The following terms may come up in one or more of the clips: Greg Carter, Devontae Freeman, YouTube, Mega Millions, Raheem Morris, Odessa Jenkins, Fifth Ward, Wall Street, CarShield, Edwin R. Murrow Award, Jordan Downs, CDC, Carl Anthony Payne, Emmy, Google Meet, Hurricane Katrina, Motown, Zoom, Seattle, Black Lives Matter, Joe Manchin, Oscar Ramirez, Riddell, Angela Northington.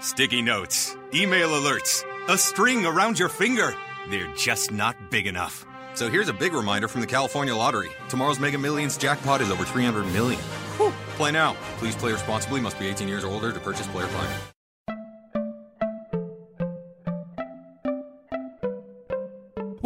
Sticky notes, email alerts, a string around your finger. They're just not big enough. So here's a big reminder from the California Lottery. Tomorrow's Mega Millions jackpot is over 300 million. Whew. Play now. Please play responsibly. Must be 18 years or older to purchase player fine.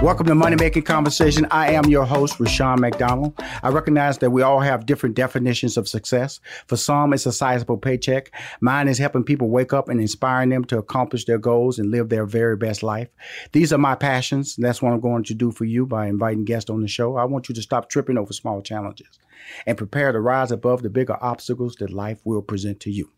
Welcome to Money Making Conversation. I am your host, Rashan McDonald. I recognize that we all have different definitions of success. For some, it's a sizable paycheck. Mine is helping people wake up and inspiring them to accomplish their goals and live their very best life. These are my passions, and that's what I'm going to do for you by inviting guests on the show. I want you to stop tripping over small challenges and prepare to rise above the bigger obstacles that life will present to you.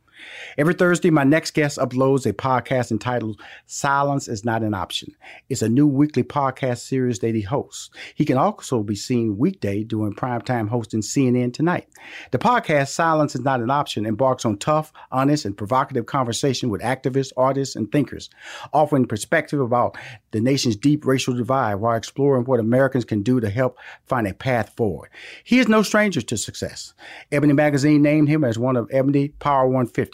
Every Thursday, my next guest uploads a podcast entitled Silence is Not an Option. It's a new weekly podcast series that he hosts. He can also be seen weekday doing primetime hosting CNN Tonight. The podcast Silence is Not an Option embarks on tough, honest, and provocative conversation with activists, artists, and thinkers, offering perspective about the nation's deep racial divide while exploring what Americans can do to help find a path forward. He is no stranger to success. Ebony Magazine named him as one of Ebony Power 150.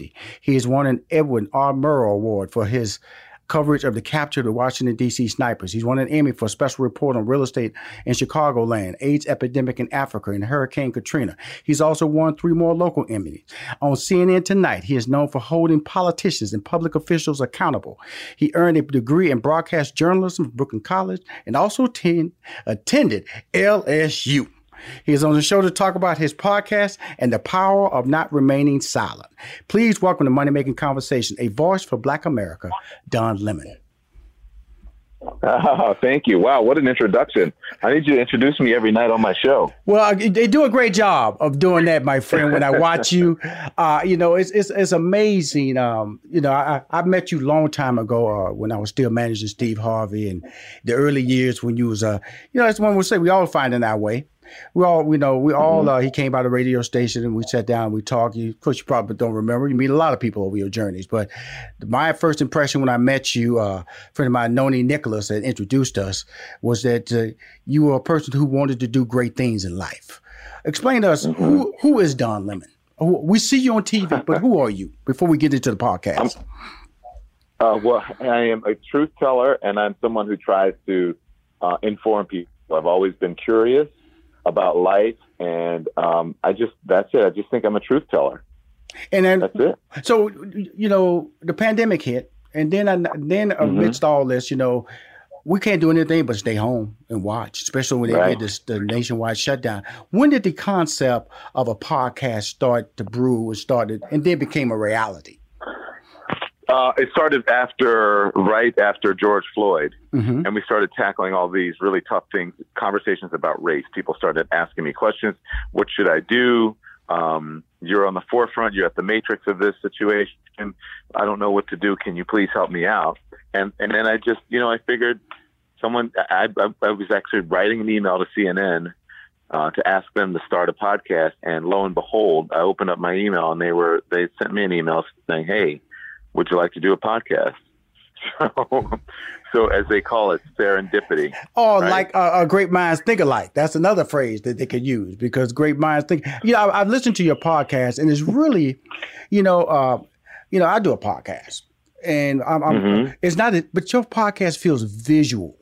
He has won an Edwin R. Murrow Award for his coverage of the capture of the Washington, D.C. snipers. He's won an Emmy for a special report on real estate in Chicagoland, AIDS epidemic in Africa, and Hurricane Katrina. He's also won three more local Emmys. On CNN Tonight, he is known for holding politicians and public officials accountable. He earned a degree in broadcast journalism from Brooklyn College and also attended LSU. He is on the show to talk about his podcast and the power of not remaining silent. Please welcome to Money Making Conversation, a voice for Black America, Don Lemon. Oh, thank you. Wow, what an introduction. I need you to introduce me every night on my show. Well, they do a great job of doing that, my friend, when I watch you. It's amazing. I met you a long time ago when I was still managing Steve Harvey and the early years when you was, that's one would say we all find in our way. We all he came by the radio station and we sat down and we talked. Of course, you probably don't remember. You meet a lot of people over your journeys. But my first impression when I met you, a friend of mine, Noni Nicholas, that introduced us, was that you were a person who wanted to do great things in life. Explain to us, who is Don Lemon? We see you on TV, but who are you before we get into the podcast? Well, I am a truth teller, and I'm someone who tries to inform people. I've always been curious about life, and that's it. I just think I'm a truth teller. And then, that's it. So, the pandemic hit, and then amidst all this, we can't do anything but stay home and watch, especially when they had the nationwide shutdown. When did the concept of a podcast start to brew and then became a reality? It started right after George Floyd, and we started tackling all these really tough things, conversations about race. People started asking me questions. What should I do? You're on the forefront. You're at the matrix of this situation. I don't know what to do. Can you please help me out? And then I just, I figured I was actually writing an email to CNN to ask them to start a podcast. And lo and behold, I opened up my email and they sent me an email saying, hey, would you like to do a podcast? So as they call it, serendipity. Oh, right? Like great minds think alike. That's another phrase that they could use, because great minds think. I've listened to your podcast, and it's really, I do a podcast, and it's not. But your podcast feels visual.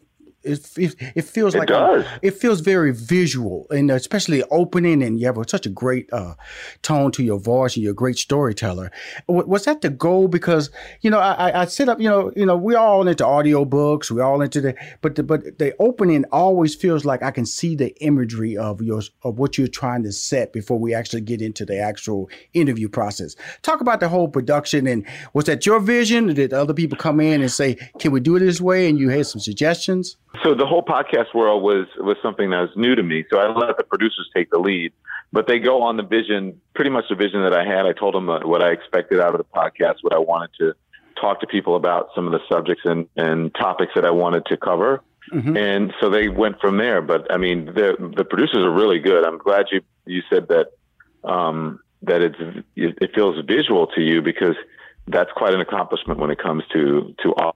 It feels like it feels very visual, and especially opening, and you have such a great tone to your voice, and you're a great storyteller. Was that the goal? Because I set up, we're all into audio books, we're all into but the opening always feels like I can see the imagery of what you're trying to set before we actually get into the actual interview process. Talk about the whole production, and was that your vision? Did other people come in and say, "Can we do it this way?" And you had some suggestions. So the whole podcast world was something that was new to me. So I let the producers take the lead, but they go on the vision, pretty much the vision that I had. I told them what I expected out of the podcast, what I wanted to talk to people about, some of the subjects and topics that I wanted to cover. And so they went from there. But I mean, the producers are really good. I'm glad you said that, that it feels visual to you, because that's quite an accomplishment when it comes to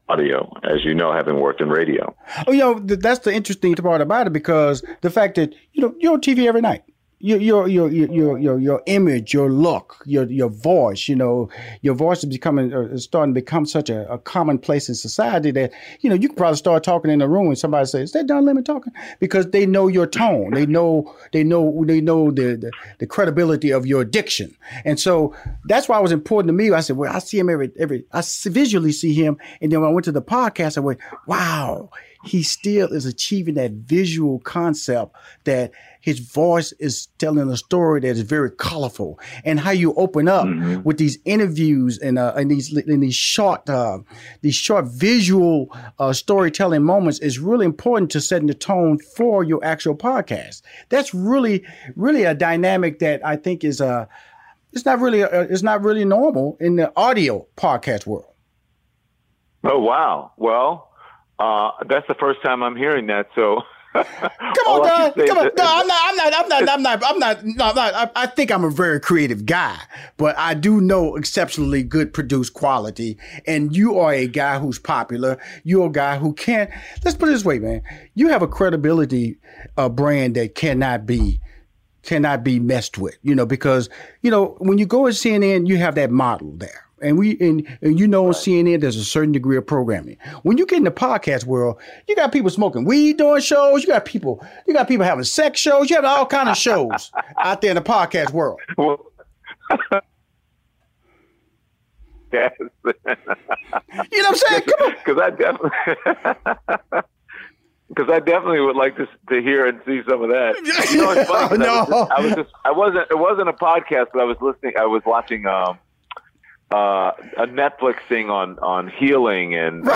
audio, as having worked in radio. Oh, that's the interesting part about it, because the fact that you're on TV every night. Your image, your look, your voice. Your voice is starting to become such a commonplace in society that you can probably start talking in a room and somebody says, "Is that Don Lemon talking?" Because they know your tone, they know the credibility of your diction, and so that's why it was important to me. I said, "Well, I see him visually see him," and then when I went to the podcast, I went, "Wow." He still is achieving that visual concept, that his voice is telling a story that is very colorful, and how you open up with these interviews and these short visual storytelling moments is really important to setting the tone for your actual podcast. That's really, really a dynamic that I think is it's not really normal in the audio podcast world. Oh, wow. Well, that's the first time I'm hearing that. So come on, Don. Come on, Don. I'm not. I think I'm a very creative guy, but I do know exceptionally good produced quality. And you are a guy who's popular. You're a guy who can't. Let's put it this way, man. You have a credibility, brand that cannot be messed with. Because when you go at CNN, you have that model there. And on CNN, there's a certain degree of programming. When you get in the podcast world, you got people smoking weed doing shows. You got people having sex shows. You have all kind of shows out there in the podcast world. Yes. You know what I'm saying? Come on. Because I definitely would like to hear and see some of that. It's funny. It wasn't a podcast, but I was listening. I was watching. A Netflix thing on healing, and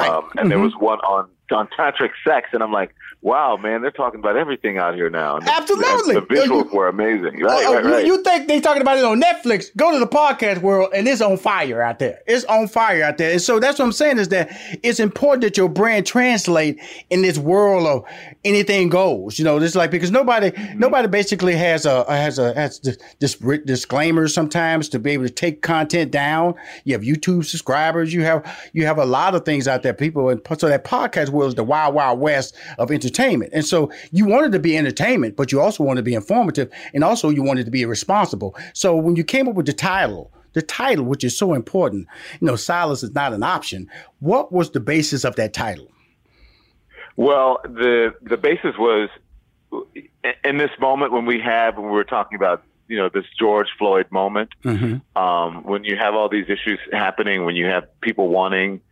there was one on on tantric sex, and I'm like, wow, man, they're talking about everything out here now. And absolutely. The visuals were amazing. Right. You think they're talking about it on Netflix, go to the podcast world, and it's on fire out there. It's on fire out there. And so that's what I'm saying is that it's important that your brand translate in this world of anything goes. You know, it's like, because nobody basically has this disclaimer sometimes to be able to take content down. You have YouTube subscribers. You have a lot of things out there, people. And so that podcast world is the wild, wild west of entertainment. And so you wanted to be entertainment, but you also wanted to be informative, and also you wanted to be responsible. So when you came up with the title, which is so important, you know, Silence is Not an Option. What was the basis of that title? Well, the basis was in this moment when we were talking about, you know, this George Floyd moment, mm-hmm. When you have all these issues happening, when you have people wanting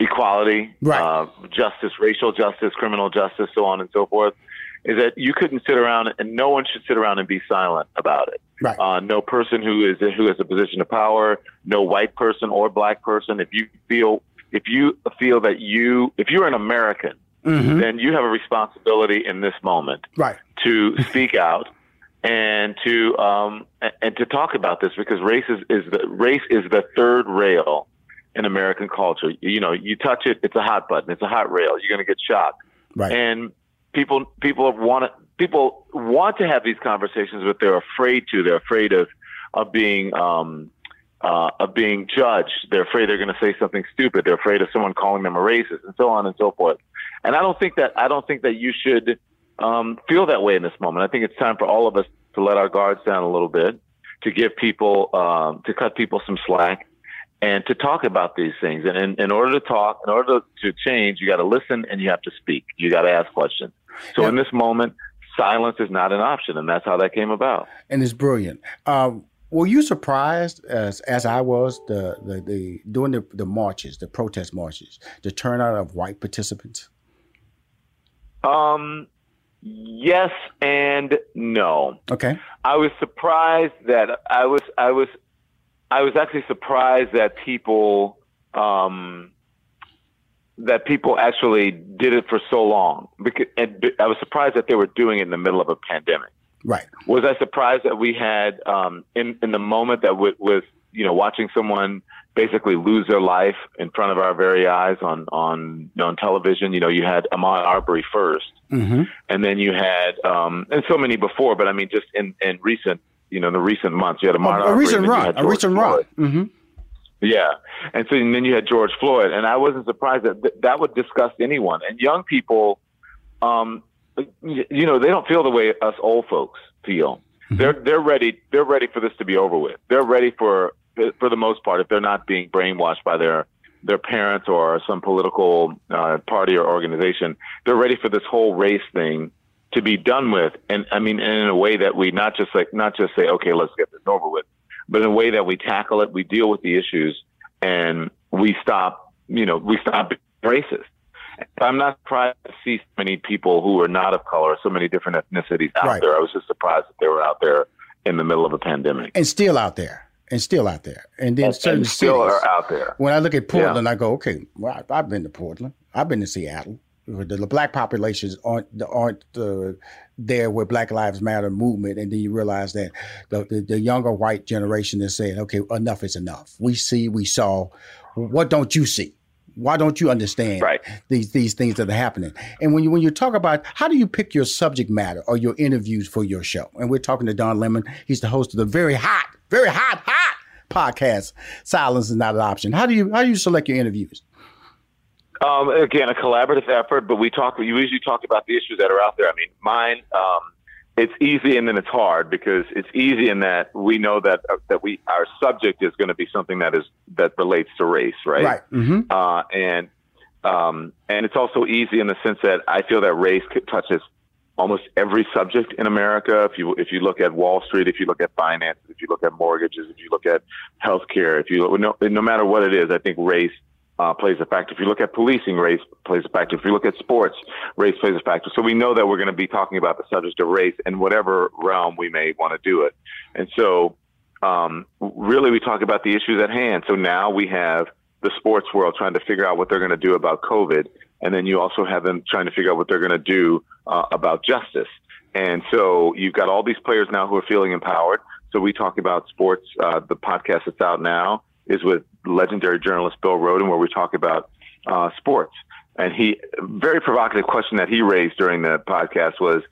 equality, right. Justice, racial justice, criminal justice, so on and so forth, is that you couldn't sit around, and no one should sit around and be silent about it. Right. No person who has a position of power, no white person or black person. If you're an American, mm-hmm. then you have a responsibility in this moment, right. to speak out and to talk about this, because race is the third rail in American culture. You know, you touch it, it's a hot button, it's a hot rail. You're going to get shot. Right. And people want to have these conversations, but they're afraid to. They're afraid of being judged. They're afraid they're going to say something stupid. They're afraid of someone calling them a racist, and so on and so forth. And I don't think that you should feel that way in this moment. I think it's time for all of us to let our guards down a little bit, to give people, to cut people some slack, and to talk about these things. And in order to change, you got to listen and you have to speak. You got to ask questions. So in this moment, silence is not an option. And that's how that came about. And it's brilliant. Were you surprised, as I was, during the marches, the protest marches, the turnout of white participants? Yes and no. Okay. I was actually surprised that people actually did it for so long. And I was surprised that they were doing it in the middle of a pandemic. Right. Was I surprised that we had in the moment that was, you know, watching someone basically lose their life in front of our very eyes on television? You know, you had Ahmaud Arbery first, mm-hmm. and then you had and so many before, but I mean, just in recent. You know, in the recent months, you had a recent run. Mm-hmm. Yeah. And so then you had George Floyd. And I wasn't surprised that that would disgust anyone. And young people, you know, they don't feel the way us old folks feel. Mm-hmm. They're ready. They're ready for this to be over with. They're ready for the most part, if they're not being brainwashed by their parents or some political party or organization, they're ready for this whole race thing to be done with. And I mean, in a way that we not just say, okay, let's get this over with, but in a way that we tackle it, we deal with the issues, and we stop being racist. I'm not surprised to see so many people who are not of color, so many different ethnicities out right. there. I was just surprised that they were out there in the middle of a pandemic. And still out there. And still out there. And then certain still cities, are out there. When I look at Portland, yeah. I go, okay, well, I've been to Portland. I've been to Seattle. The black populations aren't there with Black Lives Matter movement, and then you realize that the younger white generation is saying, okay, enough is enough. We saw, what don't you see? Why don't you understand right. these things that are happening? And when you talk about, how do you pick your subject matter or your interviews for your show? And we're talking to Don Lemon. He's the host of the very hot podcast, Silence is Not an Option. How do you select your interviews? Again, a collaborative effort, but we usually talk about the issues that are out there. I mean, mine, it's easy and then it's hard, because it's easy in that we know that our subject is going to be something that relates to race, right? Right. Mm-hmm. And it's also easy in the sense that I feel that race touches almost every subject in America. If you look at Wall Street, if you look at finance, if you look at mortgages, if you look at healthcare, no matter what it is, I think race plays a factor. If you look at policing, race plays a factor. If you look at sports, race plays a factor. So we know that we're going to be talking about the subject of race in whatever realm we may want to do it. And so really we talk about the issues at hand. So now we have the sports world trying to figure out what they're going to do about COVID. And then you also have them trying to figure out what they're going to do about justice. And so you've got all these players now who are feeling empowered. So we talk about sports. The podcast that's out now is with legendary journalist Bill Roden, where we talk about sports. And he, very provocative question that he raised during the podcast was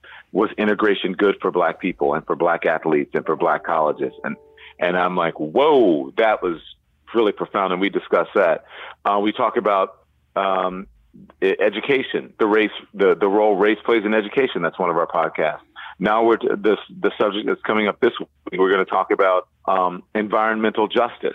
integration good for Black people and for Black athletes and for Black colleges? And I'm like, whoa, that was really profound. And we discuss that. We talk about education, the role race plays in education. That's one of our podcasts. Now we're the subject that's coming up this week. We're going to talk about environmental justice.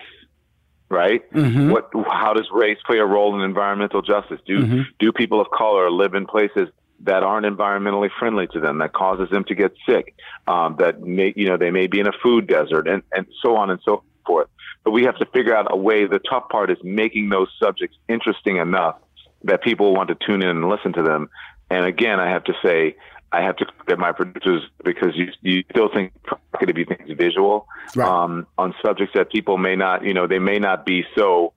Right? Mm-hmm. How does race play a role in environmental justice? Do people of color live in places that aren't environmentally friendly to them, that causes them to get sick, that may, they may be in a food desert, and so on and so forth. But we have to figure out a way. The tough part is making those subjects interesting enough that people want to tune in and listen to them. And again, I have to say, I have to credit my producers, because you still think it to be things visual, right, on subjects that people may not, they may not be so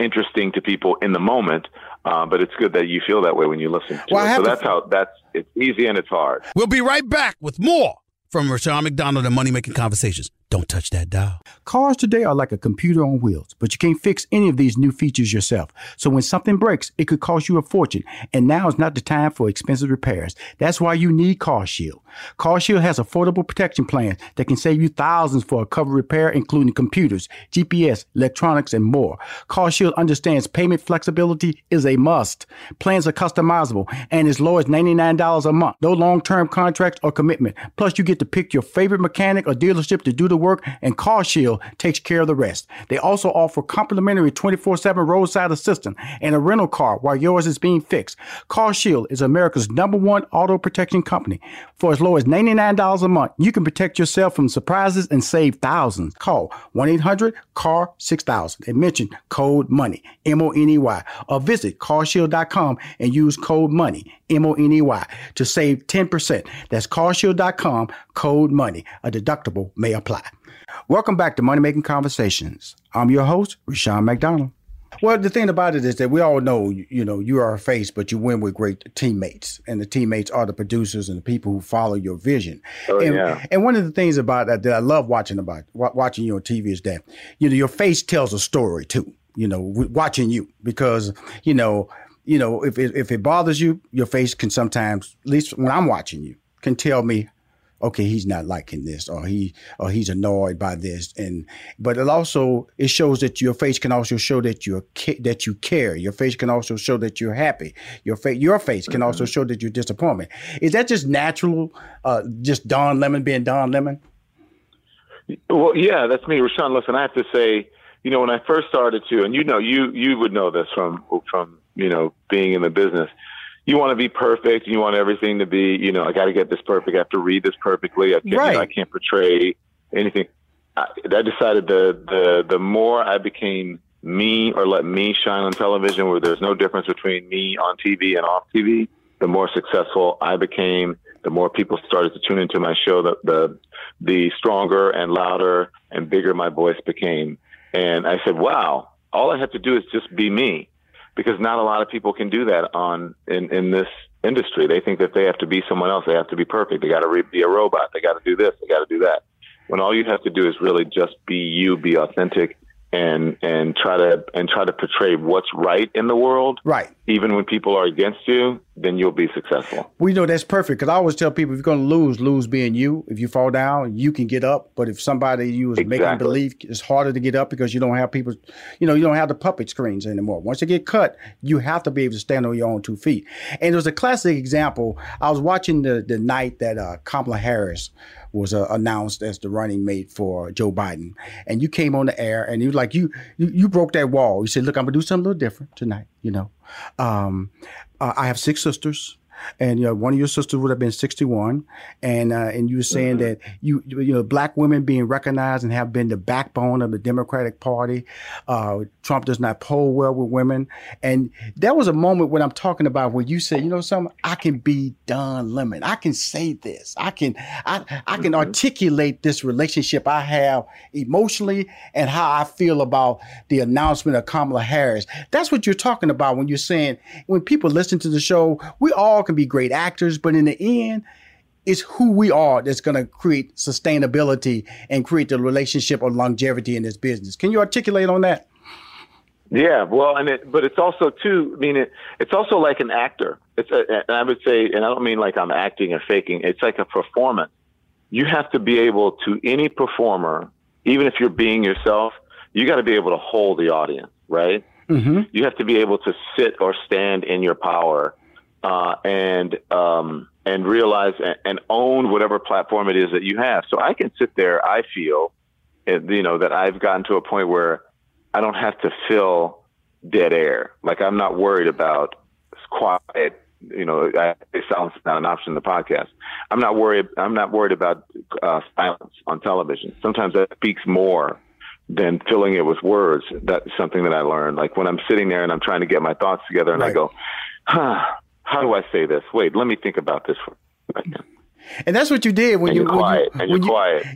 interesting to people in the moment. But it's good that you feel that way when you listen to it. So it's easy and it's hard. We'll be right back with more from Rashan McDonald and Money Making Conversations. Don't touch that dial. Cars today are like a computer on wheels, but you can't fix any of these new features yourself. So when something breaks, it could cost you a fortune, and now is not the time for expensive repairs. That's why you need CarShield. CarShield has affordable protection plans that can save you thousands for a covered repair, including computers, GPS, electronics, and more. CarShield understands payment flexibility is a must. Plans are customizable and as low as $99 a month. No long-term contracts or commitment. Plus, you get to pick your favorite mechanic or dealership to do the work, and CarShield takes care of the rest. They also offer complimentary 24/7 roadside assistance and a rental car while yours is being fixed. CarShield is America's #1 auto protection company. For as low as $99 a month, you can protect yourself from surprises and save thousands. Call 1-800-CAR-6000 and mention code MONEY, M-O-N-E-Y, or visit carshield.com and use code MONEY, M-O-N-E-Y, to save 10%. That's carshield.com, code MONEY. A deductible may apply. Welcome back to Money Making Conversations. I'm your host, Rashan McDonald. Well, the thing about it is that we all know, you are a face, but you win with great teammates. And the teammates are the producers and the people who follow your vision. Oh, and one of the things about that I love watching you on TV is that, your face tells a story too, watching you, because, if it bothers you, your face can sometimes, at least when I'm watching you, can tell me, okay, he's not liking this, or he's annoyed by this, but it also shows that your face can also show that you care. Your face can also show that you're happy. Your face can also show that you're disappointed. Is that just natural? Just Don Lemon being Don Lemon? Well, yeah, that's me, Rashan. Listen, I have to say, when I first started to, and you would know this from being in the business. You want to be perfect. You want everything to be, I got to get this perfect. I have to read this perfectly. I can't portray anything. I decided the more I became me, or let me shine on television, where there's no difference between me on TV and off TV, the more successful I became, the more people started to tune into my show, the stronger and louder and bigger my voice became. And I said, wow, all I have to do is just be me. Because not a lot of people can do that in this industry. They think that they have to be someone else. They have to be perfect. They got to be a robot. They got to do this. They got to do that. When all you have to do is really just be you, be authentic, and try to portray what's right in the world. Right. Even when people are against you, then you'll be successful. We know that's perfect, because I always tell people, if you're going to lose being you. If you fall down, you can get up. But if somebody you is making believe, it's harder to get up, because you don't have people, you don't have the puppet screens anymore. Once you get cut, you have to be able to stand on your own 2 feet. And there was a classic example. I was watching the night that Kamala Harris was announced as the running mate for Joe Biden. And you came on the air and you were like, you broke that wall. You said, look, I'm going to do something a little different tonight. I have 6 sisters. and one of your sisters would have been 61, and you were saying that you know black women being recognized and have been the backbone of the Democratic Party. Trump does not poll well with women, and that was a moment when I'm talking about where you said, you know, something, I can be Don Lemon. I can say this. I can articulate this relationship I have emotionally and how I feel about the announcement of Kamala Harris. That's what you're talking about when you're saying, when people listen to the show, we all can be great actors, but in the end, it's who we are that's going to create sustainability and create the relationship of longevity in this business. Can you articulate on that? Yeah, well, and but it's also too. I mean, it's also like an actor. And I would say, and I don't mean like I'm acting or faking. It's like a performance. You have to be able to, any performer, even if you're being yourself, you got to be able to hold the audience, right? Mm-hmm. You have to be able to sit or stand in your power, and realize and own whatever platform it is that you have. So I can sit there. I feel, you know, that I've gotten to a point where I don't have to fill dead air. Like, I'm not worried about quiet. You know, silence is not an option in the podcast. I'm not worried about silence on television. Sometimes that speaks more than filling it with words. That's something that I learned. Like, when I'm sitting there and I'm trying to get my thoughts together, and right. I go, how do I say this? Wait, let me think about this for a second. And that's what you did when you're quiet.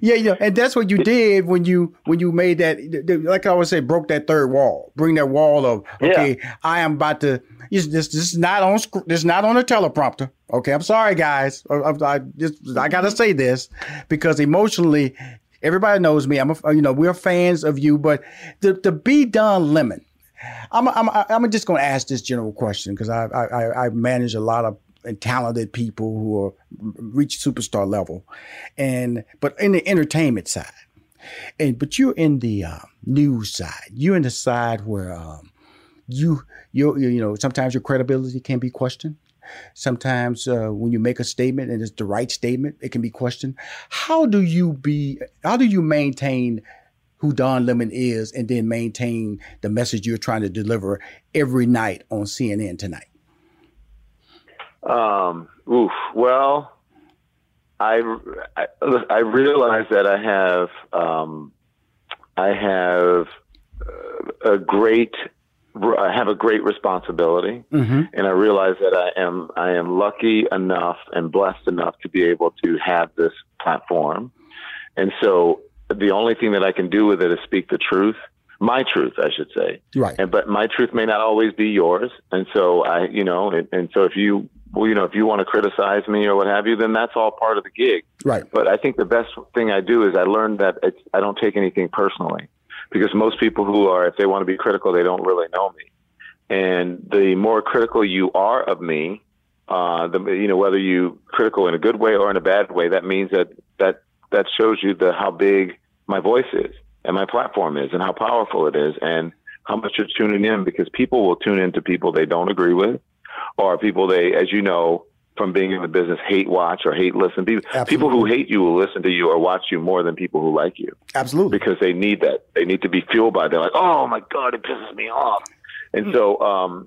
Yeah. And that's what you did when you made that, like I always say, broke that third wall, bring that wall of, okay, yeah. I am about to, this is not on a teleprompter. Okay. I'm sorry, guys. I got to say this because emotionally, everybody knows me. We're fans of you, but the be Don Lemon, I'm just going to ask this general question because I manage a lot of talented people who are reach superstar level, but in the entertainment side, but you're in the news side. You're in the side where you know sometimes your credibility can be questioned. Sometimes when you make a statement and it's the right statement, it can be questioned. How do you maintain who Don Lemon is and then maintain the message you're trying to deliver every night on CNN Tonight? Well, I realize that I have a great responsibility, mm-hmm. and I realize that I am lucky enough and blessed enough to be able to have this platform, and so the only thing that I can do with it is speak the truth. My truth, I should say. Right. But my truth may not always be yours. And so so if you want to criticize me or what have you, then that's all part of the gig. Right. But I think the best thing I do is I learned that I don't take anything personally, because most people if they want to be critical, they don't really know me. And the more critical you are of me, whether you critical in a good way or in a bad way, that means that shows you how big my voice is. And my platform is, and how powerful it is, and how much you're tuning in, because people will tune in to people they don't agree with, or people they, as you know, from being in the business, hate watch or hate listen. People who hate you will listen to you or watch you more than people who like you. Absolutely. Because they need that. They need to be fueled by it. They're like, oh my God, it pisses me off. And so,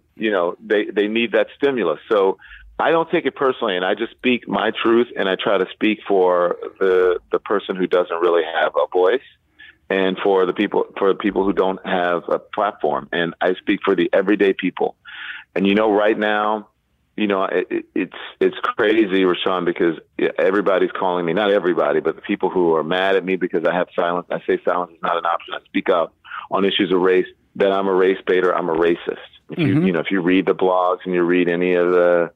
they need that stimulus. So I don't take it personally, and I just speak my truth, and I try to speak for the person who doesn't really have a voice. And for the people who don't have a platform, and I speak for the everyday people. And right now, it's crazy, Rashan, because everybody's calling me. Not everybody, but the people who are mad at me because I have silence. I say silence is not an option. I speak out on issues of race. That I'm a race baiter. I'm a racist. If mm-hmm. If you read the blogs and you read any of the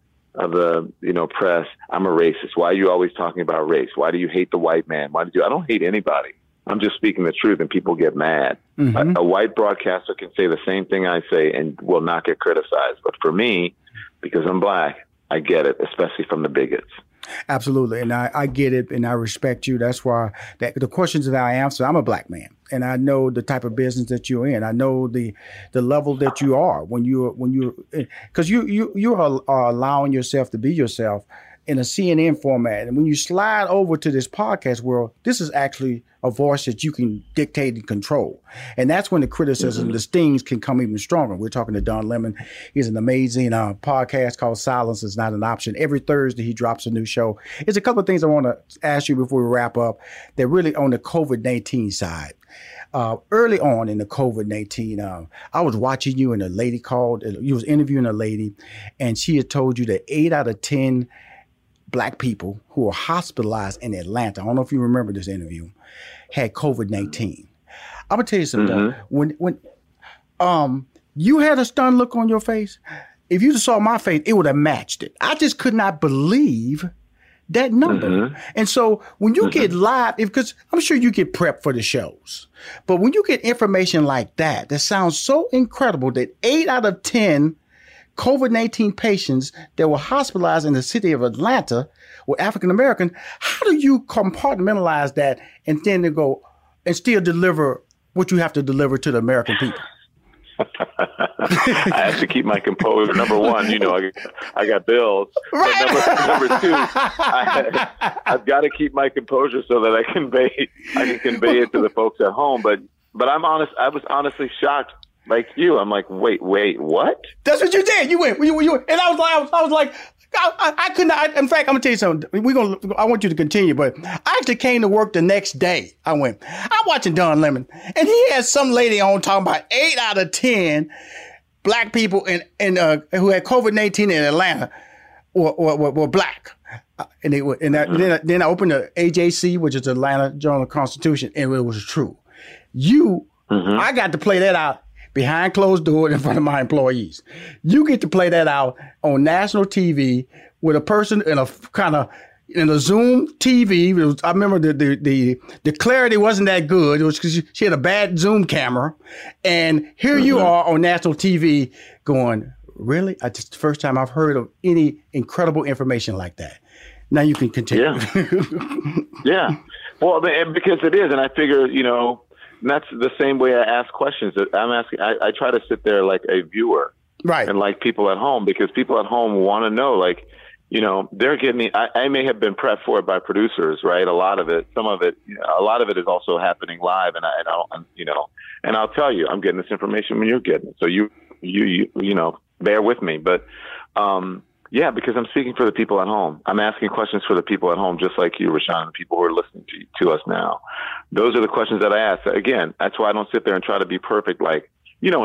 press, I'm a racist. Why are you always talking about race? Why do you hate the white man? I don't hate anybody. I'm just speaking the truth, and people get mad. Mm-hmm. A white broadcaster can say the same thing I say and will not get criticized. But for me, because I'm black, I get it, especially from the bigots. Absolutely. And I get it, and I respect you. That's why the questions that I answer, I'm a black man, and I know the type of business that you're in. I know the level that you are when you're, because you are allowing yourself to be yourself. in a CNN format. And when you slide over to this podcast world, this is actually a voice that you can dictate and control. And that's when the criticism, the stings can come even stronger. We're talking to Don Lemon. He has an amazing podcast called Silence is Not an Option. Every Thursday, he drops a new show. There's a couple of things I want to ask you before we wrap up. They're really on the COVID-19 side. Early on in the COVID-19, I was watching you and a lady called, you was interviewing a lady, and she had told you that 8 out of 10 Black people who are hospitalized in Atlanta, I don't know if you remember this interview, had COVID-19. I'm going to tell you something. When you had a stunned look on your face, if you saw my face, it would have matched it. I just could not believe that number. And so when you get live, because I'm sure you get prepped for the shows, but when you get information like that, that sounds so incredible that 8 out of 10 COVID-19 patients that were hospitalized in the city of Atlanta were African-American. How do you compartmentalize that and then to go and still deliver what you have to deliver to the American people? I have to keep my composure. Number one, you know, I got bills. Right. Number two, I've got to keep my composure so that I can convey it to the folks at home. But I'm honest. I was honestly shocked, like you. I'm like, wait, what? That's what you did. You went, and I was like. I couldn't. In fact, I'm gonna tell you something. I want you to continue, but I actually came to work the next day. I'm watching Don Lemon, and he has some lady on talking about 8 out of 10 Black people in who had COVID-19 in Atlanta were Black. Then I opened the AJC, which is Atlanta Journal Constitution, and it was true. I got to play that out behind closed doors in front of my employees. You get to play that out on national TV with a person in a Zoom TV. I remember the clarity wasn't that good. It was because she had a bad Zoom camera. And here you are on national TV going, really? It's the first time I've heard of any incredible information like that. Now you can continue. Yeah. Well, because it is. And I figure, you know, and that's the same way I ask questions. I try to sit there like a viewer, right? And like people at home, because people at home want to know, like, you know, they're getting me. I may have been prepped for it by producers, right? A lot of it, some of it, a lot of it is also happening live. And I'll tell you, I'm getting this information when you're getting it. So you bear with me. But yeah, because I'm speaking for the people at home. I'm asking questions for the people at home, just like you, Rashan, people who are listening to us now. Those are the questions that I ask. Again, that's why I don't sit there and try to be perfect. Like, you know,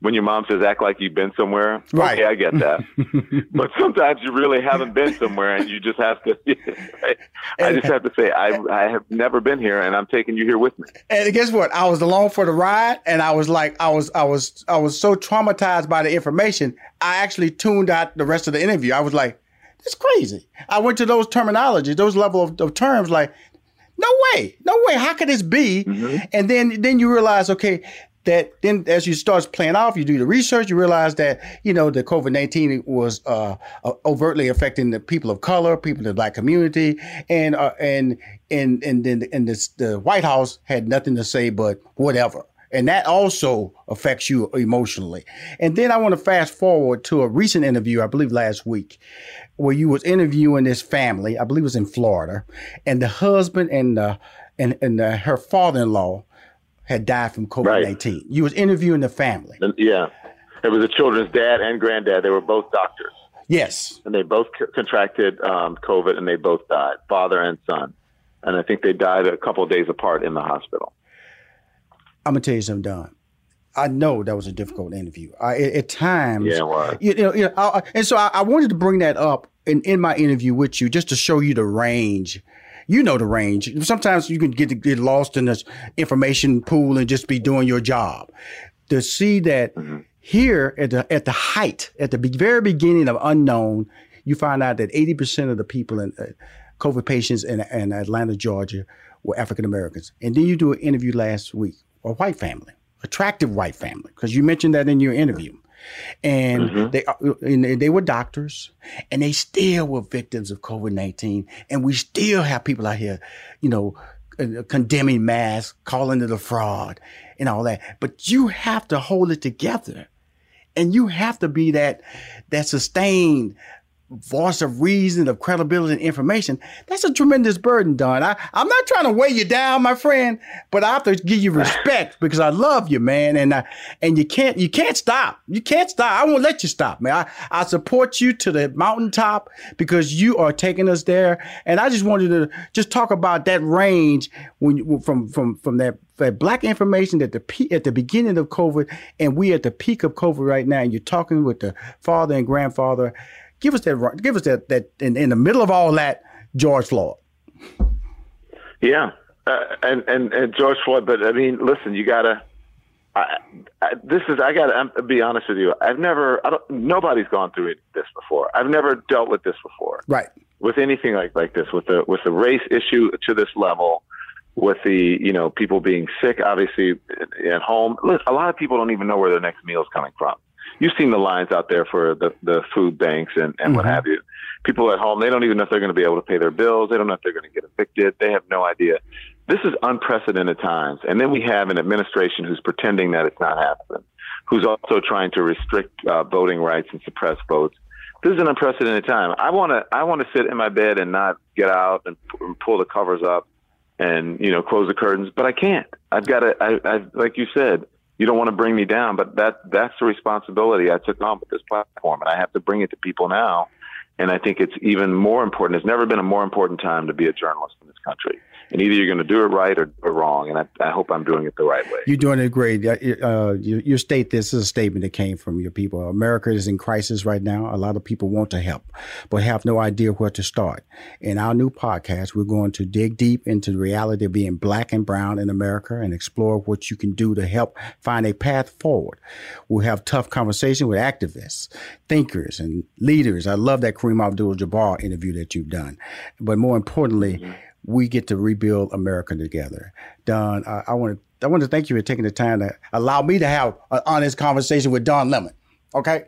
when your mom says, act like you've been somewhere. Right. Okay, I get that. But sometimes you really haven't been somewhere, and you just have to, right? I just have to say, I have never been here, and I'm taking you here with me. And guess what? I was along for the ride, and I was like, I was so traumatized by the information, I actually tuned out the rest of the interview. I was like, that's crazy. I went to those terminologies, those level of terms, like, no way. How could this be? And then you realize, okay, that then as you start playing off, you do the research, you realize that, you know, the COVID-19 was overtly affecting the people of color, people in the Black community. And then the White House had nothing to say but whatever. And that also affects you emotionally. And then I want to fast forward to a recent interview, I believe last week, where you was interviewing this family, I believe it was in Florida, and the husband and her father-in-law had died from COVID-19. Right. You was interviewing the family. Yeah. It was the children's dad and granddad. They were both doctors. Yes. And they both contracted COVID, and they both died, father and son. And I think they died a couple of days apart in the hospital. I'm going to tell you something, Don. I know that was a difficult interview. At times. Yeah, it was. And so I wanted to bring that up in my interview with you just to show you the range. You know the range. Sometimes you can get lost in this information pool and just be doing your job. To see that here at the height, at the very beginning of unknown, you find out that 80% of the people in COVID patients in Atlanta, Georgia, were African Americans. And then you do an interview last week, a white family, attractive white family, because you mentioned that in your interview. And they were doctors, and they still were victims of COVID-19. And we still have people out here, you know, condemning masks, calling it a fraud and all that. But you have to hold it together, and you have to be that sustained voice of reason, of credibility and information, that's a tremendous burden, Don. I'm not trying to weigh you down, my friend, but I have to give you respect because I love you, man. And you can't stop. You can't stop. I won't let you stop, man. I support you to the mountaintop because you are taking us there. And I just wanted to just talk about that range when from that Black information at the beginning of COVID, and we at the peak of COVID right now. And you're talking with the father and grandfather. Give us that in the middle of all that, George Floyd. Yeah, and George Floyd. But I mean, listen, you gotta. I gotta be honest with you. Nobody's gone through this before. I've never dealt with this before. Right. With anything like this, with the race issue to this level, with the people being sick, obviously at home. Look, a lot of people don't even know where their next meal is coming from. You've seen the lines out there for the food banks and mm-hmm. what have you. People at home, they don't even know if they're going to be able to pay their bills. They don't know if they're going to get evicted. They have no idea. This is unprecedented times. And then we have an administration who's pretending that it's not happening, who's also trying to restrict voting rights and suppress votes. This is an unprecedented time. I want to sit in my bed and not get out and pull the covers up and, close the curtains, but I can't. I've got to, like you said, you don't want to bring me down, but that's the responsibility I took on with this platform, and I have to bring it to people now. And I think it's even more important. It's never been a more important time to be a journalist in this country. And either you're going to do it right or wrong, and I hope I'm doing it the right way. You're doing it great. Your state, this is a statement that came from your people. America is in crisis right now. A lot of people want to help, but have no idea where to start. In our new podcast, we're going to dig deep into the reality of being Black and brown in America and explore what you can do to help find a path forward. We'll have tough conversation with activists, thinkers, and leaders. I love that Kareem Abdul-Jabbar interview that you've done. But more importantly, mm-hmm. we get to rebuild America together. Don, I want to thank you for taking the time to allow me to have an honest conversation with Don Lemon. Okay?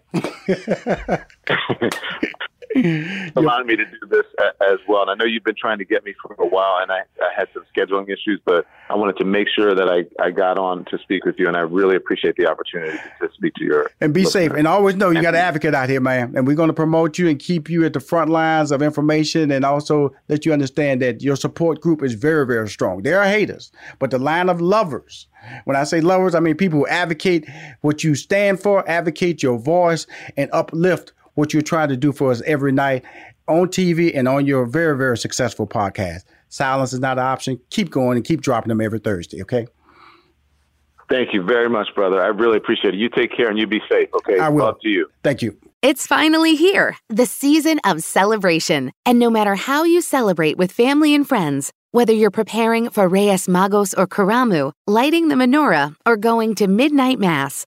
Allowed me to do this as well. And I know you've been trying to get me for a while, and I had some scheduling issues, but I wanted to make sure that I got on to speak with you, and I really appreciate the opportunity to speak to your And be listeners. Safe. And always know you got an advocate out here, man. And we're going to promote you and keep you at the front lines of information, and also let you understand that your support group is very, very strong. There are haters, but the line of lovers. When I say lovers, I mean people who advocate what you stand for, advocate your voice, and uplift what you're trying to do for us every night on TV and on your very, very successful podcast. Silence is not an option. Keep going and keep dropping them every Thursday, okay? Thank you very much, brother. I really appreciate it. You take care and you be safe, okay? I will. Love to you. Thank you. It's finally here, the season of celebration. And no matter how you celebrate with family and friends, whether you're preparing for Reyes Magos or Karamu, lighting the menorah, or going to midnight mass,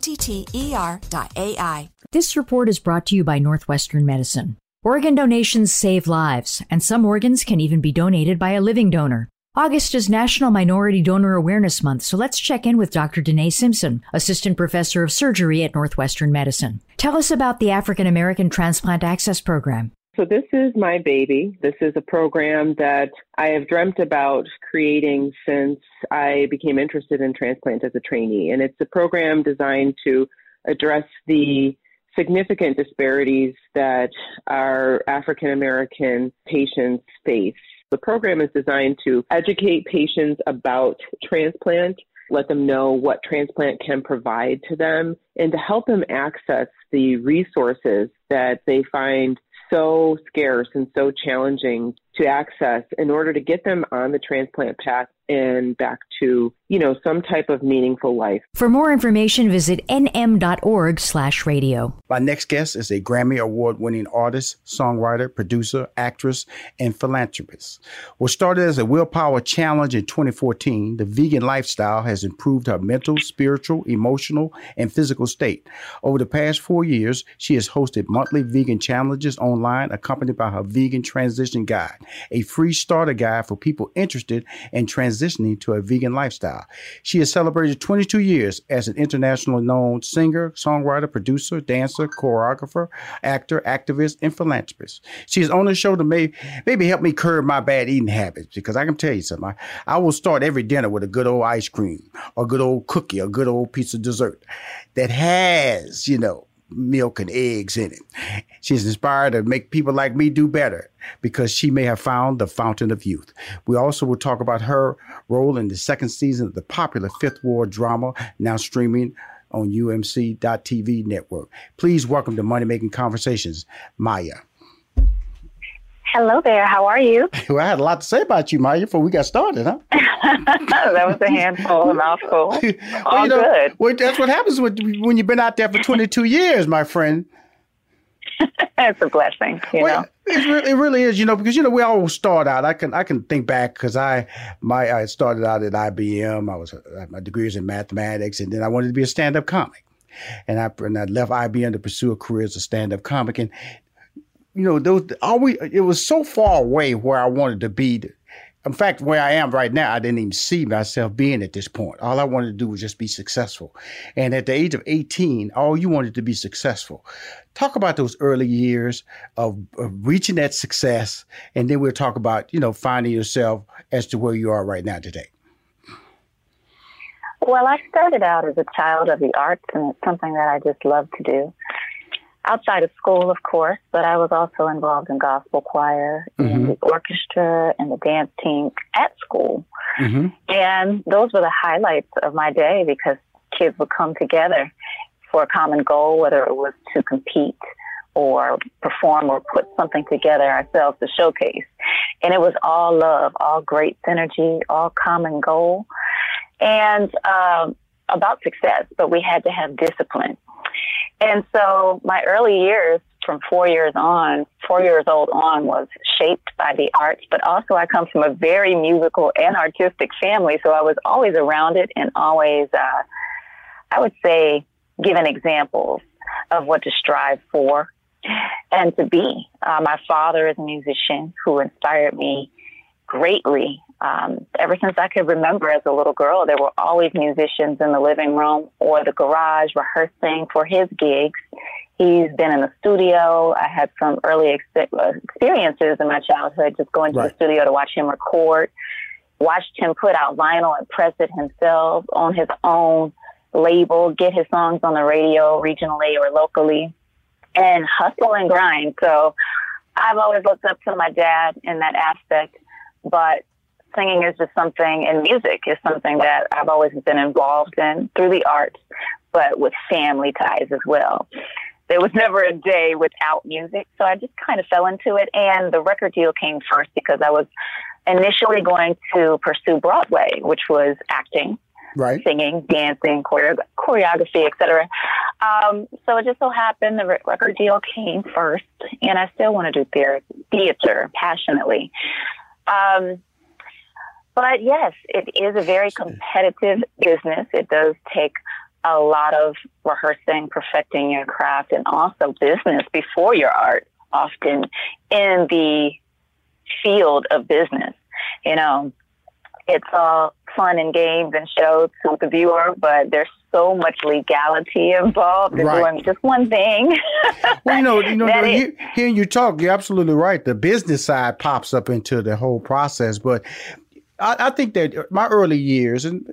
OTTER.ai. This report is brought to you by Northwestern Medicine. Organ donations save lives, and some organs can even be donated by a living donor. August is National Minority Donor Awareness Month, so let's check in with Dr. Danae Simpson, Assistant Professor of Surgery at Northwestern Medicine. Tell us about the African American Transplant Access Program. So this is my baby. This is a program that I have dreamt about creating since I became interested in transplant as a trainee. And it's a program designed to address the significant disparities that our African American patients face. The program is designed to educate patients about transplant, let them know what transplant can provide to them, and to help them access the resources that they find so scarce and so challenging to access in order to get them on the transplant path and back to, some type of meaningful life. For more information, visit nm.org/radio. My next guest is a Grammy Award-winning artist, songwriter, producer, actress, and philanthropist. What started as a willpower challenge in 2014, the vegan lifestyle has improved her mental, spiritual, emotional, and physical state. Over the past 4 years, she has hosted monthly vegan challenges online, accompanied by her vegan transition guide, a free starter guide for people interested in transitioning to a vegan lifestyle. She has celebrated 22 years as an internationally known singer, songwriter, producer, dancer, choreographer, actor, activist, and philanthropist. She's on the show to maybe help me curb my bad eating habits, because I can tell you something. I will start every dinner with a good old ice cream, a good old cookie, a good old piece of dessert that has, milk and eggs in it. She's inspired to make people like me do better because she may have found the fountain of youth. We also will talk about her role in the second season of the popular Fifth Ward drama, now streaming on UMC.TV network. Please welcome to Money Making Conversations, Mýa. Hello there. How are you? Well, I had a lot to say about you, Mýa, before we got started, huh? That was a handful, a mouthful. All good. Well, that's what happens when you've been out there for 22 years, my friend. It's a blessing, you know. It really is, because, we all start out. I can think back because I started out at IBM. My degree was in mathematics, and then I wanted to be a stand-up comic. And I left IBM to pursue a career as a stand-up comic. And it was so far away where I wanted to be. In fact, where I am right now, I didn't even see myself being at this point. All I wanted to do was just be successful. And at the age of 18, all you wanted to be successful. Talk about those early years of reaching that success. And then we'll talk about, finding yourself as to where you are right now today. Well, I started out as a child of the arts, and it's something that I just love to do. Outside of school, of course, but I was also involved in gospel choir, mm-hmm. and the orchestra, and the dance team at school. Mm-hmm. And those were the highlights of my day because kids would come together for a common goal, whether it was to compete or perform or put something together ourselves to showcase. And it was all love, all great synergy, all common goal, and about success, but we had to have discipline. And so my early years from 4 years old on was shaped by the arts, but also I come from a very musical and artistic family. So I was always around it and always, I would say, given examples of what to strive for and to be. My father is a musician who inspired me greatly. Ever since I could remember as a little girl, there were always musicians in the living room or the garage rehearsing for his gigs. He's been in the studio. I had some early experiences in my childhood, just going to the studio to watch him record, watched him put out vinyl and press it himself on his own label, get his songs on the radio regionally or locally, and hustle and grind. So I've always looked up to my dad in that aspect, but singing is just something, and music is something that I've always been involved in through the arts, but with family ties as well. There was never a day without music, so I just kind of fell into it, and the record deal came first because I was initially going to pursue Broadway, which was acting, singing, dancing, choreography, etc. So it just so happened the record deal came first, and I still want to do theater passionately. But yes, it is a very competitive business. It does take a lot of rehearsing, perfecting your craft, and also business before your art. often in the field of business. You know, it's all fun and games and shows to the viewer, but there's so much legality involved in doing just one thing. Well, hearing you talk, you're absolutely right. The business side pops up into the whole process, but I think that my early years and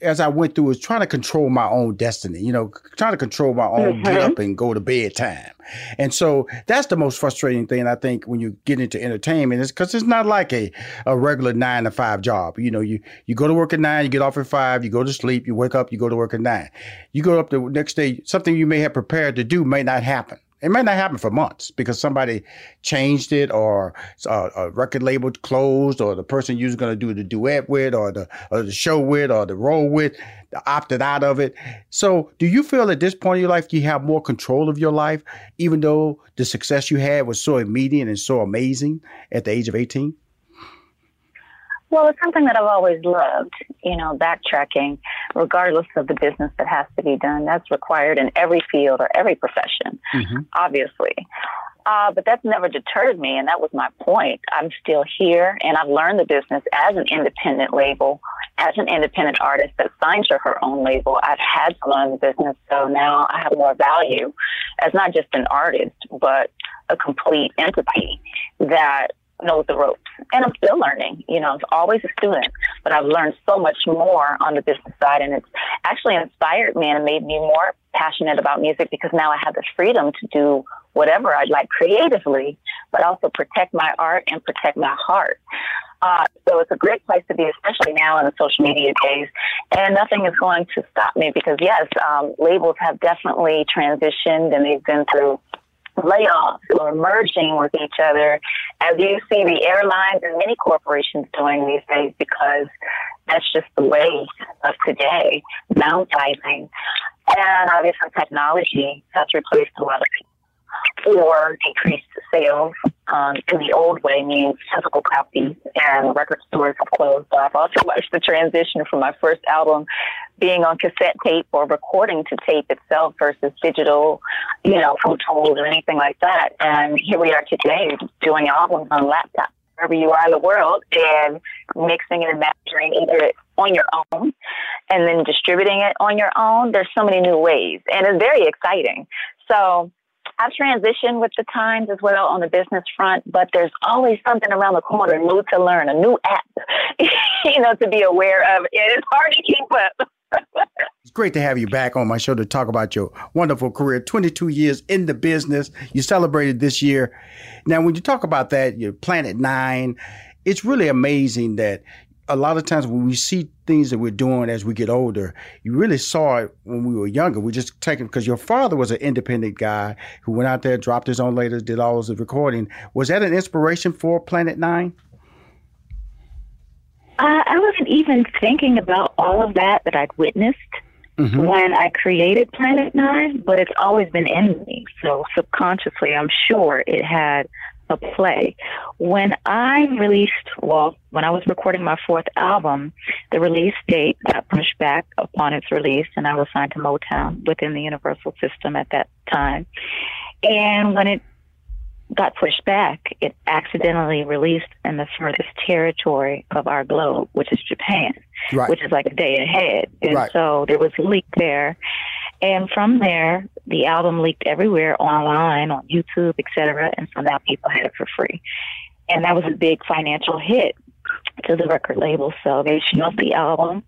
as I went through was trying to control my own destiny, trying to control my own get up and go to bed time. And so that's the most frustrating thing, I think, when you get into entertainment, is because it's not like a regular 9-to-5 job. You go to work at 9, you get off at 5, you go to sleep, you wake up, you go to work at 9. You go up the next day, something you may have prepared to do may not happen. It might not happen for months because somebody changed it, or a record label closed, or the person you was going to do the duet with, or the show with, or the role with, opted out of it. So do you feel at this point in your life you have more control of your life, even though the success you had was so immediate and so amazing at the age of 18? Well, it's something that I've always loved, backtracking, regardless of the business that has to be done. That's required in every field or every profession, obviously. But that's never deterred me, and that was my point. I'm still here, and I've learned the business as an independent label, as an independent artist that signs to her own label. I've had to learn the business, so now I have more value as not just an artist, but a complete entity that knows the ropes. And I'm still learning, I'm always a student, but I've learned so much more on the business side, and it's actually inspired me and made me more passionate about music, because now I have the freedom to do whatever I'd like creatively, but also protect my art and protect my heart. So it's a great place to be, especially now in the social media days. And nothing is going to stop me, because yes, labels have definitely transitioned, and they've been through layoffs or merging with each other, as you see the airlines and many corporations doing these days, because that's just the way of today, downsizing. And obviously technology has replaced a lot of people, or decreased sales in the old way, means physical copies and record stores have closed. I've also watched the transition from my first album being on cassette tape or recording to tape itself versus digital, photos or anything like that. And here we are today doing albums on laptops, wherever you are in the world, and mixing and mastering either on your own and then distributing it on your own. There's so many new ways, and it's very exciting. So I've transitioned with the times as well on the business front, but there's always something around the corner, new to learn, a new app, to be aware of. And it's hard to keep up. It's great to have you back on my show to talk about your wonderful career, 22 years in the business. You celebrated this year. Now, when you talk about that, your Planet Nine, it's really amazing that a lot of times when we see things that we're doing as we get older, you really saw it when we were younger. We just take it because your father was an independent guy who went out there, dropped his own label, did all the recording. Was that an inspiration for Planet Nine? I wasn't even thinking about all of that I'd witnessed when I created Planet Nine, but it's always been in me. So subconsciously, I'm sure it had a play. When I was recording my fourth album, the release date got pushed back upon its release, and I was signed to Motown within the Universal system at that time. And when it got pushed back, it accidentally released in the furthest territory of our globe, which is Japan, which is like a day ahead. And so there was a leak there. And from there, the album leaked everywhere, online, on YouTube, et cetera. And so now people had it for free. And that was a big financial hit to the record label. So they shelved the album.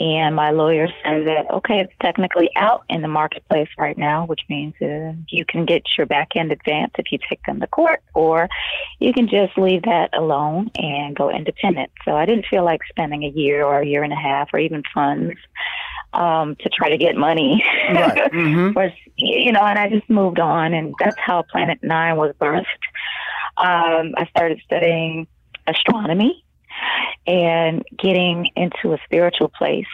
And my lawyer said that, okay, it's technically out in the marketplace right now, which means you can get your back-end advance if you take them to court, or you can just leave that alone and go independent. So I didn't feel like spending a year or a year and a half or even funds to try to get money. And I just moved on, and that's how Planet Nine was birthed. I started studying astronomy and getting into a spiritual place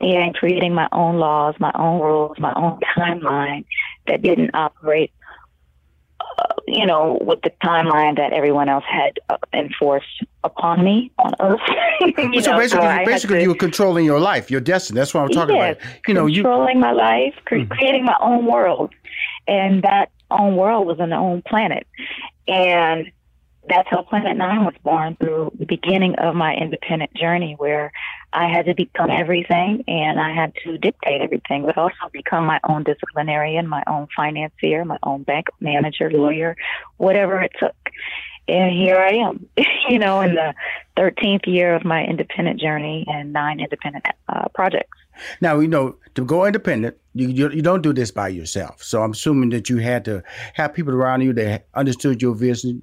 and creating my own laws, my own rules, my own timeline that didn't operate, with the timeline that everyone else had enforced upon me on Earth. So basically you were controlling your life, your destiny. That's what I'm talking about. Controlling my life, creating my own world. And that own world was an own planet. And that's how Planet Nine was born, through the beginning of my independent journey, where I had to become everything and I had to dictate everything, but also become my own disciplinarian, my own financier, my own bank manager, lawyer, whatever it took. And here I am, you know, in the 13th year of my independent journey and 9 independent projects. Now, you know, to go independent, you don't do this by yourself. So I'm assuming that you had to have people around you that understood your vision,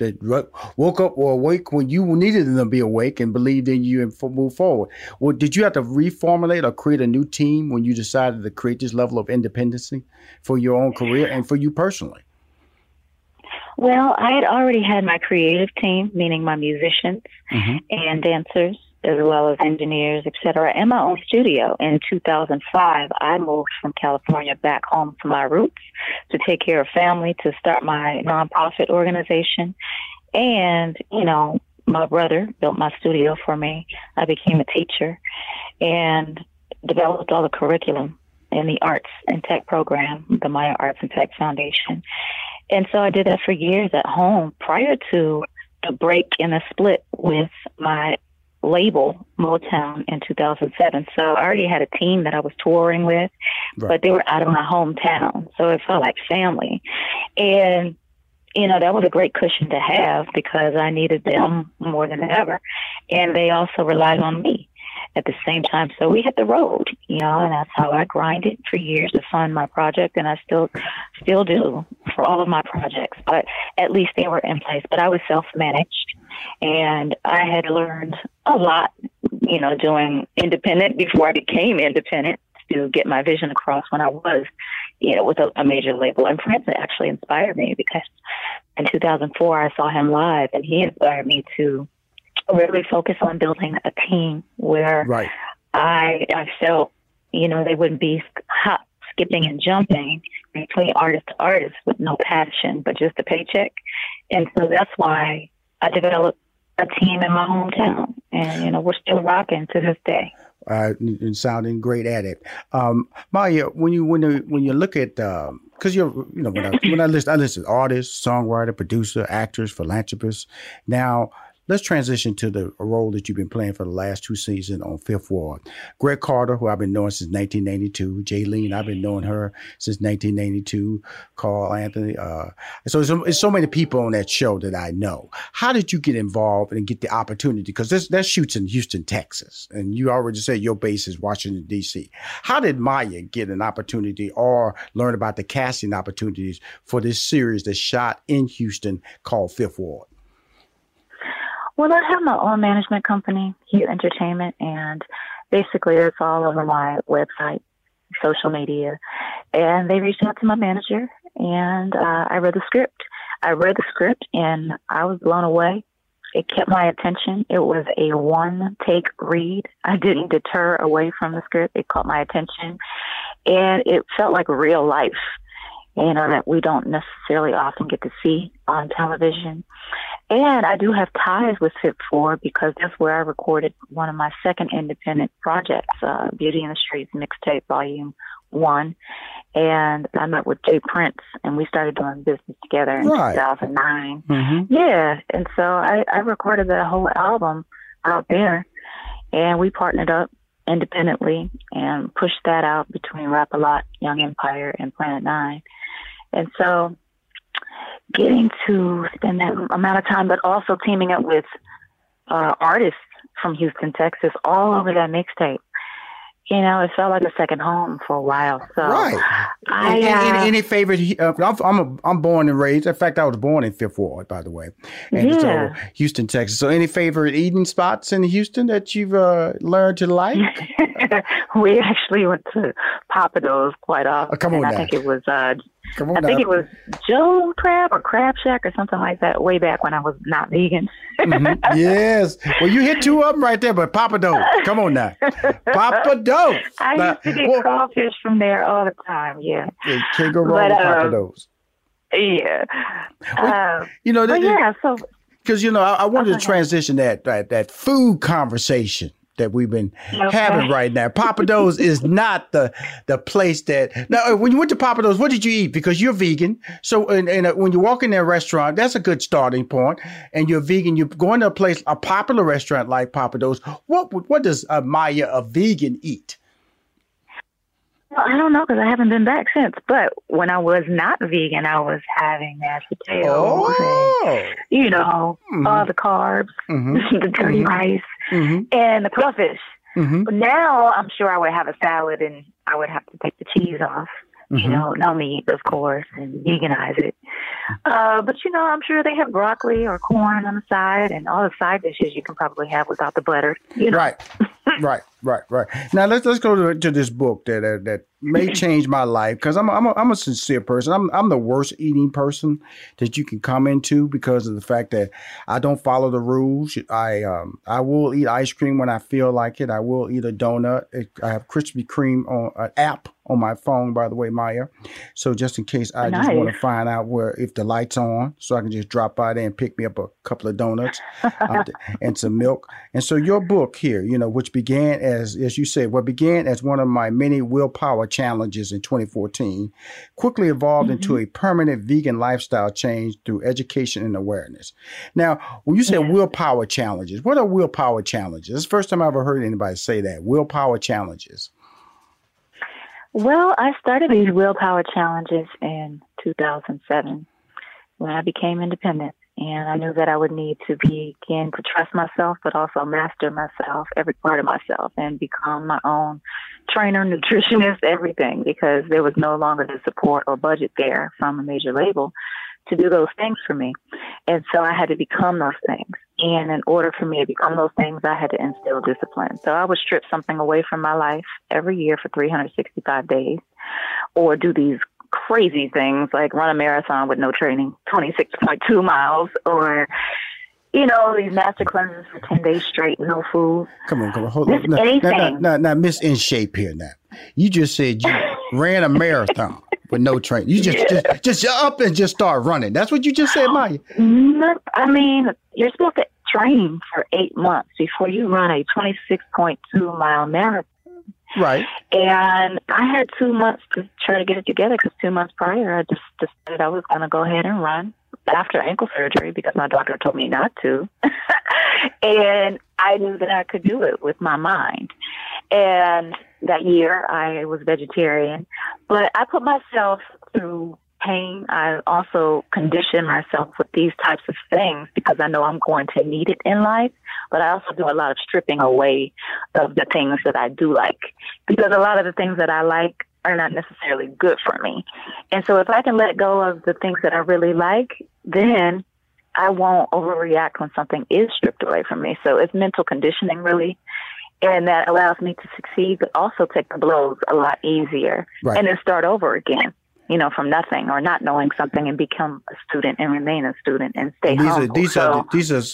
that woke up or awake when you needed them to be awake and believed in you and move forward. Well, did you have to reformulate or create a new team when you decided to create this level of independency for your own career and for you personally? Well, I had already had my creative team, meaning my musicians and dancers, as well as engineers, et cetera, and my own studio. In 2005, I moved from California back home to my roots to take care of family, to start my nonprofit organization. And, you know, my brother built my studio for me. I became a teacher and developed all the curriculum in the arts and tech program, the Mýa Arts and Tech Foundation. And so I did that for years at home prior to the break and the split with my label, Motown, in 2007. So I already had a team that I was touring with, but they were out of my hometown. So it felt like family. And, you know, that was a great cushion to have because I needed them more than ever. And they also relied on me at the same time. So we hit the road, you know, and that's how I grinded for years to fund my project. And I still do for all of my projects, but at least they were in place. But I was self-managed, and I had learned a lot, you know, doing independent before I became independent, to get my vision across when I was, you know, with a major label. And Prince actually inspired me, because in 2004, I saw him live, and he inspired me to really focus on building a team where I felt, you know, they wouldn't be hop, skipping, and jumping between artist to artist with no passion, but just a paycheck. And so that's why I developed a team in my hometown. And, you know, we're still rocking to this day. And sounding great at it. Mýa, when you look at, because when I listen to artists, songwriter, producer, actors, philanthropist. Now, let's transition to the role that you've been playing for the last 2 seasons on Fifth Ward. Greg Carter, who I've been knowing since 1992. Jaylene, I've been knowing her since 1992. Carl Anthony. So it's so many people on that show that I know. How did you get involved and get the opportunity? Because that shoots in Houston, Texas. And you already said your base is Washington, D.C. How did Mýa get an opportunity or learn about the casting opportunities for this series that shot in Houston called Fifth Ward? Well, I have my own management company, Hugh Entertainment, and basically it's all over my website, social media. And they reached out to my manager, and I read the script. And I was blown away. It kept my attention. It was a one-take read. I didn't deter away from the script. It caught my attention, and it felt like real life, you know, that we don't necessarily often get to see on television. And I do have ties with Fifth Ward because that's where I recorded one of my second independent projects, Beauty in the Streets Mixtape Volume 1. And I met with Jay Prince, and we started doing business together in 2009. Mm-hmm. Yeah, and so I recorded that whole album out there, and we partnered up independently and pushed that out between Rap-A-Lot, Young Empire, and Planet Nine. And so getting to spend that amount of time, but also teaming up with artists from Houston, Texas, all over that mixtape. You know, it felt like a second home for a while. So, any favorite? I'm born and raised. In fact, I was born in Fifth Ward, by the way, and so Houston, Texas. So, any favorite eating spots in Houston that you've learned to like? We actually went to Papados quite often. I think it was Joe Crab or Crab Shack or something like that. Way back when I was not vegan. Mm-hmm. Yes. Well, you hit 2 of them right there, but Papados. Come on now, Papados. I used to get crawfish from there all the time, Can't go wrong with Papados. Yeah. Well, you know, because, I wanted to transition that food conversation that we've been having right now. Papa Do's is not the place that... Now, when you went to Papa Do's, what did you eat? Because you're vegan. So and when you walk in their restaurant, that's a good starting point. And you're vegan. You're going to a place, a popular restaurant like Papa Do's. What does Mýa, a vegan, eat? Well, I don't know because I haven't been back since. But when I was not vegan, I was having mashed potatoes and, you know, all the carbs, the dirty rice, and the crawfish. But now I'm sure I would have a salad and I would have to take the cheese off, you know, no meat, of course, and veganize it. But, you know, I'm sure they have broccoli or corn on the side and all the side dishes you can probably have without the butter. You know? Right. Right. Now let's go to this book that may change my life, because I'm a sincere person. I'm the worst eating person that you can come into because of the fact that I don't follow the rules. I will eat ice cream when I feel like it. I will eat a donut. I have Krispy Kreme on an app on my phone, by the way, Mýa. So just in case I just want to find out if the light's on, so I can just drop by there and pick me up a couple of donuts and some milk. And so your book here, you know, which began as you said, what began as one of my many willpower challenges in 2014, quickly evolved into a permanent vegan lifestyle change through education and awareness. Now, when you say willpower challenges, what are willpower challenges? It's the first time I've ever heard anybody say that, willpower challenges. Well, I started these willpower challenges in 2007 when I became independent. And I knew that I would need to begin to trust myself, but also master myself, every part of myself, and become my own trainer, nutritionist, everything, because there was no longer the support or budget there from a major label to do those things for me. And so I had to become those things. And in order for me to become those things, I had to instill discipline. So I would strip something away from my life every year for 365 days or do these crazy things like run a marathon with no training, 26.2 miles, or, you know, these master cleanses for 10 days straight, no food. Come on, hold on. Now, Miss In Shape here now. You just said you ran a marathon with no training. You just up and just start running. That's what you just said, Mýa. No, I mean, you're supposed to train for 8 months before you run a 26.2 mile marathon. Right. And I had 2 months to try to get it together because 2 months prior, I just decided I was going to go ahead and run after ankle surgery because my doctor told me not to. And I knew that I could do it with my mind. And that year, I was vegetarian. But I put myself through pain. I also condition myself with these types of things because I know I'm going to need it in life, but I also do a lot of stripping away of the things that I do like, because a lot of the things that I like are not necessarily good for me. And so if I can let go of the things that I really like, then I won't overreact when something is stripped away from me. So it's mental conditioning, really. And that allows me to succeed, but also take the blows a lot easier and then start over again. You know, from nothing or not knowing something and become a student and remain a student and stay humble. These are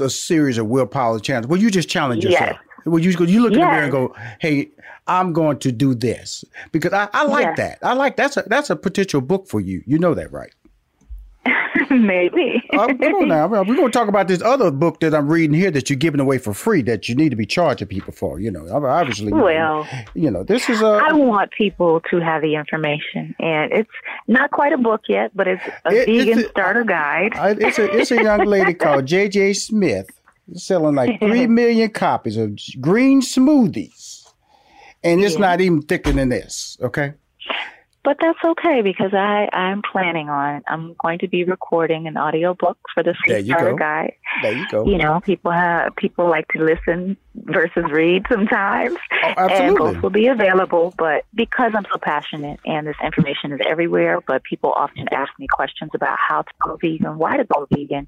a series of willpower challenges. Well, you just challenge yourself. Well, you look in the mirror and go, hey, I'm going to do this because I like that. I like that's a potential book for you. You know that, right? Maybe. We're going to talk about this other book that I'm reading here that you're giving away for free that you need to be charging people for. You know, obviously. Well, you know, this is I want people to have the information, and it's not quite a book yet, but it's a vegan starter guide. It's a young lady called J.J. Smith selling like 3 million copies of green smoothies, and it's not even thicker than this. Okay. But that's okay because I'm planning on it. I'm going to be recording an audio book for the starter guide. There you go. You know, people like to listen versus read sometimes. Oh, absolutely. And both will be available. But because I'm so passionate and this information is everywhere, but people often ask me questions about how to go vegan, why to go vegan.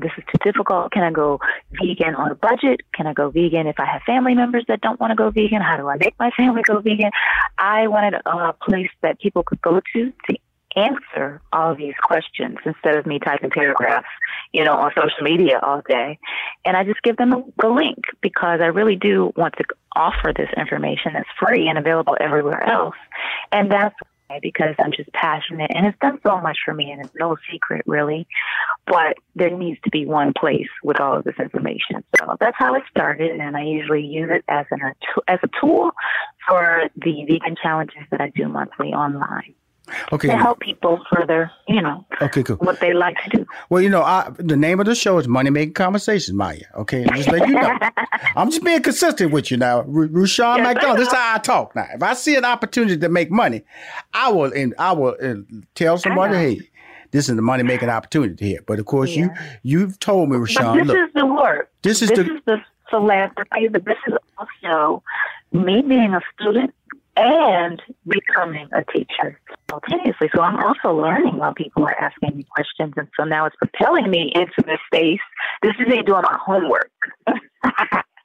This is too difficult. Can I go vegan on a budget? Can I go vegan if I have family members that don't want to go vegan? How do I make my family go vegan? I wanted a place that people could go to answer all these questions instead of me typing paragraphs, you know, on social media all day. And I just give them the link because I really do want to offer this information that's free and available everywhere else. And that's because I'm just passionate and it's done so much for me and it's no secret really, but there needs to be one place with all of this information. So that's how it started, and I usually use it as a tool for the vegan challenges that I do monthly online. Okay. To help people further, okay, cool. What they like to do. Well, the name of the show is Money Making Conversations, Mýa. Okay, just let you know. I'm just being consistent with you now. Rashan McDonald, this is how I talk now. If I see an opportunity to make money, I will tell somebody, hey, this is the money making opportunity here. But of course, you've told me, Rashan. But this is the work. This is the philanthropy. But this is also me being a student and becoming a teacher simultaneously. So I'm also learning while people are asking me questions. And so now it's propelling me into this space. This is me doing my homework.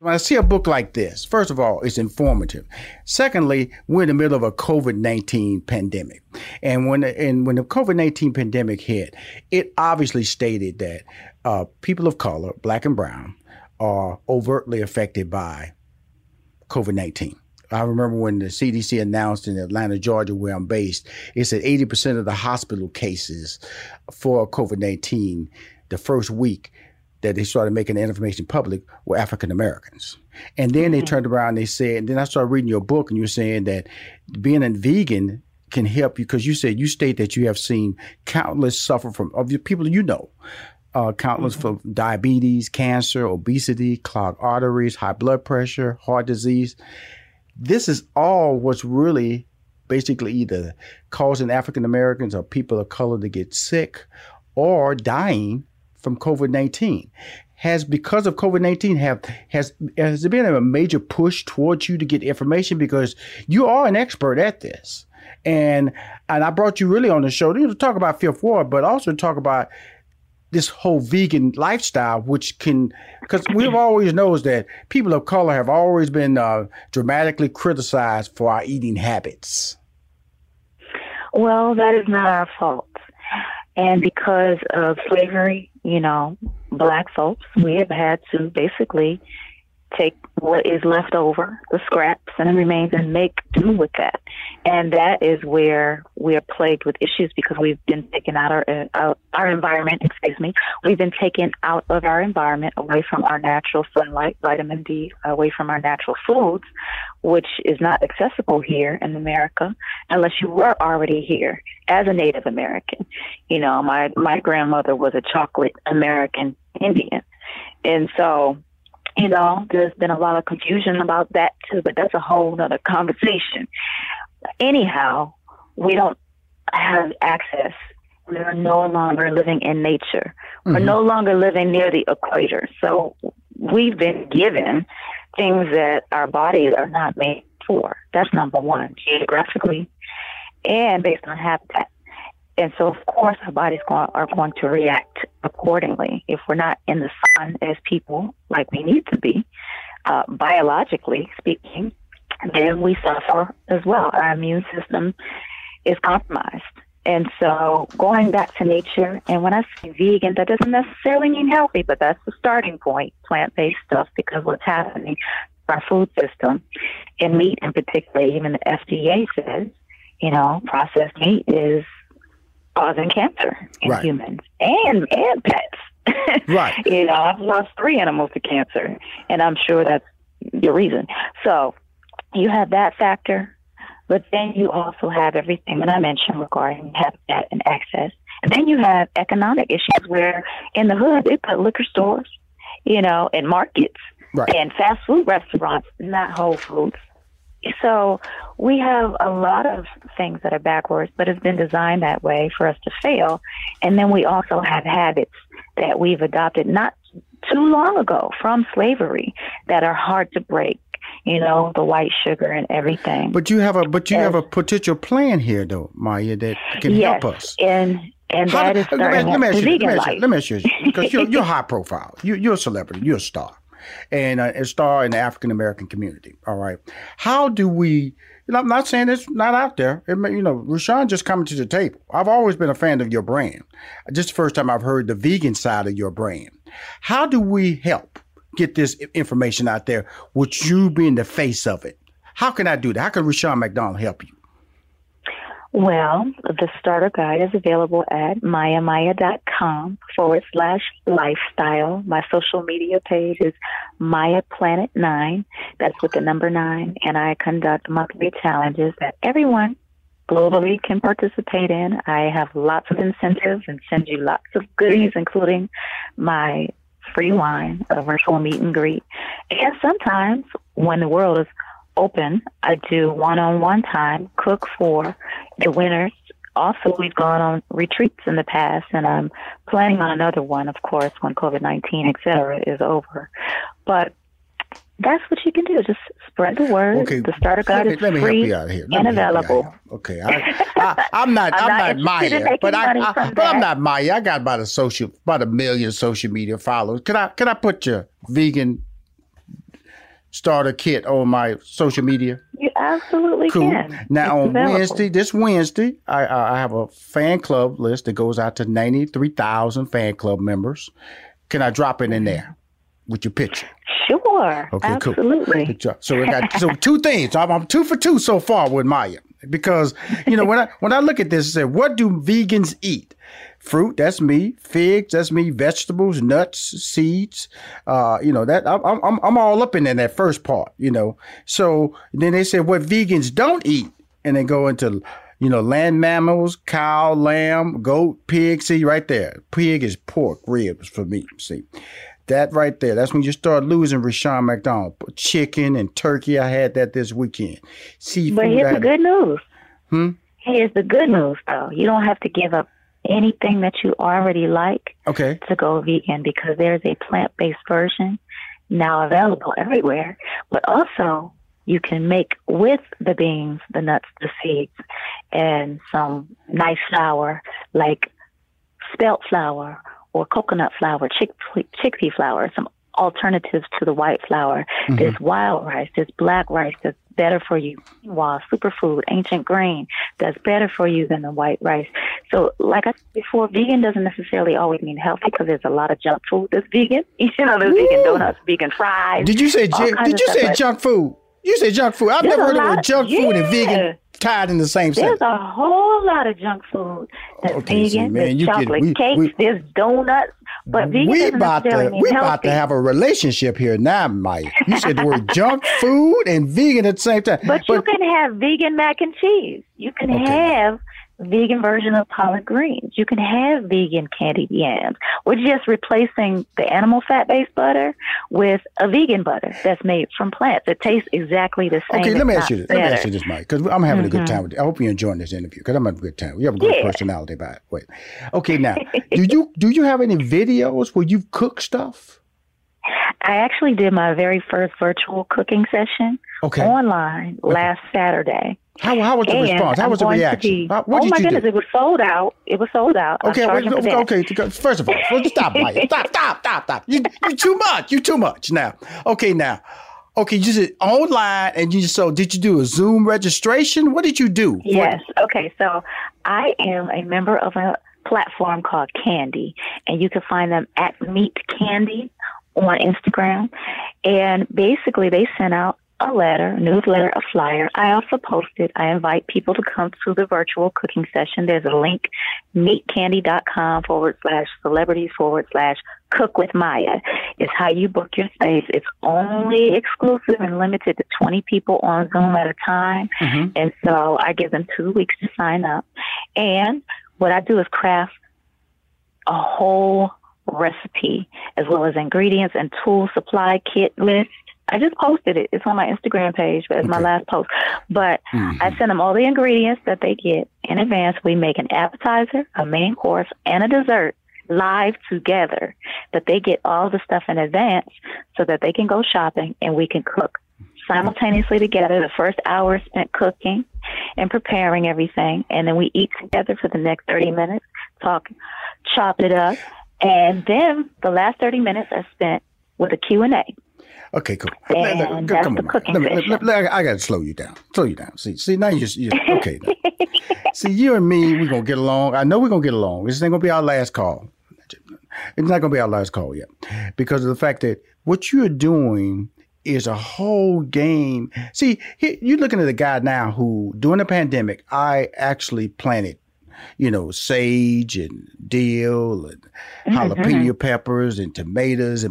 When I see a book like this, first of all, it's informative. Secondly, we're in the middle of a COVID-19 pandemic. And when the COVID-19 pandemic hit, it obviously stated that people of color, black and brown, are overtly affected by COVID-19. I remember when the CDC announced in Atlanta, Georgia, where I'm based, it said 80% of the hospital cases for COVID-19 the first week that they started making the information public were African Americans. And then they turned around and they said, and then I started reading your book and you're saying that being a vegan can help you, because you state that you have seen countless suffer from, of your people countless for diabetes, cancer, obesity, clogged arteries, high blood pressure, heart disease. This is all what's really basically either causing African Americans or people of color to get sick or dying from COVID-19. Because of COVID-19, has there been a major push towards you to get information, because you are an expert at this? And I brought you really on the show to talk about Fifth Ward, but also talk about this whole vegan lifestyle, because we've always knows that people of color have always been dramatically criticized for our eating habits. Well, that is not our fault. And because of slavery, black folks, we have had to basically take what is left over, the scraps and the remains, and make do with that. And that is where we are plagued with issues, because we've been taken out our environment, We've been taken out of our environment, away from our natural sunlight, vitamin D, away from our natural foods, which is not accessible here in America unless you were already here as a Native American. My grandmother was a chocolate American Indian. And so there's been a lot of confusion about that too, but that's a whole other conversation. Anyhow, we don't have access. We are no longer living in nature. We're no longer living near the equator. So we've been given things that our bodies are not made for. That's number one, geographically and based on habitat. And so, of course, our bodies are going to react accordingly. If we're not in the sun as people, like we need to be, biologically speaking, then we suffer as well. Our immune system is compromised. And so going back to nature, and when I say vegan, that doesn't necessarily mean healthy, but that's the starting point, plant-based stuff, because what's happening to our food system, and meat in particular, even the FDA says, processed meat is causing cancer in humans and pets. Right. I've lost 3 animals to cancer, and I'm sure that's the reason. So you have that factor, but then you also have everything that I mentioned regarding habitat and access. And then you have economic issues where in the hood they put liquor stores, and markets and fast food restaurants, not Whole Foods. So we have a lot of things that are backwards, but it's been designed that way for us to fail. And then we also have habits that we've adopted not too long ago from slavery that are hard to break, the white sugar and everything. But you have a potential plan here, though, Mýa, that can help us. And that is starting a vegan life. Let me ask you, because you're high profile. You're a celebrity. You're a star. And a star in the African-American community. All right. How do we, I'm not saying it's not out there. Rashan just coming to the table. I've always been a fan of your brand. This is the first time I've heard the vegan side of your brand. How do we help get this information out there with you being the face of it? How can I do that? How can Rashan McDonald help you? Well, the starter guide is available at myamaya.com/lifestyle. My social media page is Mýa Planet Nine. That's with the number 9. And I conduct monthly challenges that everyone globally can participate in. I have lots of incentives and send you lots of goodies, including my free wine, a virtual meet and greet. And sometimes when the world is open, I do one-on-one time, cook for the winners. Also, we've gone on retreats in the past, and I'm planning on another one, of course, when COVID-19, et cetera, is over. But that's what you can do. Just spread the word. Okay. The starter guide is free and available. Okay. I'm not Mýa. I got about a million social media followers. Can I put your vegan starter kit on my social media? You absolutely can. Now, it's on this Wednesday, I have a fan club list that goes out to 93,000 fan club members. Can I drop it in there with your picture? Sure. Okay, absolutely. Cool. So we got two things. I'm 2 for 2 so far with Mýa, because when I look at this, I say, what do vegans eat? Fruit, that's me. Figs, that's me. Vegetables, nuts, seeds. That I'm all up in that first part. So then they say what vegans don't eat, and they go into land mammals, cow, lamb, goat, pig. See right there, pig is pork ribs for me. See. That right there, that's when you start losing Rashan McDonald. Chicken and turkey, I had that this weekend. Seafood. But here's the good news. Here's the good news, though. You don't have to give up anything that you already like to go vegan, because there's a plant-based version now available everywhere. But also, you can make with the beans, the nuts, the seeds, and some nice flour like spelt flour, or coconut flour, chickpea flour, some alternatives to the white flour. Mm-hmm. There's wild rice, there's black rice that's better for you. Wow, superfood, ancient grain, that's better for you than the white rice. So like I said before, vegan doesn't necessarily always mean healthy, because there's a lot of junk food that's vegan. There's vegan donuts, vegan fries. Did you say junk food? You say junk food. I've never heard of junk food and vegan tied in the same sentence. There's a whole lot of junk food that's vegan. So, man, there's chocolate cakes, there's donuts, but vegan we about to have a relationship here now, Mýa. You said the word junk food and vegan at the same time. But you can have vegan mac and cheese. You can have vegan version of collard greens. You can have vegan candied yams. We're just replacing the animal fat-based butter with a vegan butter that's made from plants. It tastes exactly the same. Okay, let me ask you this, Mýa, because I'm having a good time with you. I hope you're enjoying this interview, because I'm having a good time. You have a great personality by it. Wait. Okay, now, do you have any videos where you've cooked stuff? I actually did my very first virtual cooking session online last Saturday. How was the response? How was the reaction? Oh my goodness, it was sold out. Okay. First of all, stop, Mýa. Stop. You too much. Now. Okay, you said online, and did you do a Zoom registration? What did you do? Yes. Okay, so I am a member of a platform called Candy, and you can find them at Meet Candy on Instagram. And basically they sent out a letter, newsletter, a flyer. I also posted, I invite people to come to the virtual cooking session. There's a link, meetcandy.com/celebrities/cook with Mýa is how you book your space. It's only exclusive and limited to 20 people on Zoom at a time. Mm-hmm. And so I give them 2 weeks to sign up. And what I do is craft a whole recipe, as well as ingredients and tool supply kit list. I just posted it. It's on my Instagram page, but it's my last post. But I send them all the ingredients that they get in advance. We make an appetizer, a main course, and a dessert live together. But they get all the stuff in advance so that they can go shopping and we can cook simultaneously together. The first hour is spent cooking and preparing everything. And then we eat together for the next 30 minutes, talk, chop it up. And then the last 30 minutes are spent with a Q&A. Okay, cool. And that's the cooking session. I got to slow you down. See, now you're okay. Now. See, you and me, we're going to get along. I know we're going to get along. This ain't going to be our last call. It's not going to be our last call yet, because of the fact that what you're doing is a whole game. See, you're looking at a guy now who, during the pandemic, I actually planted, sage and dill and jalapeno peppers and tomatoes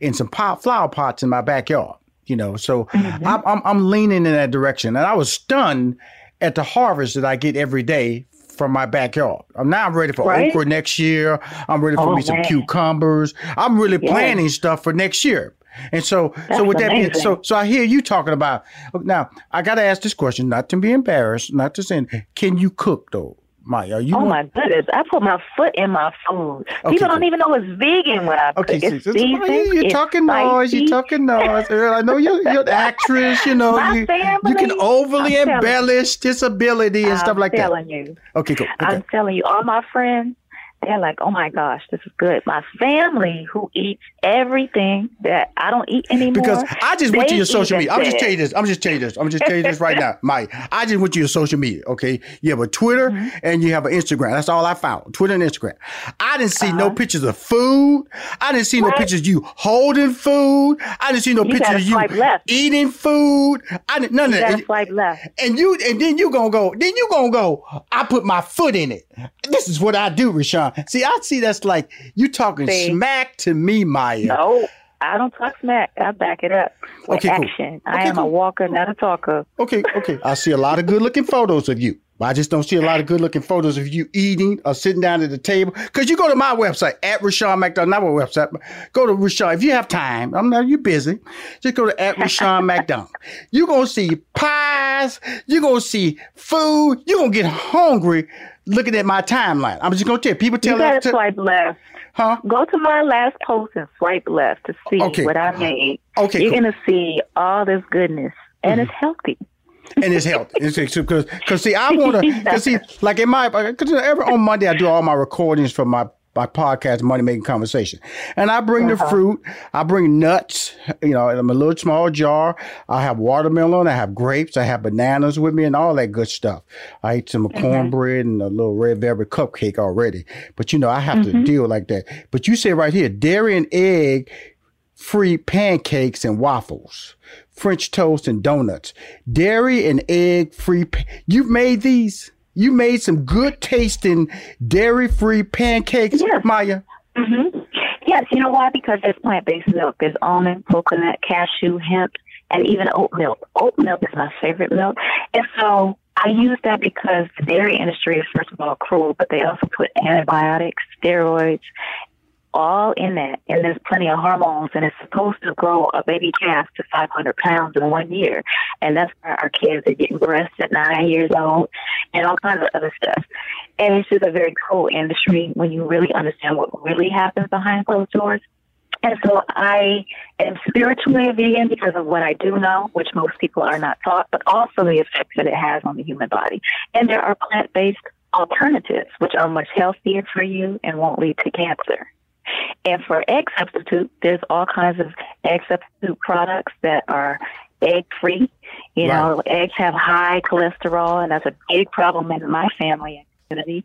in some flower pots in my backyard. So I'm leaning in that direction. And I was stunned at the harvest that I get every day from my backyard. I'm ready for okra next year. I'm ready for some cucumbers. I'm really planning stuff for next year. And so, so with that being, so I hear you talking about, now I got to ask this question, not to be embarrassed, not to say, can you cook though? Mýa, my goodness, I put my foot in my food. Okay, people don't even know it's vegan when I cook. You're talking noise. Girl, I know you're an actress, you can overly embellish disability and stuff like that. I'm telling you. Okay, cool. Okay. I'm telling you, all my friends, they're like, oh my gosh, this is good. My family who eats everything that I don't eat anymore. Because I just went to your social media. I'm just telling you this right now, Mýa. I just went to your social media, okay? You have a Twitter and you have an Instagram. That's all I found, Twitter and Instagram. I didn't see no pictures of food. I didn't see no pictures of you holding food. I didn't see no pictures of you eating food. I didn't, none of that. You gotta swipe left. And then you're gonna go, I put my foot in it. This is what I do, Rashan. See, I see that's like you talking smack to me, Mýa. No, I don't talk smack. I back it up with action. Cool. I am a walker, not a talker. Okay. I see a lot of good-looking photos of you. I just don't see a lot of good-looking photos of you eating or sitting down at the table. Because you go to my website, at Rashan McDonald. Not my website, but go to Rashan. If you have time, I know you're busy. Just go to at Rashan McDonald. You're going to see pies. You're going to see food. You're going to get hungry looking at my timeline. I'm just going to tell you. People tell you. You got to swipe left. Huh? Go to my last post and swipe left to see what I made. Okay, you're going to see all this goodness. And it's healthy. And his health, because see, every on Monday I do all my recordings for my podcast, Money Making Conversation, and I bring the fruit, I bring nuts, in a little small jar. I have watermelon, I have grapes, I have bananas with me, and all that good stuff. I ate some cornbread and a little red velvet cupcake already, but I have to deal like that. But you say right here, dairy and egg. Free pancakes and waffles, French toast and donuts, dairy and egg free. You've made these. You made some good tasting dairy free pancakes, Mýa. Yes, you know why? Because there's plant-based milk. There's almond, coconut, cashew, hemp, and even oat milk. Oat milk is my favorite milk. And so I use that because the dairy industry is, first of all, cruel, but they also put antibiotics, steroids, all in that, and there's plenty of hormones, and it's supposed to grow a baby calf to 500 pounds in 1 year, and that's why our kids are getting breasts at 9 years old and all kinds of other stuff. And it's just a very cool industry when you really understand what really happens behind closed doors. And so I am spiritually a vegan because of what I do know, which most people are not taught, but also the effects that it has on the human body. And there are plant-based alternatives, which are much healthier for you and won't lead to cancer. And for egg substitute, there's all kinds of egg substitute products that are egg-free. Eggs have high cholesterol, and that's a big problem in my family and community.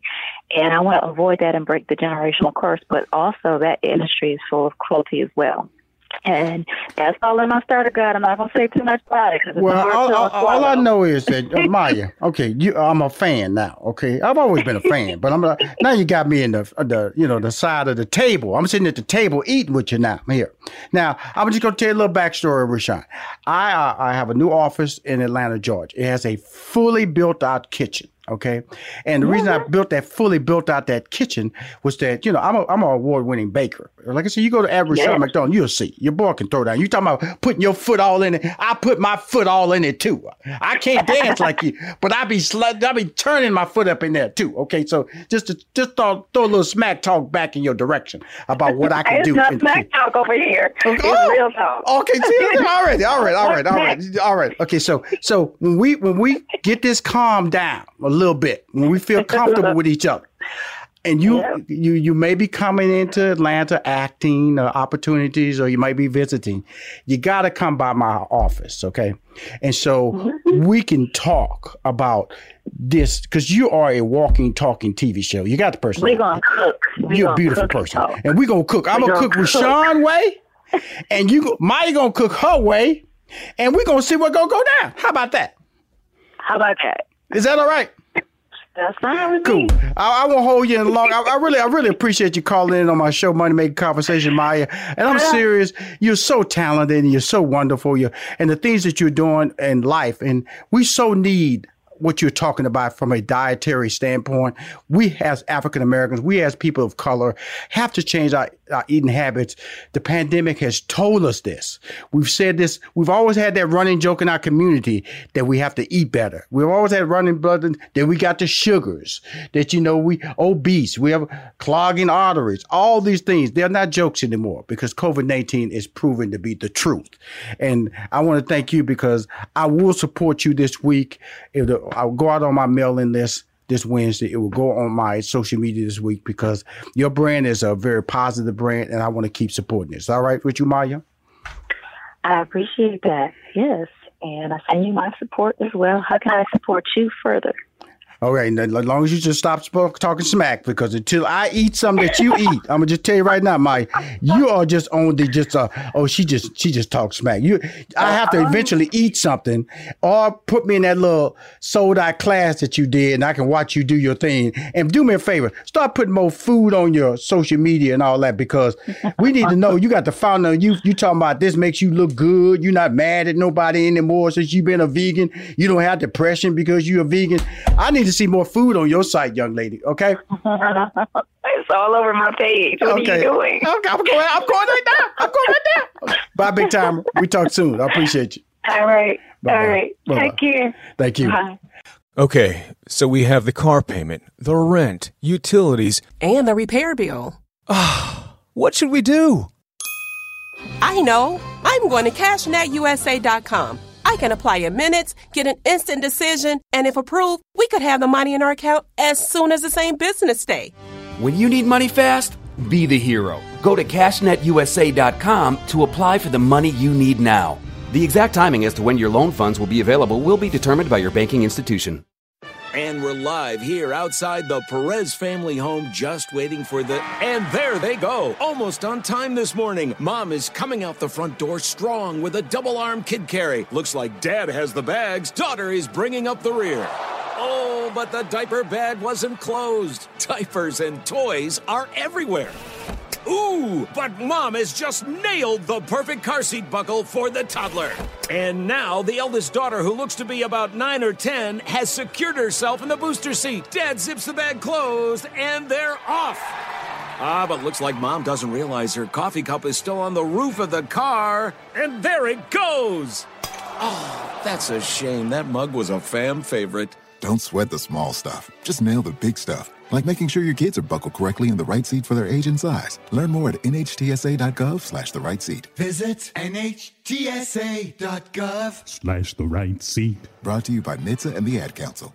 And I want to avoid that and break the generational curse, but also that industry is full of cruelty as well. And that's all in my starter guide. I'm not going to say too much about it. All I know is that, Mýa, I'm a fan now, okay? I've always been a fan, but now you got me in the side of the table. I'm sitting at the table eating with you now. I'm here. Now, I'm just going to tell you a little backstory of Rashan. I have a new office in Atlanta, Georgia. It has a fully built-out kitchen. Okay. And the reason I fully built out that kitchen was that, I'm an award-winning baker. Like I said, you go to Rashan McDonald, you'll see. Your boy can throw down. You talking about putting your foot all in it. I put my foot all in it too. I can't dance like you, but I be turning my foot up in there too. Okay. So just throw a little smack talk back in your direction about what I can do. It's not smack talk over here. It's real talk. Okay. See, all right. Okay. So when we get this calmed down a little bit, when we feel comfortable with each other, and you may be coming into Atlanta acting opportunities, or you might be visiting, you got to come by my office, okay? And so we can talk about this, because you are a walking, talking TV show. You got the person. We're going to cook. You're a beautiful person. And we're going to cook. I'm going to cook Rashan way. and you, Maya gonna cook her way, and we're gonna see what gonna go down. How about that? How about that? Is that all right? That's fine with me. Cool. I won't hold you in long. I really appreciate you calling in on my show, Money Making Conversation, Maya. And I'm serious. You're so talented and you're so wonderful. And the things that you're doing in life. And we so need what you're talking about from a dietary standpoint. We as African Americans, we as people of color have to change our eating habits. The pandemic has told us this. We've said this. We've always had that running joke in our community that we have to eat better. We've always had running blood that we got the sugars, that, you know, we obese, we have clogging arteries, all these things. They're not jokes anymore because COVID-19 is proven to be the truth. And I want to thank you because I will support you this week. I'll go out on my mailing list this Wednesday. It will go on my social media this week because your brand is a very positive brand and I want to keep supporting it. Is that all right with you, Maya? I appreciate that. Yes. And I send you my support as well. How can I support you further? All right. Now, as long as you just stop talking smack, because until I eat something that you eat, I'm gonna just tell you right now, Mike, you are just on the she just talks smack. I have to eventually eat something, or put me in that little sold-eye class that you did, and I can watch you do your thing. And do me a favor, start putting more food on your social media and all that, because we need to know you got the founder. You talking about this makes you look good. You're not mad at nobody anymore since you've been a vegan. You don't have depression because you're a vegan. I need to see more food on your site, young lady. Okay. It's all over my page. What are you doing? Okay, I'm going right now. Bye, big time. We talk soon. I appreciate you. All right. Bye-bye. All right. Bye-bye. Take care. Thank you. Bye. Okay, so we have the car payment, the rent, utilities, and the repair bill. What should we do? I know. I'm going to CashNetUSA.com. I can apply in minutes, get an instant decision, and if approved, we could have the money in our account as soon as the same business day. When you need money fast, be the hero. Go to CashNetUSA.com to apply for the money you need now. The exact timing as to when your loan funds will be available will be determined by your banking institution. And we're live here outside the Perez family home, just waiting for And there they go. Almost on time this morning. Mom is coming out the front door strong with a double-arm kid carry. Looks like Dad has the bags. Daughter is bringing up the rear. Oh, but the diaper bag wasn't closed. Diapers and toys are everywhere. Ooh, but Mom has just nailed the perfect car seat buckle for the toddler. And now the eldest daughter, who looks to be about 9 or 10, has secured herself in the booster seat. Dad zips the bag closed, and they're off. Ah, but looks like Mom doesn't realize her coffee cup is still on the roof of the car. And there it goes. Oh, that's a shame. That mug was a fam favorite. Don't sweat the small stuff. Just nail the big stuff, like making sure your kids are buckled correctly in the right seat for their age and size. Learn more at nhtsa.gov/the right seat. Visit nhtsa.gov/the right seat. Brought to you by NHTSA and the Ad Council.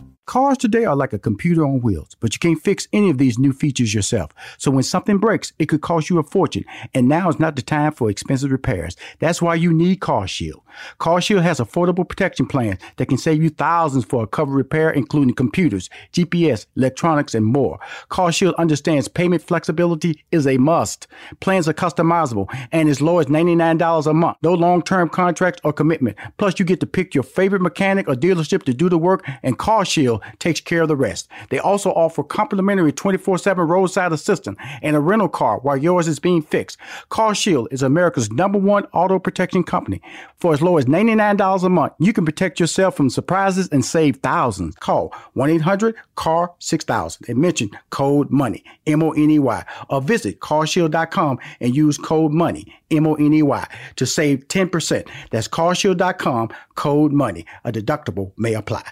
Cars today are like a computer on wheels, but you can't fix any of these new features yourself. So when something breaks, it could cost you a fortune, and now is not the time for expensive repairs. That's why you need CarShield. CarShield has affordable protection plans that can save you thousands for a covered repair, including computers, GPS, electronics, and more. CarShield understands payment flexibility is a must. Plans are customizable and as low as $99 a month. No long-term contracts or commitment. Plus, you get to pick your favorite mechanic or dealership to do the work, and CarShield takes care of the rest. They also offer complimentary 24/7 roadside assistance and a rental car while yours is being fixed. CarShield is America's #1 auto protection company. For as low as $99 a month, you can protect yourself from surprises and save thousands. Call 1-800-CAR-6000 and mention code MONEY, MONEY, or visit carshield.com and use code MONEY, MONEY, to save 10%. That's carshield.com, code MONEY. A deductible may apply.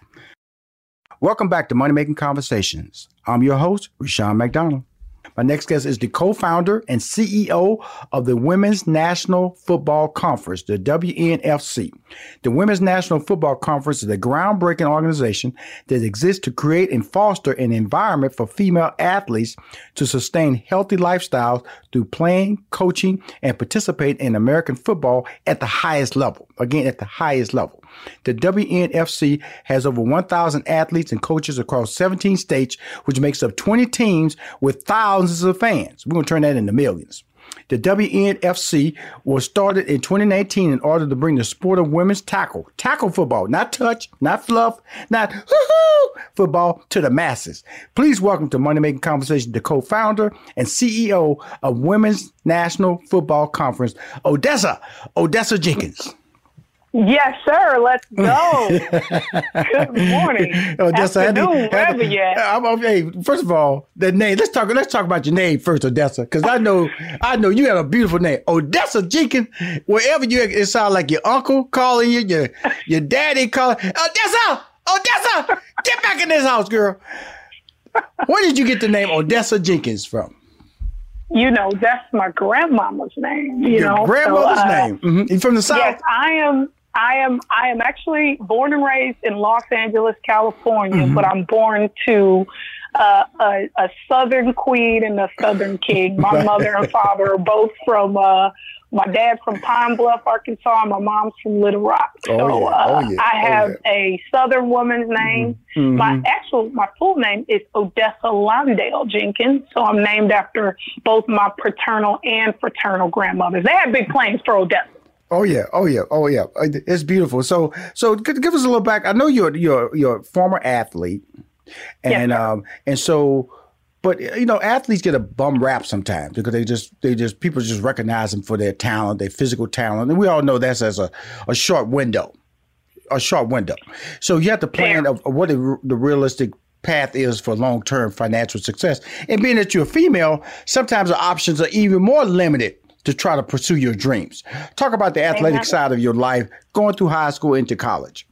Welcome back to Money Making Conversations. I'm your host, Rashan McDonald. My next guest is the co-founder and CEO of the Women's National Football Conference, the WNFC. The Women's National Football Conference is a groundbreaking organization that exists to create and foster an environment for female athletes to sustain healthy lifestyles through playing, coaching, and participate in American football at the highest level. Again, at the highest level. The WNFC has over 1,000 athletes and coaches across 17 states, which makes up 20 teams with thousands of fans. We're going to turn that into millions. The WNFC was started in 2019 in order to bring the sport of women's tackle football, not touch, not fluff, not football, to the masses. Please welcome to Money Making Conversations the co-founder and CEO of Women's National Football Conference, Odessa Jenkins. Yes, sir. Let's go. Good morning. Odessa, first of all, the name. Let's talk about your name first, Odessa, because I know you have a beautiful name, Odessa Jenkins. Wherever you, it sounds like your uncle calling you, your daddy calling. Odessa, get back in this house, girl. Where did you get the name Odessa Jenkins from? You know, that's my grandmama's name. Your grandmother's name. Mm-hmm. You're from the South. Yes, I am actually born and raised in Los Angeles, California, mm-hmm. but I'm born to a Southern queen and a Southern king. My mother and father are both from, my dad from Pine Bluff, Arkansas, and my mom's from Little Rock. I have a Southern woman's name. Mm-hmm. My full name is Odessa Londale Jenkins, so I'm named after both my paternal and fraternal grandmothers. They had big plans for Odessa. Oh yeah. It's beautiful. So give us a little back. I know you're a former athlete, and yes, and so. But, you know, athletes get a bum rap sometimes because they just people just recognize them for their talent, their physical talent. And we all know that's as a short window. So you have to plan of what the realistic path is for long-term financial success. And being that you're a female, sometimes the options are even more limited to try to pursue your dreams. Talk about the athletic side of your life, going through high school into college.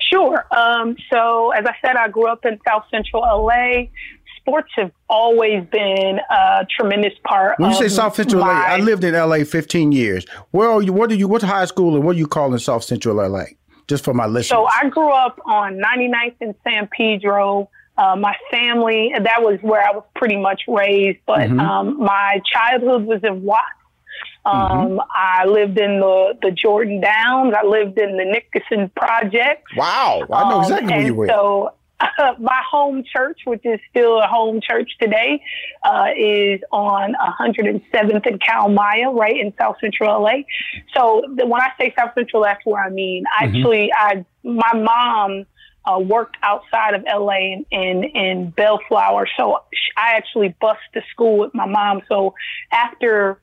Sure. So, as I said, I grew up in South Central L.A., Sports have always been a tremendous part. When you say South Central LA, I lived in LA 15 years. Where are you? What high school and what do you call in South Central LA? Just for my listeners. So I grew up on 99th and San Pedro. My family, that was where I was pretty much raised. But mm-hmm. My childhood was in Watts. Mm-hmm. I lived in the Jordan Downs. I lived in the Nickerson Projects. Wow, I know exactly where you were. So, my home church, which is still a home church today, is on 107th and Cal Maya, right in South Central LA. So when I say South Central, that's where I mean. Mm-hmm. Actually, my mom worked outside of LA in Bellflower, so I actually bussed to school with my mom. So after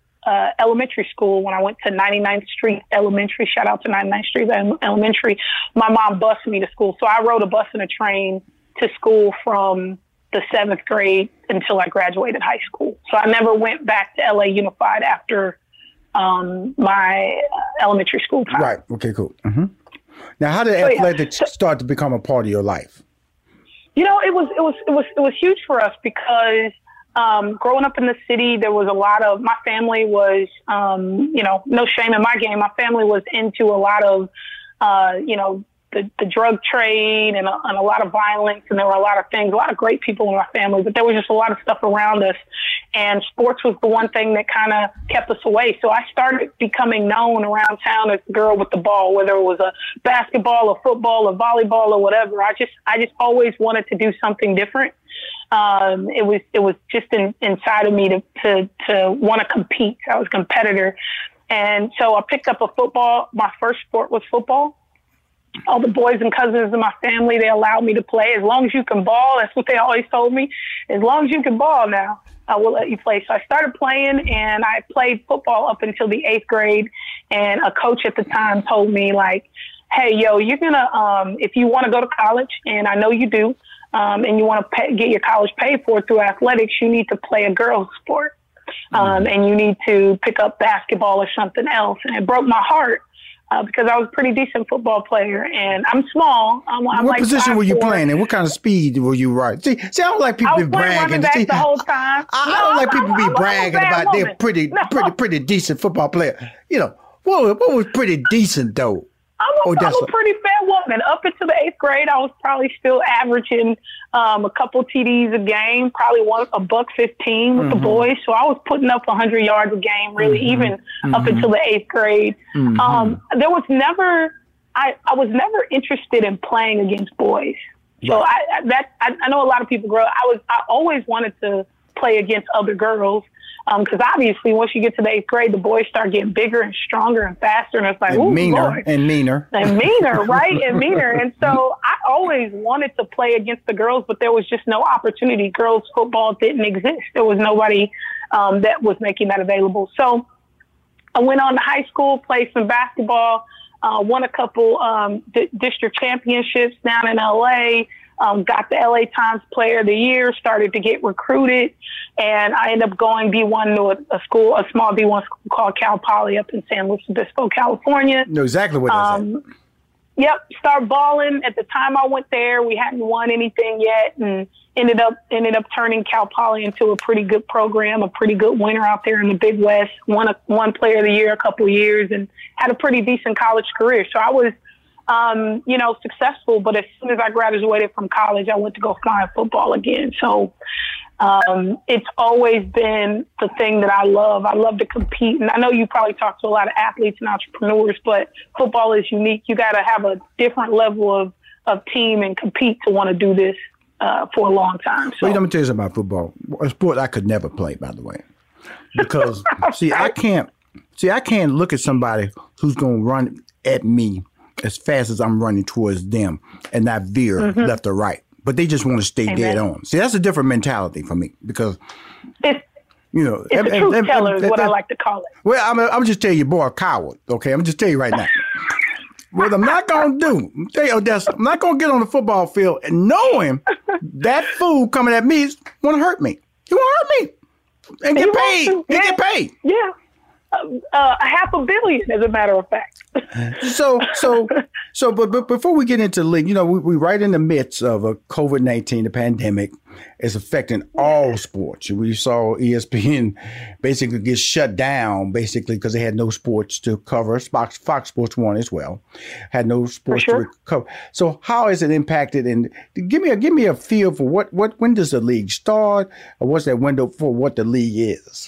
elementary school, when I went to 99th Street Elementary, shout out to 99th Street Elementary, my mom bused me to school. So I rode a bus and a train to school from the 7th grade until I graduated high school. So I never went back to LA Unified after my elementary school time. Right. Okay, cool. Mm-hmm. Now, how did athletics start to become a part of your life? You know, it was huge for us because growing up in the city, there was a lot of, my family was, you know, no shame in my game. My family was into a lot of, you know, the drug trade and a lot of violence. And there were a lot of things, a lot of great people in my family, but there was just a lot of stuff around us. And sports was the one thing that kind of kept us away. So I started becoming known around town as the girl with the ball, whether it was a basketball or football or volleyball or whatever. I just always wanted to do something different. It was just inside of me to want to compete. I was a competitor. And so I picked up a football. My first sport was football. All the boys and cousins in my family, they allowed me to play. As long as you can ball, that's what they always told me. As long as you can ball now, I will let you play. So I started playing, and I played football up until the 8th grade. And a coach at the time told me, like, hey, yo, you're going to, if you want to go to college, and I know you do, and you want to get your college paid for through athletics, you need to play a girls' sport, and you need to pick up basketball or something else. And it broke my heart because I was a pretty decent football player, and I'm small. I'm what like position were you playing in? What kind of speed were you riding? See, I don't like people to be bragging. See, the whole time. I don't like people to be bragging about they're pretty decent football player. You know, what was pretty decent though? I'm a pretty fair woman. Up until the eighth grade, I was probably still averaging a couple TDs a game, probably $1.15 with the boys. So I was putting up 100 yards a game, really, even up until the eighth grade. There was never, I was never interested in playing against boys. So I know a lot of people grow up. I always wanted to play against other girls. Because obviously, once you get to the eighth grade, the boys start getting bigger and stronger and faster, and it's like, ooh, meaner and meaner and meaner, right? And meaner. And so, I always wanted to play against the girls, but there was just no opportunity. Girls football didn't exist. There was nobody that was making that available. So, I went on to high school, played some basketball, won a couple district championships down in L.A. Got the LA Times Player of the Year, started to get recruited, and I ended up going B1 to a small B1 school called Cal Poly up in San Luis Obispo, California. Know exactly what that is. Yep, start balling. At the time I went there, we hadn't won anything yet, and ended up turning Cal Poly into a pretty good program, a pretty good winner out there in the Big West. Won Player of the Year a couple of years, and had a pretty decent college career. So I was successful, but as soon as I graduated from college, I went to go flying football again. So, it's always been the thing that I love. I love to compete. And I know you probably talk to a lot of athletes and entrepreneurs, but football is unique. You got to have a different level of team and compete to want to do this, for a long time. So let me tell you something about football, a sport I could never play, by the way, because I can't look at somebody who's going to run at me as fast as I'm running towards them and not veer left or right. But they just want to stay dead on. See, that's a different mentality for me because, it's a truth teller is what I like to call it. Well, I'm just telling you, boy, a coward. Okay, I'm just telling you right now. What I'm not going to do, I'm not going to get on the football field and knowing that fool coming at me is want to hurt me. He want to hurt me and get paid. Yeah. $500 million, as a matter of fact. But before we get into league, we're right in the midst of a COVID-19, the pandemic is affecting all sports. We saw ESPN basically get shut down, because they had no sports to cover. Fox Sports 1 as well had no sports to cover. So how is it impacted? And give me a feel for what when does the league start, or what's that window for what the league is?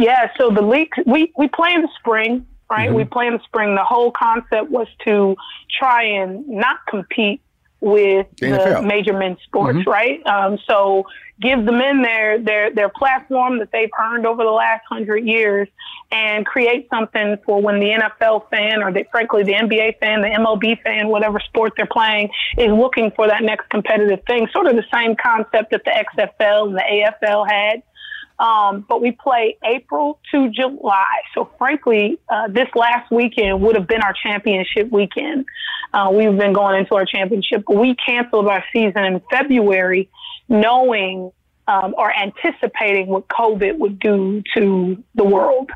Yeah, so the league, we play in the spring, right? We play in the spring. The whole concept was to try and not compete with the major men's sports, right? So give the men their platform that they've earned over the last 100 years and create something for when the NFL fan or frankly the NBA fan, the MLB fan, whatever sport they're playing is looking for that next competitive thing. Sort of the same concept that the XFL and the AFL had. But we play April to July. So frankly, this last weekend would have been our championship weekend. We've been going into our championship. We canceled our season in February knowing or anticipating what COVID would do to the world.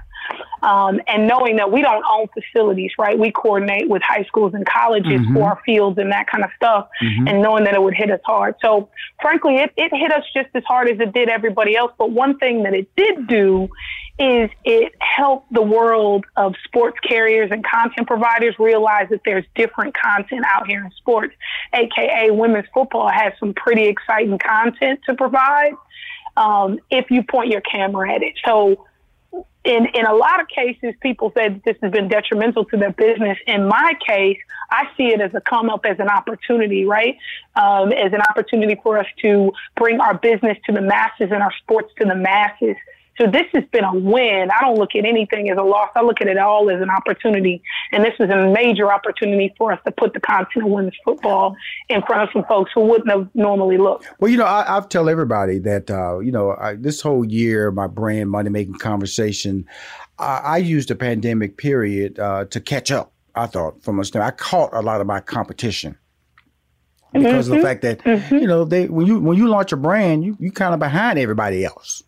And knowing that we don't own facilities, right? We coordinate with high schools and colleges for our fields and that kind of stuff, and knowing that it would hit us hard. So frankly, it hit us just as hard as it did everybody else. But one thing that it did do is it helped the world of sports carriers and content providers realize that there's different content out here in sports, AKA women's football has some pretty exciting content to provide if you point your camera at it. So in a lot of cases, people said this has been detrimental to their business. In my case, I see it as a come up as an opportunity, right? As an opportunity for us to bring our business to the masses and our sports to the masses. So this has been a win. I don't look at anything as a loss. I look at it all as an opportunity. And this was a major opportunity for us to put the content of women's football in front of some folks who wouldn't have normally looked. Well, I tell everybody that, this whole year, my brand, Money Making Conversation, I used the pandemic period to catch up, I thought, from a standpoint. I caught a lot of my competition. Because of the fact that, when you launch a brand, you kind of behind everybody else.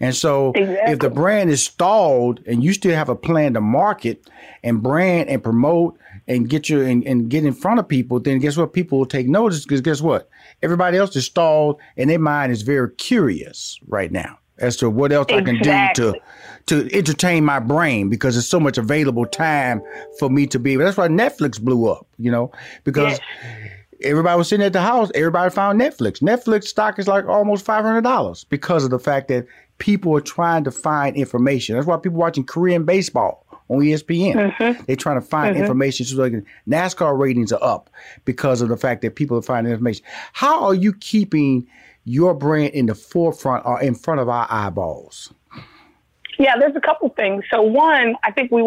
And so if the brand is stalled and you still have a plan to market and brand and promote and get you and get in front of people, then guess what? People will take notice, because guess what? Everybody else is stalled and their mind is very curious right now as to what else I can do to entertain my brain, because there's so much available time for me to be. That's why Netflix blew up, you know, because everybody was sitting at the house. Everybody found Netflix. Netflix stock is like almost $500 because of the fact that people are trying to find information. That's why people watching Korean baseball on ESPN. Mm-hmm. They're trying to find information. So like NASCAR ratings are up because of the fact that people are finding information. How are you keeping your brand in the forefront or in front of our eyeballs? Yeah, there's a couple things. So one, I think we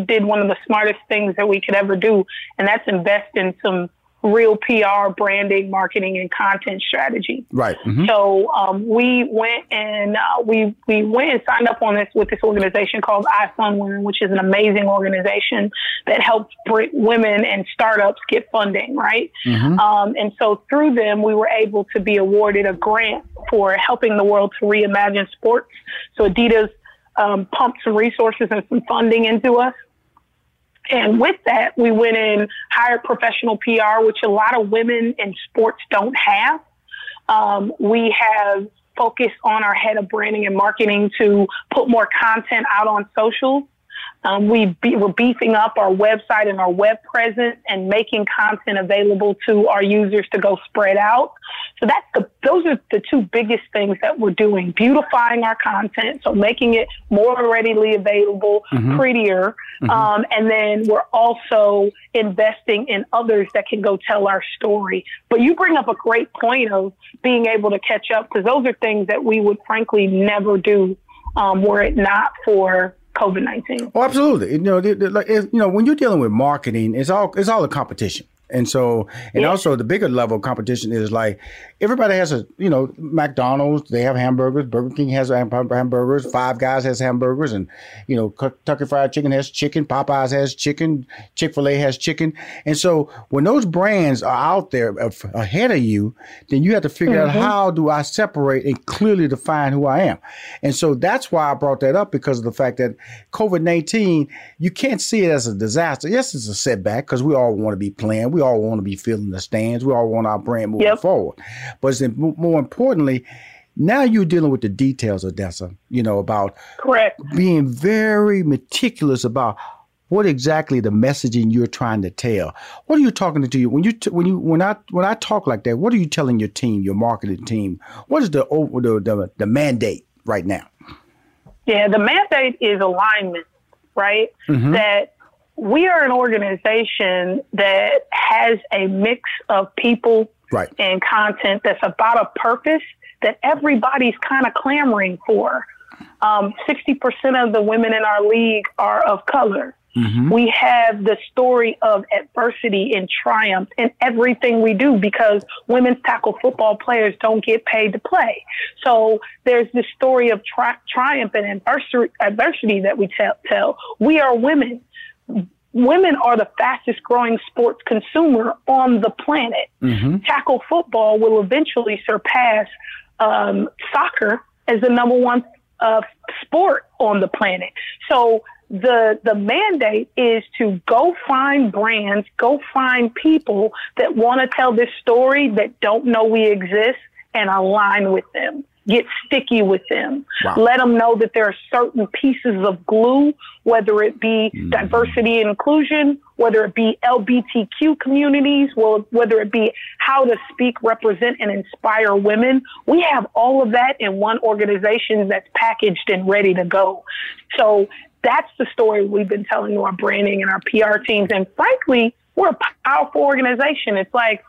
did one of the smartest things that we could ever do, and that's invest in some real PR, branding, marketing, and content strategy. Right. Mm-hmm. So we went and signed up on this with this organization called iPhone Women, which is an amazing organization that helps women and startups get funding. Right. Mm-hmm. And so through them, we were able to be awarded a grant for helping the world to reimagine sports. So Adidas pumped some resources and some funding into us. And with that, we went in, hired professional PR, which a lot of women in sports don't have. We have focused on our head of branding and marketing to put more content out on social. We're beefing up our website and our web presence and making content available to our users to go spread out. So those are the two biggest things that we're doing: beautifying our content, so making it more readily available, prettier, and then we're also investing in others that can go tell our story. But you bring up a great point of being able to catch up, because those are things that we would frankly never do were it not for COVID-19. Oh, absolutely. You know, when you're dealing with marketing, it's all a competition. And so, also the bigger level of competition is like everybody has McDonald's, they have hamburgers. Burger King has hamburgers. Five Guys has hamburgers. And, Kentucky Fried Chicken has chicken. Popeyes has chicken. Chick-fil-A has chicken. And so when those brands are out there ahead of you, then you have to figure out how do I separate and clearly define who I am. And so that's why I brought that up, because of the fact that COVID-19, you can't see it as a disaster. Yes, it's a setback because we all want to be playing. We all want to be filling the stands. We all want our brand moving forward. But more importantly, now you're dealing with the details, Odessa, about being very meticulous about what exactly the messaging you're trying to tell. What are you talking to you when I talk like that? What are you telling your team, your marketing team? What is the mandate right now? Yeah, the mandate is alignment, right? Mm-hmm. That we are an organization that has a mix of people and content that's about a purpose that everybody's kind of clamoring for. 60% of the women in our league are of color. Mm-hmm. We have the story of adversity and triumph in everything we do, because women's tackle football players don't get paid to play. So there's this story of triumph and adversity that we tell. We are women. Women are the fastest growing sports consumer on the planet. Mm-hmm. Tackle football will eventually surpass soccer as the number one sport on the planet. So the mandate is to go find brands, go find people that want to tell this story that don't know we exist, and align with them. Get sticky with them. Wow. Let them know that there are certain pieces of glue, whether it be diversity and inclusion, whether it be LGBTQ communities, whether it be how to speak, represent, and inspire women. We have all of that in one organization that's packaged and ready to go. So that's the story we've been telling to our branding and our PR teams. And frankly, we're a powerful organization. It's like,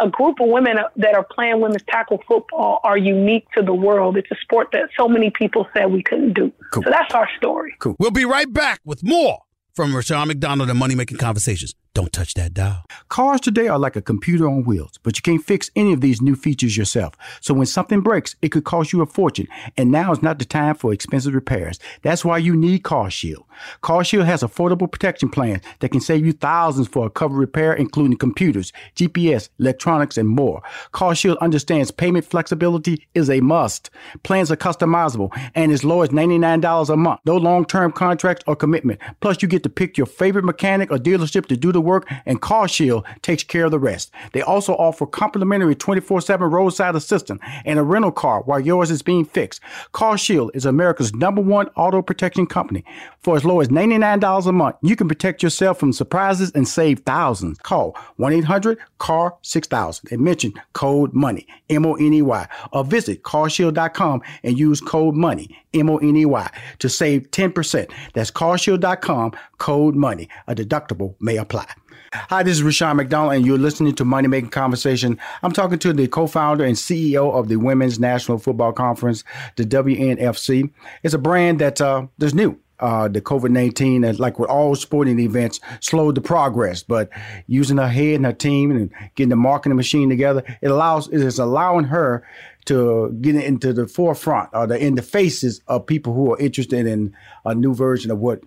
a group of women that are playing women's tackle football are unique to the world. It's a sport that so many people said we couldn't do. Cool. So that's our story. Cool. We'll be right back with more from Rashan McDonald and Money Making Conversations. Don't touch that dial. Cars today are like a computer on wheels, but you can't fix any of these new features yourself. So when something breaks, it could cost you a fortune, and now is not the time for expensive repairs. That's why you need CarShield. CarShield has affordable protection plans that can save you thousands for a covered repair, including computers, GPS, electronics, and more. CarShield understands payment flexibility is a must. Plans are customizable and as low as $99 a month. No long-term contracts or commitment. Plus, you get to pick your favorite mechanic or dealership to do the work, and CarShield takes care of the rest. They also offer complimentary 24/7 roadside assistance and a rental car while yours is being fixed. CarShield is America's #1 auto protection company. For as low as $99 a month, you can protect yourself from surprises and save thousands. Call 1-800-CAR-6000 and mention code MONEY, M-O-N-E-Y, or visit carshield.com and use code MONEY, M-O-N-E-Y, to save 10%. That's carshield.com, code MONEY. A deductible may apply. Hi, this is Rashan McDonald, and you're listening to Money Making Conversation. I'm talking to the co-founder and CEO of the Women's National Football Conference, the WNFC. It's a brand that is new. The COVID-19, and like with all sporting events, slowed the progress. But using her head and her team and getting the marketing machine together, it is allowing her to get into the forefront or in the faces of people who are interested in a new version of what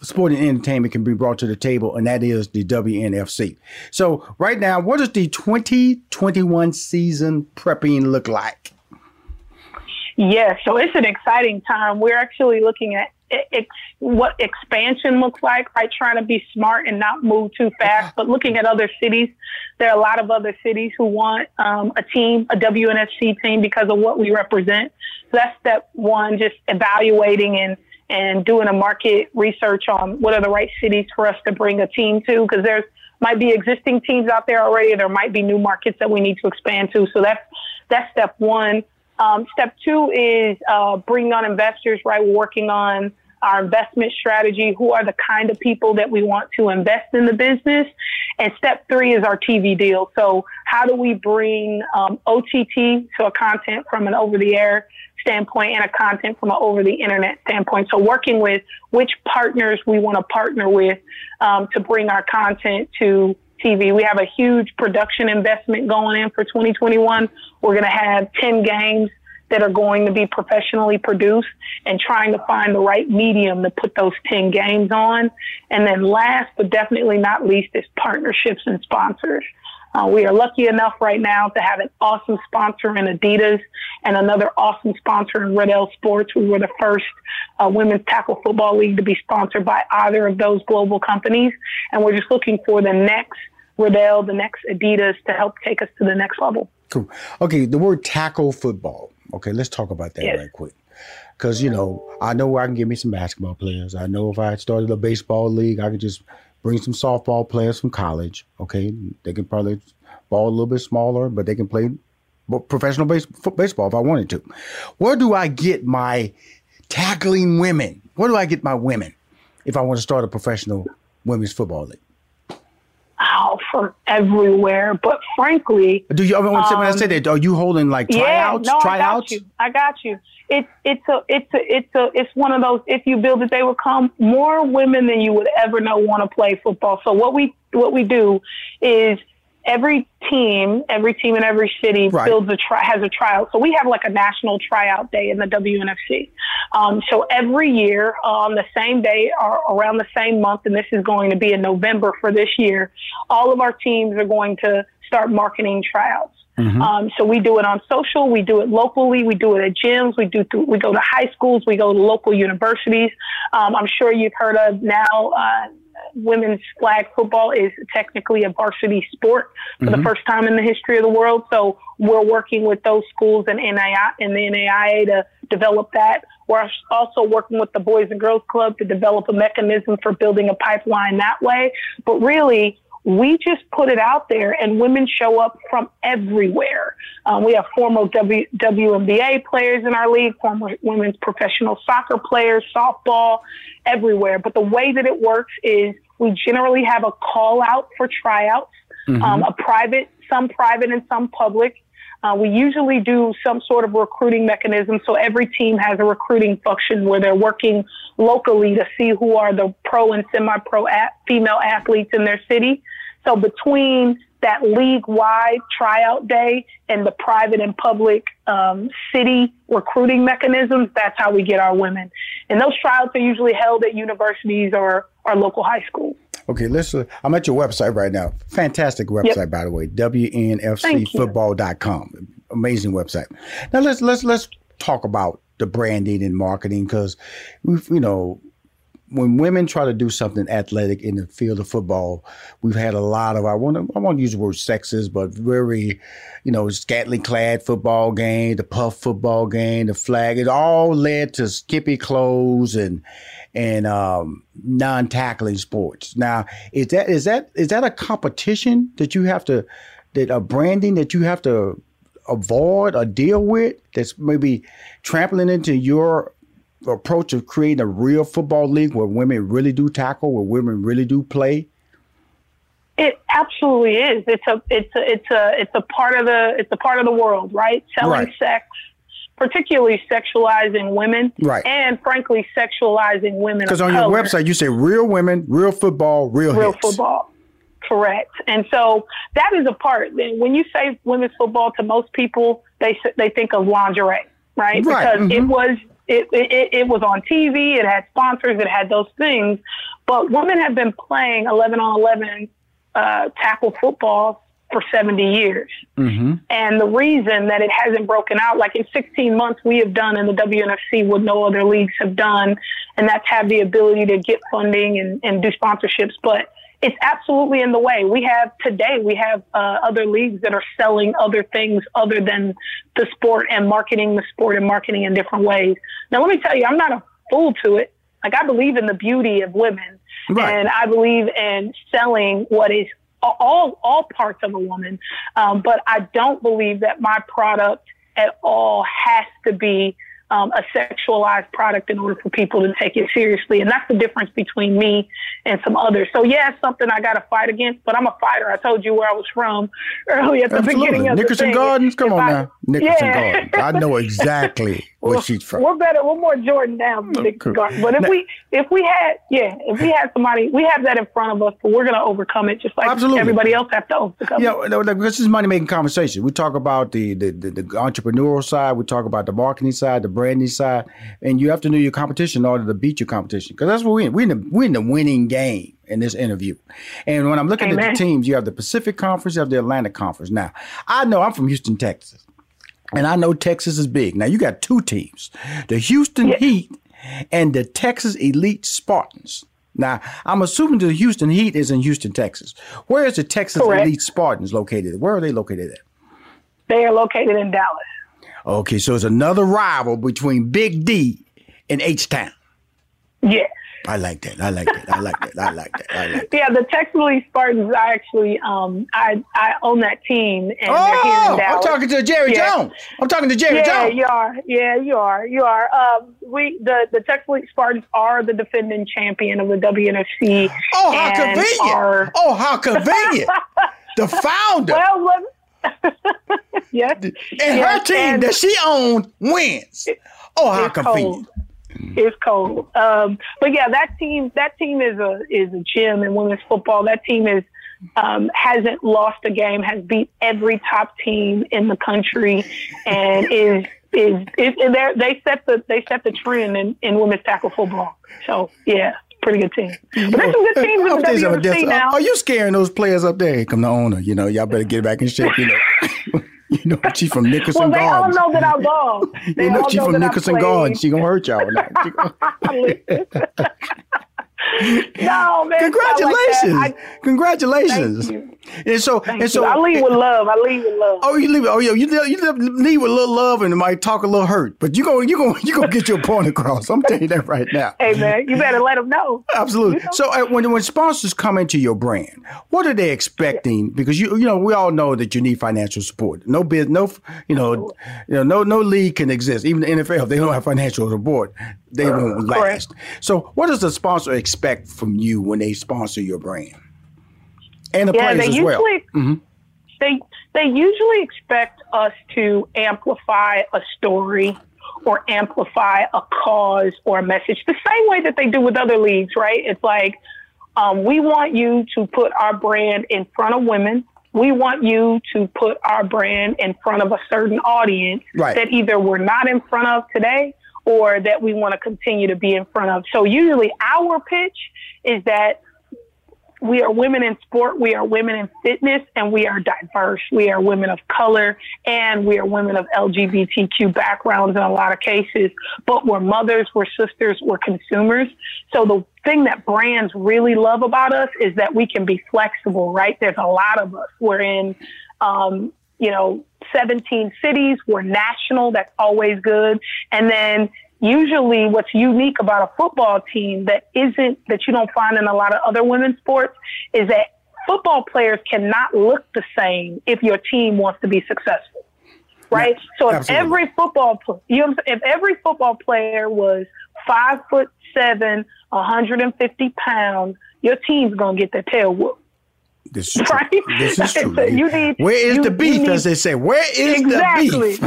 sporting entertainment can be brought to the table, and that is the WNFC. So right now, what does the 2021 season prepping look like? Yes, so it's an exciting time. We're actually looking at what expansion looks like, right? Trying to be smart and not move too fast, but looking at other cities. There are a lot of other cities who want a team, a WNFC team, because of what we represent. So that's step one, just evaluating and doing a market research on what are the right cities for us to bring a team to, because there might be existing teams out there already, and there might be new markets that we need to expand to. So that's step one. Step two is bringing on investors, right? We're working on our investment strategy, who are the kind of people that we want to invest in the business. And step three is our TV deal. So how do we bring OTT, so a content from an over-the-air standpoint and a content from an over-the-internet standpoint. So working with which partners we want to partner with to bring our content to TV. We have a huge production investment going in for 2021. We're going to have 10 games that are going to be professionally produced, and trying to find the right medium to put those 10 games on. And then last, but definitely not least, is partnerships and sponsors. We are lucky enough right now to have an awesome sponsor in Adidas and another awesome sponsor in Red L Sports. We were the first women's tackle football league to be sponsored by either of those global companies. And we're just looking for the next Riddell, the next Adidas, to help take us to the next level. Cool. Okay, the word tackle football. Okay, let's talk about that right quick. Because, you know I can get me some basketball players. I know if I started a baseball league, I could just bring some softball players from college. Okay, they can probably ball a little bit smaller, but they can play professional baseball if I wanted to. Where do I get my tackling women? Where do I get my women if I want to start a professional women's football league? From everywhere, but frankly, are you holding like tryouts? Yeah, no, tryouts? I got you. It's one of those. If you build it, they will come. More women than you would ever know want to play football. So what we do is every team in every city builds has a tryout. So we have like a national tryout day in the WNFC. So every year on the same day or around the same month, and this is going to be in November for this year, all of our teams are going to start marketing tryouts. Mm-hmm. So we do it on social, we do it locally, we do it at gyms, we go to high schools, we go to local universities. I'm sure you've heard of now, women's flag football is technically a varsity sport for the first time in the history of the world. So we're working with those schools and NAIA and the NAIA to develop that. We're also working with the Boys and Girls Club to develop a mechanism for building a pipeline that way. But really, we just put it out there, and women show up from everywhere. We have former WNBA players in our league, former women's professional soccer players, softball, everywhere. But the way that it works is we generally have a call out for tryouts, a private, some private and some public. We usually do some sort of recruiting mechanism. So every team has a recruiting function where they're working locally to see who are the pro and semi-pro female athletes in their city. So between that league-wide tryout day and the private and public city recruiting mechanisms, that's how we get our women. And those tryouts are usually held at universities or local high schools. Okay, listen, I'm at your website right now. Fantastic website, yep. By the way, WNFCfootball.com. Amazing website. Now let's talk about the branding and marketing, because we've, you know, when women try to do something athletic in the field of football, we've had a lot of, I won't use the word sexist, but very, you know, scantily clad football game, the puff football game, the flag. It all led to skimpy clothes and non-tackling sports. Now, is that a competition that you have to, that a branding that you have to avoid or deal with, that's maybe trampling into your approach of creating a real football league where women really do tackle, where women really do play? It absolutely is. It's a part of the world, right? Selling right. Sex, particularly sexualizing women, right? And frankly, sexualizing women. Because on your website, you say real women, real football, real hits. Football. Correct. And so that is a part. When you say women's football, to most people, they think of lingerie, right? Because mm-hmm. It was on TV, it had sponsors, it had those things. But women have been playing 11-on-11 tackle football for 70 years. Mm-hmm. And the reason that it hasn't broken out, like in 16 months we have done in the WNFC what no other leagues have done, and that's have the ability to get funding and do sponsorships. But it's absolutely in the way. Today we have other leagues that are selling other things other than the sport and marketing the sport and marketing in different ways. Now, let me tell you, I'm not a fool to it. Like, I believe in the beauty of women, right. And I believe in selling what is all parts of a woman. But I don't believe that my product at all has to be a sexualized product in order for people to take it seriously. And that's the difference between me and some others. So yeah, it's something I got to fight against, but I'm a fighter. I told you where I was from early at the Absolutely. Beginning of Nickerson the thing. Gardens? Come if on I, now. Nickerson yeah. Gardens. I know exactly where she's from. We're more Jordan down than Nickerson Gardens. But if we had somebody, we have that in front of us, but we're going to overcome it just like Absolutely. Everybody else has to overcome it. No, this is money-making conversation. We talk about the entrepreneurial side. We talk about the marketing side, the branding side, and you have to know your competition in order to beat your competition, because that's what we're in. We're in the winning game in this interview. And when I'm looking Amen. At the teams, you have the Pacific Conference, you have the Atlantic Conference. Now, I know I'm from Houston, Texas, and I know Texas is big. Now, you got two teams, the Houston yes. Heat and the Texas Elite Spartans. Now, I'm assuming the Houston Heat is in Houston, Texas. Where is the Texas Correct. Elite Spartans located? Where are they located at? They are located in Dallas. Okay, so it's another rival between Big D and H-Town. Yes. I like that. Yeah, the Texas Elite Spartans, I actually, I own that team. And they're here in Dallas. I'm talking to Jerry yeah. Jones. Yeah, you are. Yeah, you are. The Texas Elite Spartans are the defending champion of the WNFC. Oh, how convenient. The founder. Well, yes. And yes. her team and that she owns wins. Oh, how convenient. It's cold. But yeah, that team is a gem in women's football. That team is hasn't lost a game, has beat every top team in the country, and they set the trend in women's tackle football. So yeah. Pretty good team. But there's some good teams in the WNFC now. Are you scaring those players up there? Here come the owner. You know, y'all better get back in shape. You know, you know she from Nickerson Gardens. Well, they all know that I ball. You know she from Nickerson Gardens. She gonna hurt y'all. No, man. Congratulations. Like Congratulations. And so I leave with love. Oh, you leave. Oh, yeah. You leave with a little love and it might talk a little hurt, but you gonna get your point across. I'm telling you that right now. Hey, man, you better let them know. Absolutely. You know? So when sponsors come into your brand, what are they expecting? Yeah. Because you know we all know that you need financial support. No league can exist. Even the NFL, if they don't have financial support, they won't last. Correct. So what does the sponsor expect from you when they sponsor your brand? And the players as well. Mm-hmm. They usually expect us to amplify a story or amplify a cause or a message, the same way that they do with other leagues, right? It's like, we want you to put our brand in front of women. We want you to put our brand in front of a certain audience right. that either we're not in front of today or that we want to continue to be in front of. So usually our pitch is that we are women in sport, we are women in fitness, and we are diverse. We are women of color, and we are women of LGBTQ backgrounds in a lot of cases. But we're mothers, we're sisters, we're consumers. So the thing that brands really love about us is that we can be flexible, right? There's a lot of us. We're in, 17 cities. We're national. That's always good. And then usually what's unique about a football team that you don't find in a lot of other women's sports is that football players cannot look the same if your team wants to be successful, right? Yeah, so if every football player was 5'7", 150 pounds, your team's going to get their tail whooped. This is right? true. This is true. So Where is the beef, as they say? Where is the beef?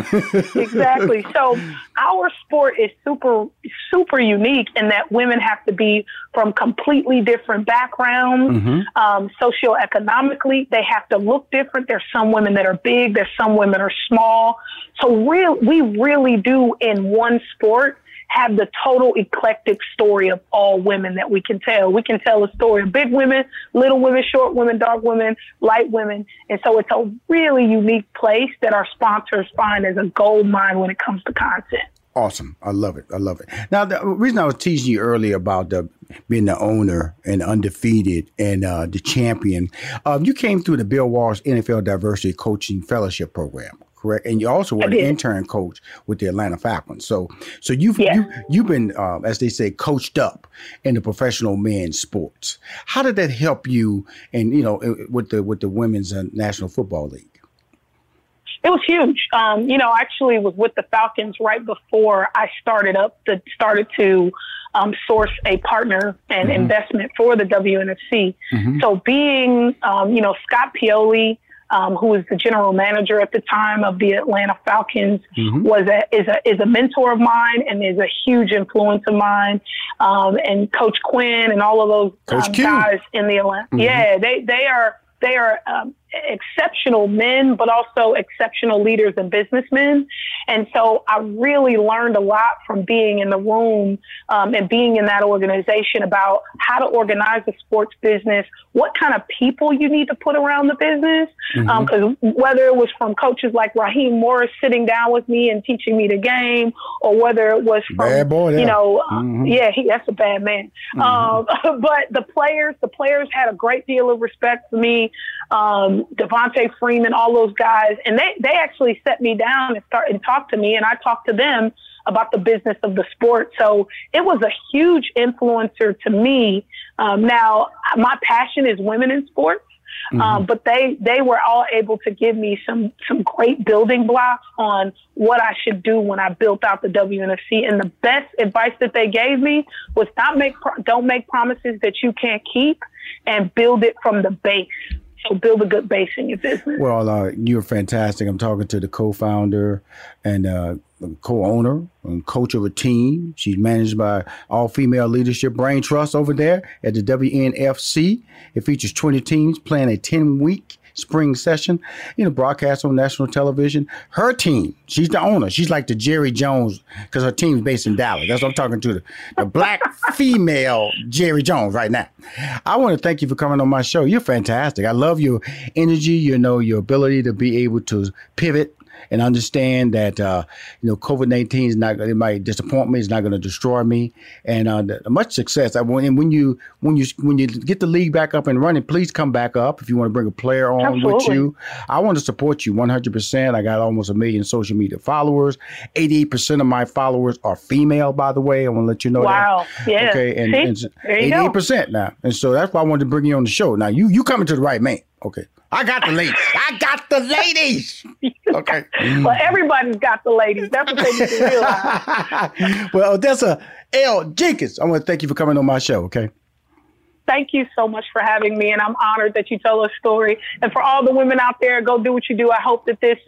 Exactly. So our sport is super, super unique in that women have to be from completely different backgrounds. Mm-hmm. Socioeconomically, they have to look different. There's some women that are big. There's some women are small. So we really do in one sport have the total eclectic story of all women that we can tell. We can tell a story of big women, little women, short women, dark women, light women. And so it's a really unique place that our sponsors find as a gold mine when it comes to content. Awesome. I love it. I love it. Now, the reason I was teasing you earlier about being the owner and undefeated and the champion, you came through the Bill Walsh NFL Diversity Coaching Fellowship Program. Correct. And you also were an intern coach with the Atlanta Falcons. So you've been, as they say, coached up in the professional men's sports. How did that help you and, with the Women's National Football League? It was huge. I actually was with the Falcons right before I started to source a partner and mm-hmm. investment for the WNFC. Mm-hmm. So being, Scott Pioli, who was the general manager at the time of the Atlanta Falcons, mm-hmm. is a mentor of mine and is a huge influence of mine. And Coach Quinn and all of those guys in the Atlanta, mm-hmm. they are exceptional men, but also exceptional leaders and businessmen. And so I really learned a lot from being in the room and being in that organization about how to organize the sports business, what kind of people you need to put around the business. Because whether it was from coaches like Raheem Morris sitting down with me and teaching me the game, or whether it was from, bad boy, yeah. That's a bad man. Mm-hmm. But the players had a great deal of respect for me. Devontae Freeman, all those guys. And they actually set me down and talked to me, and I talked to them about the business of the sport. So it was a huge influencer to me. Now, my passion is women in sports, but they were all able to give me some great building blocks on what I should do when I built out the WNFC. And the best advice that they gave me was don't make promises that you can't keep, and build it from the base. So build a good base in your business. Well, you're fantastic. I'm talking to the co-founder and co-owner and coach of a team. She's managed by all-female leadership brain trust over there at the WNFC. It features 20 teams playing a 10-week spring session, broadcast on national television. Her team, she's the owner. She's like the Jerry Jones, because her team's based in Dallas. That's what I'm talking to, the black female Jerry Jones right now. I want to thank you for coming on my show. You're fantastic. I love your energy, your ability to be able to pivot and understand that, COVID-19 it might disappoint me. It's not going to destroy me. And much success. When you get the league back up and running, please come back up if you want to bring a player on with you. I want to support you 100%. I got almost 1 million social media followers. 88% of my followers are female, by the way. I want to let you know that. Wow. Yeah. Okay. And 88% now. And so that's why I wanted to bring you on the show. Now, you coming to the right man. Okay. I got the ladies. Okay. Well, everybody's got the ladies. That's what they need to realize. Well, that's L. Jenkins. I want to thank you for coming on my show, okay? Thank you so much for having me, and I'm honored that you tell a story. And for all the women out there, go do what you do. I hope that this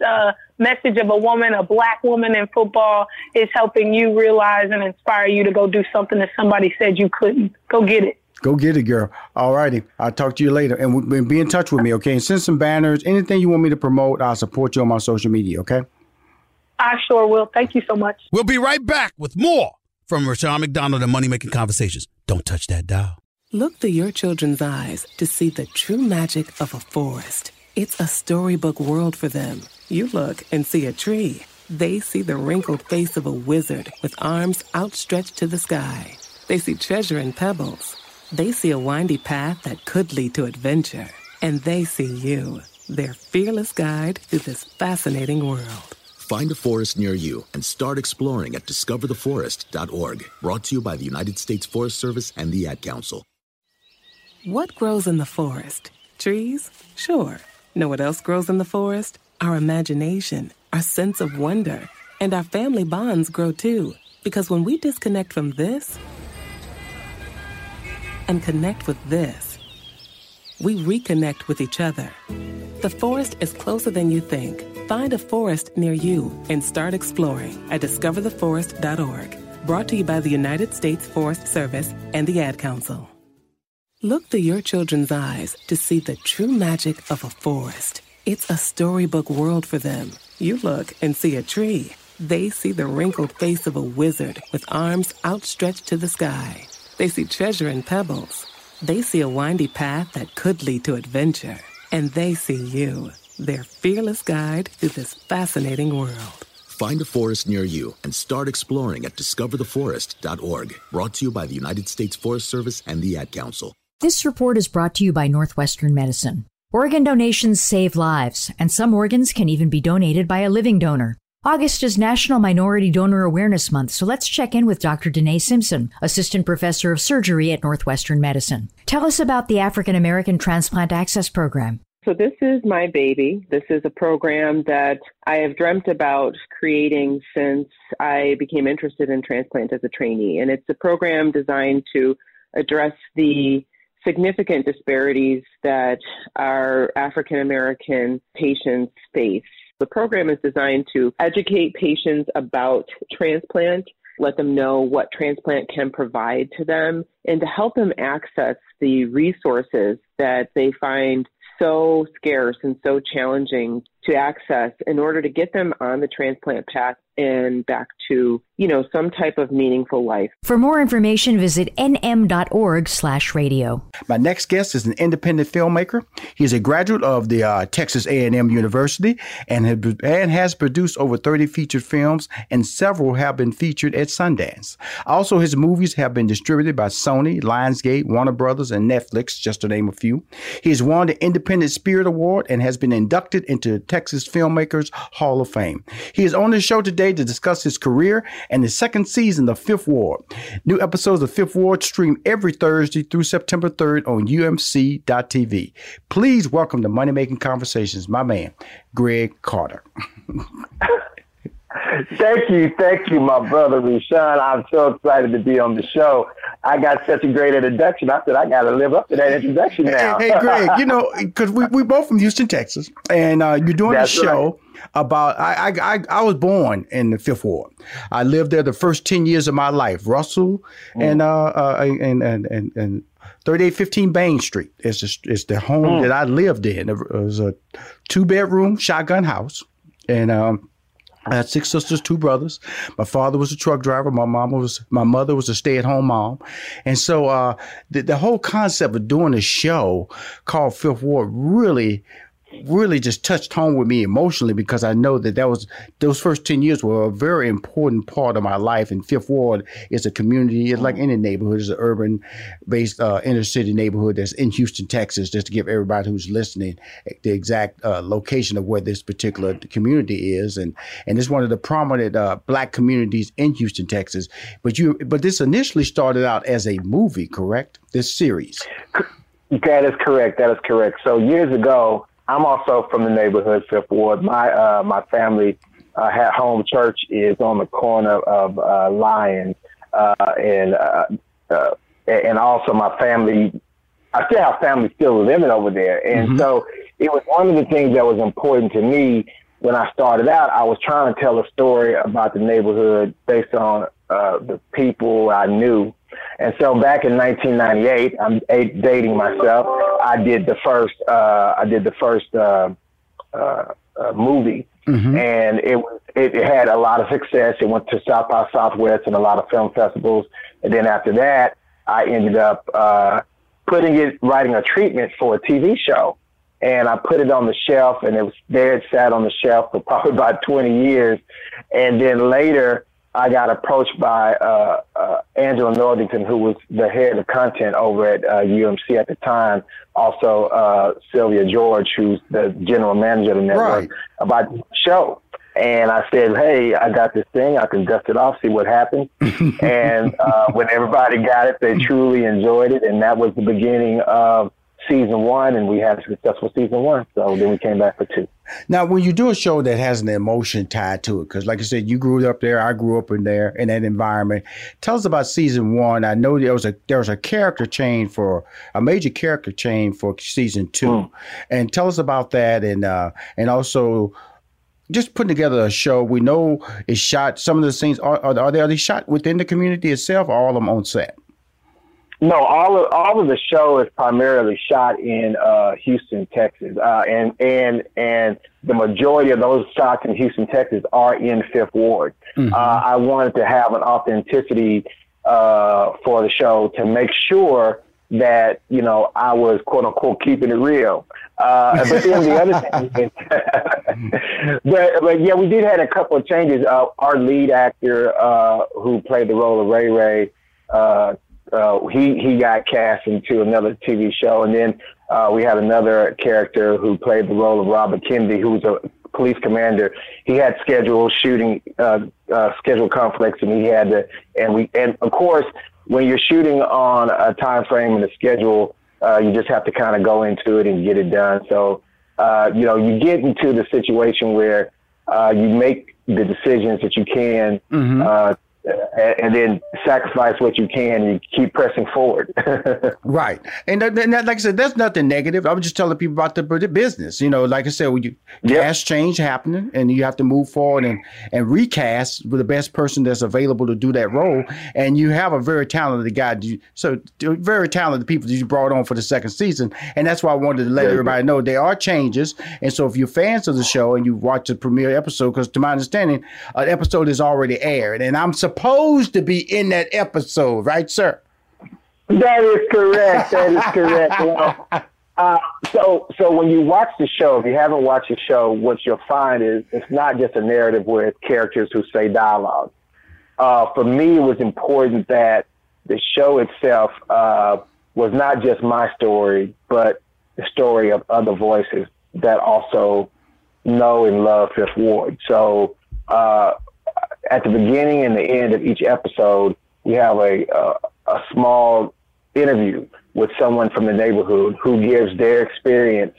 message of a woman, a black woman in football, is helping you realize and inspire you to go do something that somebody said you couldn't. Go get it. Go get it, girl. All righty. I'll talk to you later. And be in touch with me, okay? And send some banners. Anything you want me to promote, I'll support you on my social media, okay? I sure will. Thank you so much. We'll be right back with more from Rashan McDonald and Money Making Conversations. Don't touch that dial. Look through your children's eyes to see the true magic of a forest. It's a storybook world for them. You look and see a tree. They see the wrinkled face of a wizard with arms outstretched to the sky. They see treasure in pebbles. They see a windy path that could lead to adventure. And they see you, their fearless guide through this fascinating world. Find a forest near you and start exploring at discovertheforest.org. Brought to you by the United States Forest Service and the Ad Council. What grows in the forest? Trees? Sure. Know what else grows in the forest? Our imagination, our sense of wonder, and our family bonds grow too. Because when we disconnect from this and connect with this, we reconnect with each other. The forest is closer than you think. Find a forest near you and start exploring at discovertheforest.org. Brought to you by the United States Forest Service and the Ad Council. Look through your children's eyes to see the true magic of a forest. It's a storybook world for them. You look and see a tree. They see the wrinkled face of a wizard with arms outstretched to the sky. They see treasure in pebbles. They see a windy path that could lead to adventure. And they see you, their fearless guide through this fascinating world. Find a forest near you and start exploring at discovertheforest.org. Brought to you by the United States Forest Service and the Ad Council. This report is brought to you by Northwestern Medicine. Organ donations save lives, and some organs can even be donated by a living donor. August is National Minority Donor Awareness Month, so let's check in with Dr. Danae Simpson, Assistant Professor of Surgery at Northwestern Medicine. Tell us about the African American Transplant Access Program. So this is my baby. This is a program that I have dreamt about creating since I became interested in transplant as a trainee. And it's a program designed to address the significant disparities that our African American patients face. The program is designed to educate patients about transplant, let them know what transplant can provide to them, and to help them access the resources that they find so scarce and so challenging to access in order to get them on the transplant path and back to, some type of meaningful life. For more information, visit nm.org/radio. My next guest is an independent filmmaker. He's a graduate of the Texas A&M University and has produced over 30 featured films, and several have been featured at Sundance. Also, his movies have been distributed by Sony, Lionsgate, Warner Brothers, and Netflix, just to name a few. He has won the Independent Spirit Award and has been inducted into the Texas Filmmakers Hall of Fame. He is on the show today to discuss his career and the second season of Fifth Ward. New episodes of Fifth Ward stream every Thursday through September 3rd on UMC.TV. Please welcome to Money Making Conversations, my man, Greg Carter. Thank you, my brother Rashan. I'm so excited to be on the show. I got such a great introduction. I said, I got to live up to that introduction now. Hey, Greg, because we're both from Houston, Texas, and you're doing a show about, I was born in the Fifth Ward. I lived there the first 10 years of my life. Russell and 3815 Bain Street is the home that I lived in. It was a 2-bedroom shotgun house, and I had 6 sisters, 2 brothers. My father was a truck driver. My mother was a stay-at-home mom. And so the whole concept of doing a show called Fifth Ward really just touched home with me emotionally, because I know that those first 10 years were a very important part of my life. And Fifth Ward is a community. It's like any neighborhood. It's an urban-based inner-city neighborhood that's in Houston, Texas, just to give everybody who's listening the exact location of where this particular community is. And it's one of the prominent Black communities in Houston, Texas. But this initially started out as a movie, correct? This series. That is correct. So years ago, I'm also from the neighborhood, Fifth Ward. My family had home church is on the corner of Lyons, and also my family I still have family still living over there. And mm-hmm. so it was one of the things that was important to me when I started out. I was trying to tell a story about the neighborhood based on the people I knew. And so back in 1998, I'm dating myself. I did the first movie, mm-hmm. and it had a lot of success. It went to South by Southwest and a lot of film festivals. And then after that, I ended up writing a treatment for a TV show, and I put it on the shelf, and it sat on the shelf for probably about 20 years. And then later, I got approached by Angela Northington, who was the head of content over at UMC at the time, also Sylvia George, who's the general manager of the network, right. about the show. And I said, hey, I got this thing. I can dust it off, see what happens. And when everybody got it, they truly enjoyed it. And that was the beginning of season one, and we had a successful season one. So then we came back for two. Now, when you do a show that has an emotion tied to it, because like I said, you grew up there, I grew up in there, in that environment. Tell us about season one. I know there was a character change for season two. Mm. And tell us about that, and also just putting together a show. We know it's shot, some of the scenes, are they shot within the community itself, or all of them on set? No, all of the show is primarily shot in Houston, Texas, and the majority of those shots in Houston, Texas, are in Fifth Ward. Mm-hmm. I wanted to have an authenticity for the show to make sure that I was quote unquote keeping it real. But then the other thing, but yeah, we did have a couple of changes. Our lead actor who played the role of Ray Ray. He got cast into another TV show. And then we had another character who played the role of Robert Kennedy, who was a police commander. He had scheduled conflicts, and and of course, when you're shooting on a time frame and a schedule, you just have to kind of go into it and get it done. So, you get into the situation where you make the decisions that you can, mm-hmm. And then sacrifice what you can, and you keep pressing forward. Right. And like I said, that's nothing negative. I was just telling people about the business. Like I said, cast change happening, and you have to move forward and recast with the best person that's available to do that role. And you have a very talented guy. So very talented people that you brought on for the second season. And that's why I wanted to let everybody know there are changes. And so if you're fans of the show and you watch the premiere episode, because to my understanding, an episode is already aired, and I'm supposed to be in that episode, right, sir? That is correct. That is correct. So when you watch the show, if you haven't watched the show, what you'll find is it's not just a narrative where it's characters who say dialogue. For me, it was important that the show itself was not just my story, but the story of other voices that also know and love Fifth Ward. So, at the beginning and the end of each episode, we have a small interview with someone from the neighborhood who gives their experience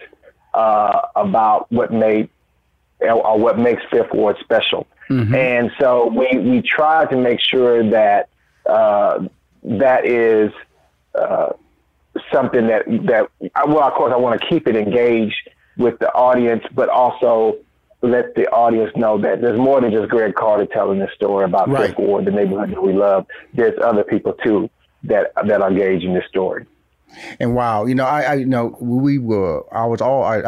about what makes Fifth Ward special. Mm-hmm. And so we try to make sure that that is something that, of course, I want to keep it engaged with the audience, but also let the audience know that there's more than just Greg Carter telling this story about Fifth Ward, the neighborhood that we love. There's other people too that are engaged in this story. And wow, I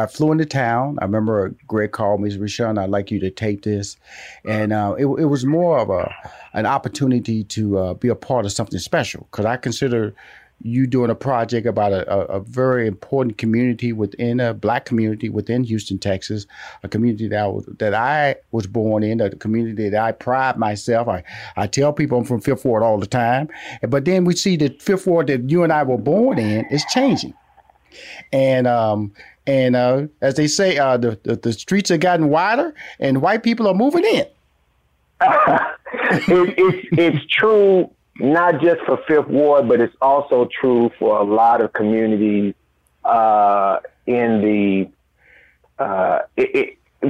flew into town. I remember Greg called me, Rashan, I'd like you to tape this. And it was more of an opportunity to be a part of something special, because I consider you doing a project about a very important community within a Black community within Houston, Texas, a community that I was born in, a community that I pride myself. I tell people I'm from Fifth Ward all the time. But then we see that Fifth Ward that you and I were born in is changing. And as they say, the streets have gotten wider and white people are moving in. It's true. Not just for Fifth Ward, but it's also true for a lot of communities throughout the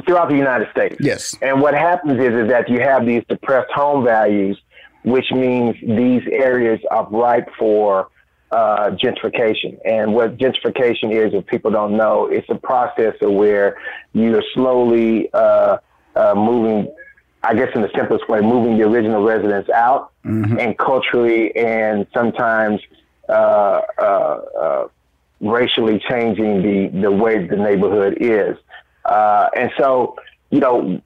United States. Yes. And what happens is that you have these depressed home values, which means these areas are ripe for gentrification. And what gentrification is, if people don't know, it's a process of where you're slowly moving, I guess in the simplest way, moving the original residents out, mm-hmm. and culturally and sometimes racially changing the way the neighborhood is. And so, you know,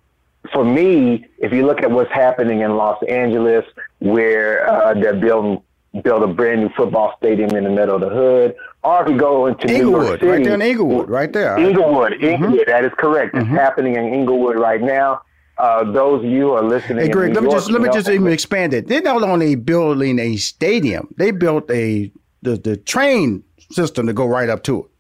for me, if you look at what's happening in Los Angeles, where they're build a brand new football stadium in the middle of the hood, or if you go into New York City. Right there in Inglewood, right there. Inglewood, mm-hmm. that is correct. Mm-hmm. It's happening in Inglewood right now. Those of you who are listening. Hey, Greg, let me just even expand it. They're not only building a stadium; they built the train system to go right up to it.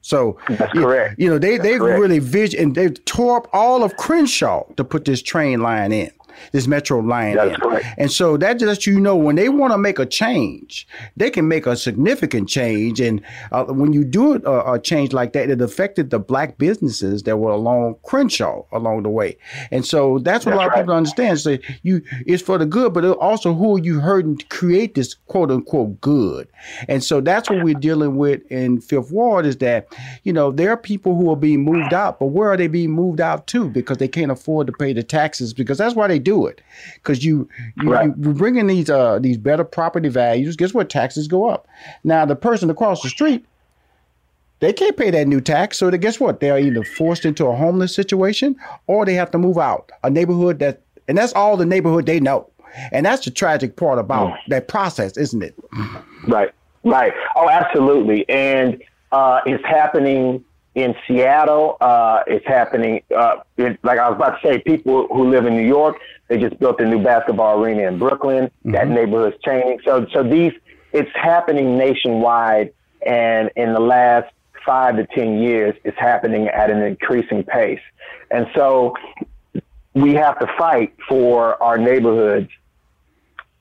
So that's correct. You know, they really vision. They tore up all of Crenshaw to put this train line in. This metro line. That's correct. And so that lets you know when they want to make a change, they can make a significant change. And when you do a change like that, it affected the black businesses that were along Crenshaw along the way. And so that's what a lot of people understand. So it's for the good, but also who are you hurting to create this quote unquote good. And so that's what we're dealing with in Fifth Ward is that, you know, there are people who are being moved out, but where are they being moved out to? Because they can't afford to pay the taxes, because that's why they do it, because you bring in these better property values. Guess what? Taxes go up. Now the person across the street, they can't pay that new tax, so guess what? They are either forced into a homeless situation, or they have to move out a neighborhood and that's all the neighborhood they know. And that's the tragic part about that process, isn't it? Right. Oh, absolutely. And it's happening in Seattle. It's happening. Like I was about to say, people who live in New York, they just built a new basketball arena in Brooklyn. Mm-hmm. That neighborhood's changing. So it's happening nationwide. And in the last 5 to 10 years, it's happening at an increasing pace. And so we have to fight for our neighborhoods,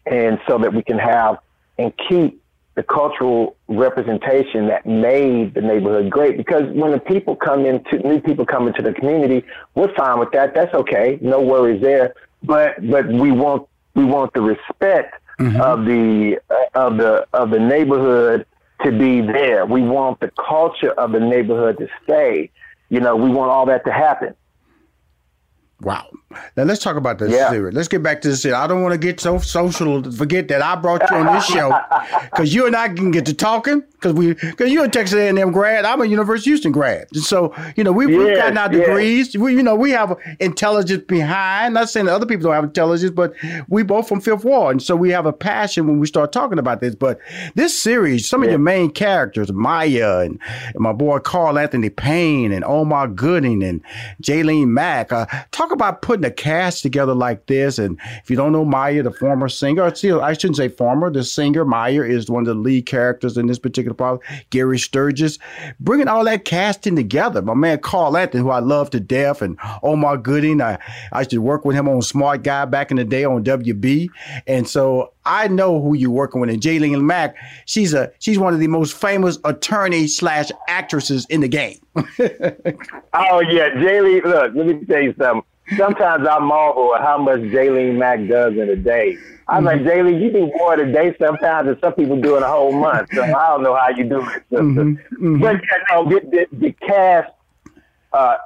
and so that we can have and keep the cultural representation that made the neighborhood great. Because when new people come into the community, we're fine with that. That's okay. No worries there. But we want the respect, mm-hmm. of the neighborhood to be there. We want the culture of the neighborhood to stay. You know, we want all that to happen. Wow. Now let's talk about this theory. Let's get back to this. I don't want to get so social to forget that I brought you on this show, because you and I can get to talking, because you're a Texas A&M grad. I'm a University of Houston grad. So, you know, we've gotten our degrees. We, you know, we have intelligence behind. Not saying that other people don't have intelligence, but we both from Fifth Ward. And so we have a passion when we start talking about this. But this series, some of your main characters, Mýa and my boy Carl Anthony Payne and Omar Gooding and Jaylene Mack, talk about putting a cast together like this. And if you don't know Mýa, the former singer, I shouldn't say former, the singer Mýa is one of the lead characters in this particular part, Gary Sturgis, bringing all that casting together. My man Carl Anthony, who I love to death, and Omar Gooding, I used to work with him on Smart Guy back in the day on WB. And so I know who you're working with. And Jaylene Mack, she's one of the most famous attorney/actresses in the game. Oh, yeah. Jaylene, look, let me tell you something. Sometimes I marvel at how much Jaylene Mack does in a day. I'm like, Jaylene, you do more in a day sometimes than some people do in a whole month. So I don't know how you do it, sister. Mm-hmm. But the cast,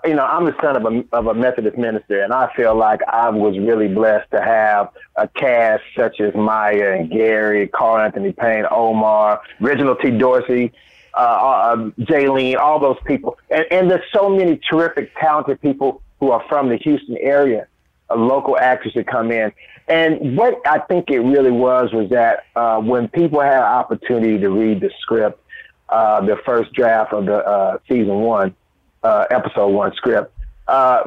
you know, I'm the son of a Methodist minister, and I feel like I was really blessed to have a cast such as Mýa and Gary, Carl Anthony Payne, Omar, Reginald T. Dorsey, Jaylene, all those people. And there's so many terrific, talented people who are from the Houston area, local actors that come in. And what I think it really was that when people had an opportunity to read the script, the first draft of the season one, episode one script,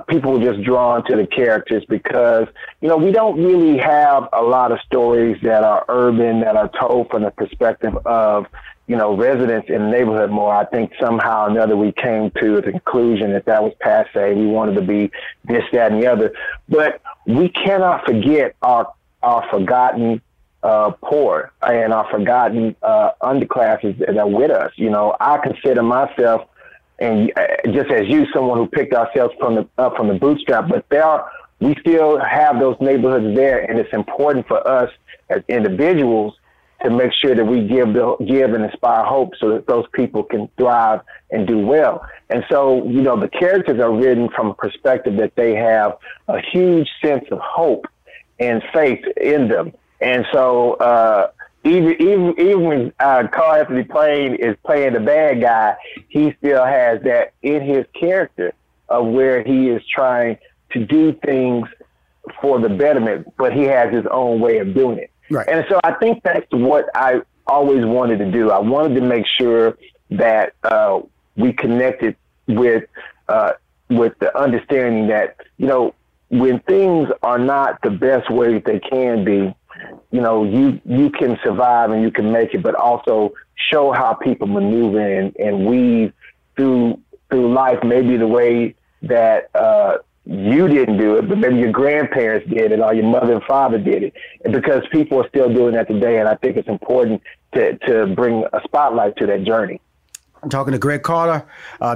people were just drawn to the characters, because, you know, we don't really have a lot of stories that are urban, that are told from the perspective of, you know, residents in the neighborhood more. I think somehow or another we came to the conclusion that was passe. We wanted to be this, that, and the other. But we cannot forget our forgotten poor and our forgotten underclasses that are with us. You know, I consider myself, and just as you, someone who picked ourselves up from the bootstrap, but we still have those neighborhoods there, and it's important for us as individuals to make sure that we give and inspire hope so that those people can thrive and do well. And so, you know, the characters are written from a perspective that they have a huge sense of hope and faith in them. And so, even when Carl Anthony Payne is playing the bad guy, he still has that in his character of where he is trying to do things for the betterment, but he has his own way of doing it. Right. And so I think that's what I always wanted to do. I wanted to make sure that we connected with the understanding that, you know, when things are not the best way that they can be, you know, you can survive and you can make it, but also show how people maneuver and weave through life, maybe the way that you didn't do it, but maybe your grandparents did it or your mother and father did it. And because people are still doing that today, and I think it's important to bring a spotlight to that journey. I'm talking to Greg Carter,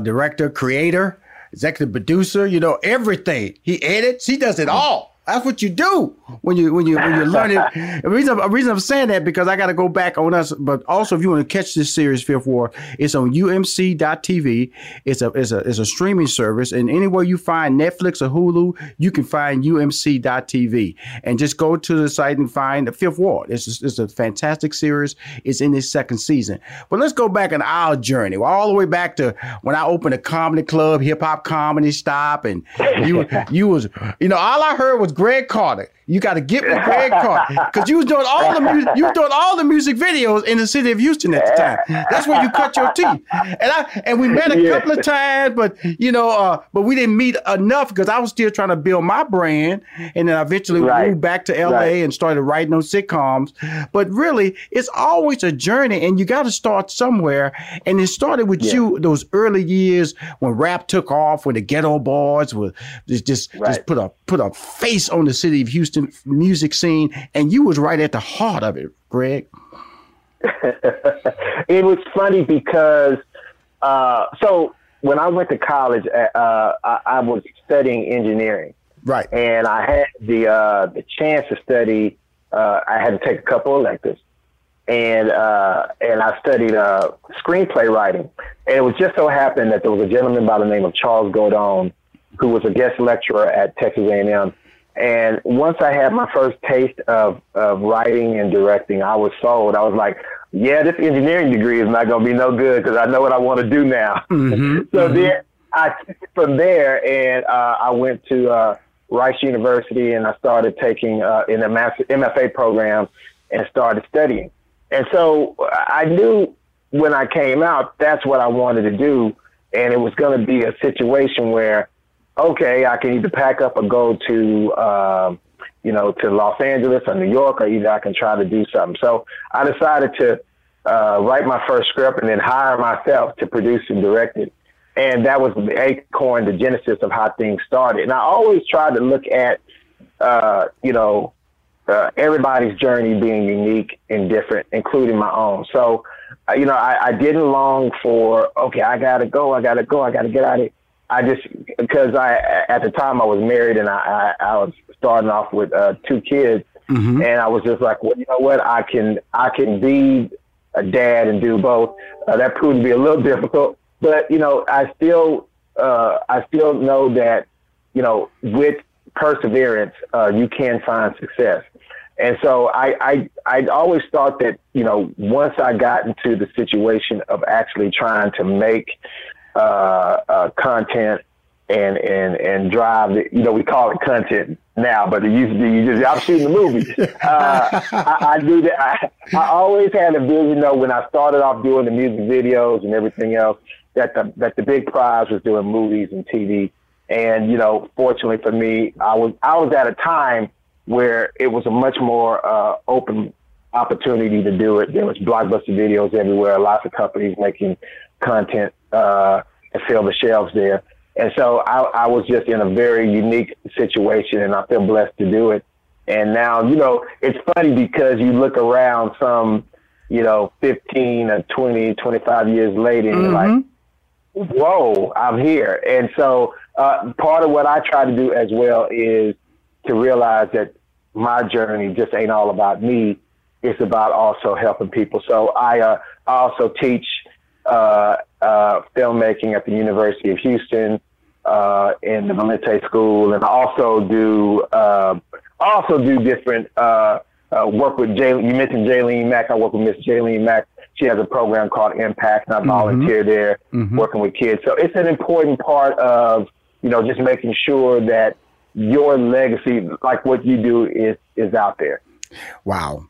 director, creator, executive producer, you know, everything. He edits, he does it all. That's what you do when you're learning. The reason I'm saying that, because I got to go back on us, but also if you want to catch this series, Fifth Ward, it's on UMC.TV. It's a streaming service, and anywhere you find Netflix or Hulu, you can find UMC.TV, and just go to the site and find the Fifth Ward. It's a fantastic series. It's in its second season. But let's go back on our journey. We're all the way back to when I opened a comedy club, Hip Hop Comedy Stop, and you was, you know, all I heard was Greg Carter. You got to get with Greg Carter, because you was doing all the music videos in the city of Houston at the time. That's where you cut your teeth. And we met a couple of times, but you know, but we didn't meet enough because I was still trying to build my brand, and then I eventually moved back to LA and started writing on sitcoms. But really, it's always a journey, and you got to start somewhere. And it started with you those early years when rap took off, when the Ghetto Boys were just put a face on the city of Houston music scene, and you was right at the heart of it, Greg. It was funny because so when I went to college, I was studying engineering, right? And I had the chance to study. I had to take a couple electives, and I studied screenplay writing. And it was just so happened that there was a gentleman by the name of Charles Godon, who was a guest lecturer at Texas A&M. And once I had my first taste of writing and directing, I was sold. I was like, yeah, this engineering degree is not going to be no good because I know what I want to do now. Mm-hmm. So then I took it from there, and I went to Rice University, and I started taking in the MFA program and started studying. And so I knew when I came out, that's what I wanted to do. And it was going to be a situation where, okay, I can either pack up or go to, you know, to Los Angeles or New York, or either I can try to do something. So I decided to write my first script and then hire myself to produce and direct it. And that was the acorn, the genesis of how things started. And I always tried to look at, you know, everybody's journey being unique and different, including my own. So, you know, I didn't long for, okay, I got to go. I got to get out of here. I just, because at the time I was married, and I was starting off with 2 kids, mm-hmm. and I was just like, well, you know what? I can be a dad and do both. That proved to be a little difficult, but you know, I still know that, you know, with perseverance, you can find success. And so I always thought that, you know, once I got into the situation of actually trying to make content and drive the, you know, we call it content now, but it used to be, I'm shooting a movie. I knew that I always had a vision though, when I started off doing the music videos and everything else, that the big prize was doing movies and TV. And, you know, fortunately for me, I was at a time where it was a much more open opportunity to do it. There was Blockbuster videos everywhere, lots of companies making content to fill the shelves there. And so I was just in a very unique situation, and I feel blessed to do it. And now, you know, it's funny because you look around some, you know, 15 or 20, 25 years later, and you're like, whoa, I'm here. And so part of what I try to do as well is to realize that my journey just ain't all about me. it's about also helping people. So I also teach filmmaking at the University of Houston in the Valente School, and I also do different work with Jaylene. You mentioned Jaylene Mack. I work with Miss Jaylene Mack. She has a program called Impact, and I volunteer there working with kids. So it's an important part of, you know, just making sure that your legacy, like what you do, is out there. Wow.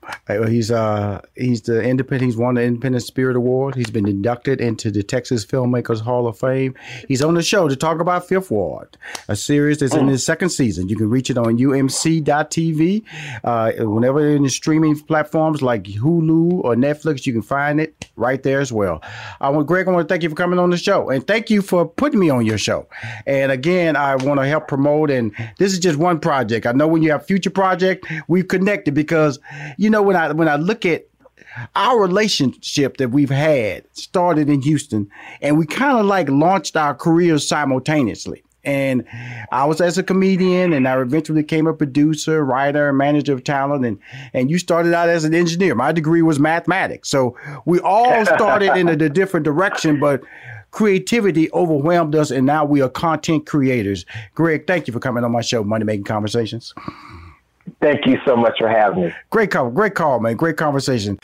He's won the Independent Spirit Award. He's been inducted into the Texas Filmmakers Hall of Fame. He's on the show to talk about Fifth Ward, a series that's in its second season. You can reach it on UMC.TV. Whenever in the streaming platforms like Hulu or Netflix, you can find it right there as well. Greg, I want to thank you for coming on the show, and thank you for putting me on your show. And again, I want to help promote, and this is just one project. I know when you have future project, we've connected because, you know, when I look at our relationship that we've had started in Houston, and we kind of like launched our careers simultaneously. And I was as a comedian, and I eventually became a producer, writer, manager of talent. And you started out as an engineer. My degree was mathematics. So we all started in a different direction, but creativity overwhelmed us. And now we are content creators. Greg, thank you for coming on my show, Money Making Conversations. Thank you so much for having me. Great call, man. Great conversation.